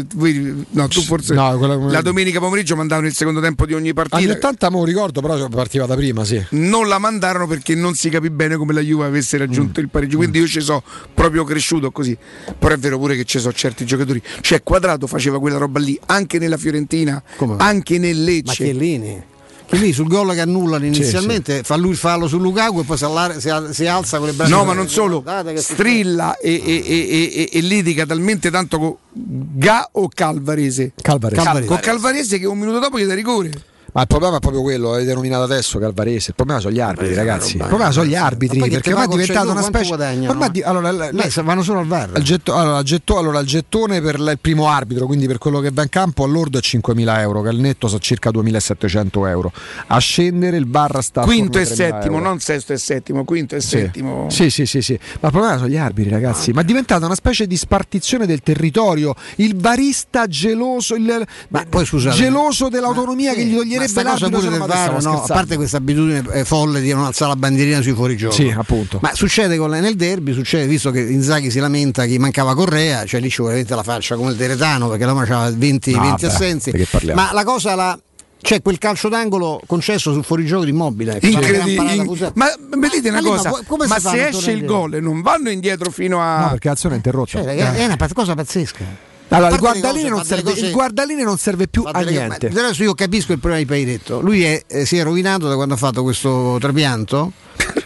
No, tu forse no, quella... la domenica pomeriggio mandarono il secondo tempo di ogni partita. Anni ottanta me lo ricordo, però partiva da prima, sì. Non la mandarono perché non si capì bene come la Juve avesse raggiunto mm. il pareggio. Quindi mm. io ci so proprio cresciuto così. Però è vero pure che ci so certi giocatori. Cioè Quadrato faceva quella roba lì anche nella Fiorentina, come? Anche nel Lecce. Macchellini. Che lì sul gol che annullano inizialmente sì, sì. fa lui il fallo su Lukaku e poi si, allar- si, al- si alza con le braccia. No, ma non solo, strilla e, e, e, e, e litiga talmente tanto con Ga o Calvarese. Calvarese. Calvarese. Con Calvarese che un minuto dopo gli dà rigore. Ma il problema è proprio quello, avete nominato adesso Calvarese, il problema sono gli arbitri, ragazzi. Il problema sono gli arbitri, perché ormai è diventata una specie. Ormai di... allora, la... Beh, vanno solo al V A R. Il getto... Allora, il getto... allora il gettone per il primo arbitro, quindi per quello che va in campo, all'ordo è cinquemila euro, che al netto sono circa duemilasettecento euro. A scendere il V A R sta quinto e settimo, euro. Non sesto e settimo, quinto e sì. settimo. Sì, sì, sì, sì. Ma il problema sono gli arbitri, ragazzi. Ma è diventata una specie di spartizione del territorio. Il barista geloso, il... Ma poi scusate, geloso dell'autonomia ma... che gli toglieva. Cosa pure del V A R, no? A parte questa abitudine eh, folle di non alzare la bandierina sui fuorigioco, sì, appunto. Ma succede con nel derby, succede, visto che Inzaghi si lamenta che mancava Correa, cioè lì ci vuole la faccia come il Teretano, perché la Roma aveva venti, no, venti beh, assenze. Ma la cosa la c'è quel calcio d'angolo concesso sul fuorigioco di Immobile, incredibile. In... Ma vedete una ma cosa, lì, ma, ma se esce il gol e non vanno indietro fino a no, perché l'azione è interrotta, cioè, eh. è una cosa pazzesca. Allora, il guardaline, cose, serve, cose, il guardaline non serve più a niente. Adesso io capisco il problema di Pairetto. Lui è, eh, si è rovinato da quando ha fatto questo trapianto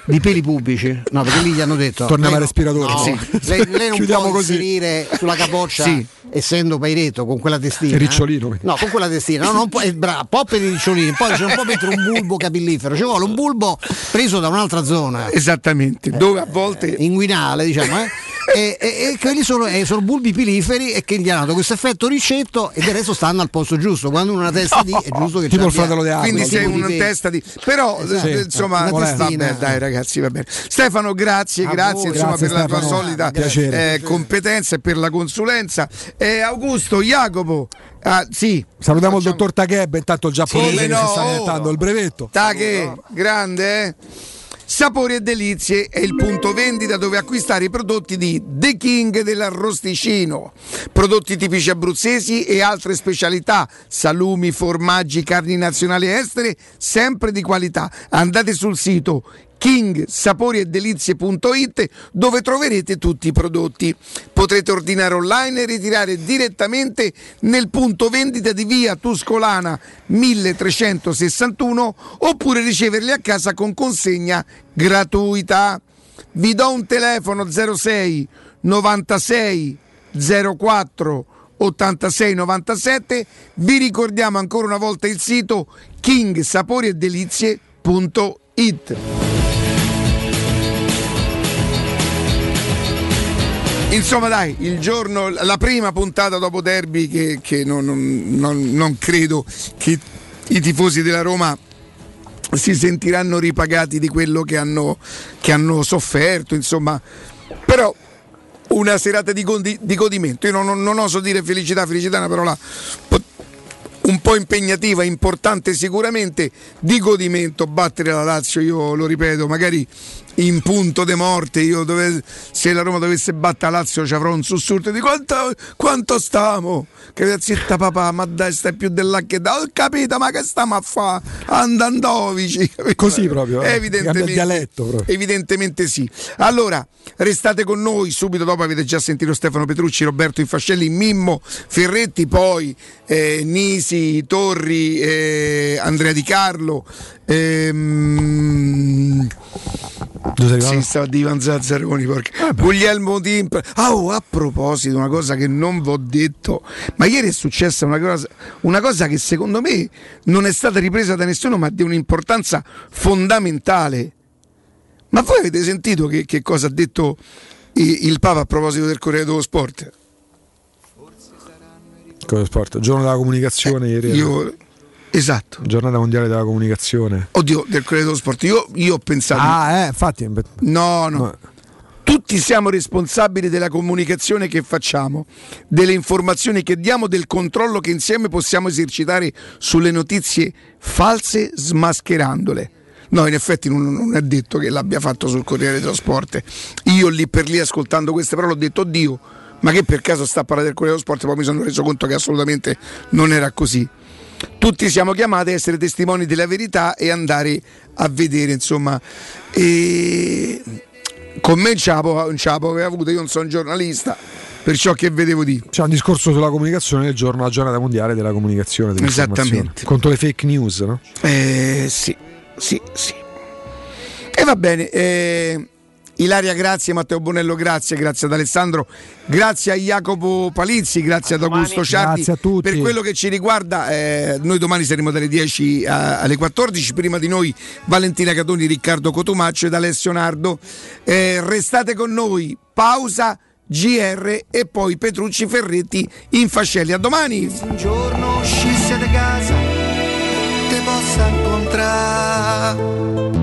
di peli pubblici. No, perché lì gli hanno detto tornava al respiratore. No, sì. Lei, lei non può così. Inserire sulla capoccia, sì. essendo Pairetto con quella testina. Ricciolino. No, con quella testina. No, non può, è bravo, po' per i ricciolini. Poi c'è un po' mettere un bulbo capillifero. Ci vuole un bulbo preso da un'altra zona. Esattamente. Dove a volte eh, inguinale, diciamo, eh. e, e, e quelli sono, eh, sono bulbi piliferi e che gli hanno dato questo effetto ricetto e del resto stanno al posto giusto. Quando uno ha una testa no. di è giusto che tipo il fratello di Apple, quindi sei una di testa di però esatto. eh, sì, insomma vabbè, dai ragazzi va bene. Stefano grazie, grazie, voi, insomma, grazie per Stefano, la tua solita eh, competenza e per la consulenza. eh, Augusto, Jacopo. Ah, sì. Salutiamo facciamo... il dottor Takeb, intanto il giapponese sì, no, che sta diventando il brevetto. Takeb, grande, eh? Sapori e Delizie è il punto vendita dove acquistare i prodotti di The King dell'Arrosticino, prodotti tipici abruzzesi e altre specialità, salumi, formaggi, carni nazionali e estere, sempre di qualità. Andate sul sito king sapori e delizie punto it dove troverete tutti i prodotti. Potrete ordinare online e ritirare direttamente nel punto vendita di via Tuscolana milletrecentosessantuno oppure riceverli a casa con consegna gratuita. Vi do un telefono zero sei novantasei zero quattro ottantasei novantasette. Vi ricordiamo ancora una volta il sito king sapori e delizie punto it. Insomma dai, il giorno, la prima puntata dopo derby che, che non, non, non, non credo che i tifosi della Roma si sentiranno ripagati di quello che hanno, che hanno sofferto, insomma, però una serata di, condi, di godimento. Io non, non, non oso dire felicità, felicità è una parola un po' impegnativa, importante sicuramente, di godimento battere la Lazio, io lo ripeto, magari in punto de morte, io dove, se la Roma dovesse battere la Lazio ci avrò un sussurro di quanto, quanto stiamo, che zitta papà, ma dai stai più della che da, ho capito, ma che stiamo a fare andandovici, così proprio, eh, evidentemente, dialetto proprio, evidentemente sì. Allora restate con noi, subito dopo avete già sentito Stefano Petrucci, Roberto Infascelli, Mimmo Ferretti, poi eh, Nisi, Torri, eh, Andrea Di Carlo, ehm... si stava di Ivan Zazzaroni, porca. Eh Guglielmo Timpra. Ah, oh, a proposito, una cosa che non v'ho detto, ma ieri è successa una cosa, una cosa che secondo me non è stata ripresa da nessuno, ma di un'importanza fondamentale. Ma voi avete sentito che, che cosa ha detto il, il Papa a proposito del Corriere dello Sport? Corriere dello Sport, giorno della comunicazione, eh, ieri. Io... Esatto. Giornata mondiale della comunicazione. Oddio, del Corriere dello Sport. Io, io ho pensato. Ah, eh, infatti. No, no, no. Tutti siamo responsabili della comunicazione che facciamo, delle informazioni che diamo, del controllo che insieme possiamo esercitare sulle notizie false smascherandole. No, in effetti non, non è detto che l'abbia fatto sul Corriere dello Sport. Io lì per lì ascoltando queste parole ho detto, oddio, ma che per caso sta a parlare del Corriere dello Sport? Poi mi sono reso conto che assolutamente non era così. Tutti siamo chiamati a essere testimoni della verità e andare a vedere, insomma, e... con me non ce l'aveva avuto, io non sono giornalista, perciò che vedevo di... C'è un discorso sulla comunicazione del giorno, la giornata mondiale della comunicazione. Esattamente. Contro le fake news, no? Eh, sì, sì, sì. E va bene, eh... Ilaria grazie, Matteo Bonello grazie, grazie ad Alessandro, grazie a Jacopo Palizzi, grazie ad Augusto Ciardi, grazie a tutti. Per quello che ci riguarda, eh, noi domani saremo dalle dieci a, alle quattordici, prima di noi Valentina Catoni, Riccardo Cotumaccio ed Alessio Nardo, eh, restate con noi, pausa G R e poi Petrucci, Ferretti, Infascelli, a domani. Se un giorno uscisse da casa te possa incontrare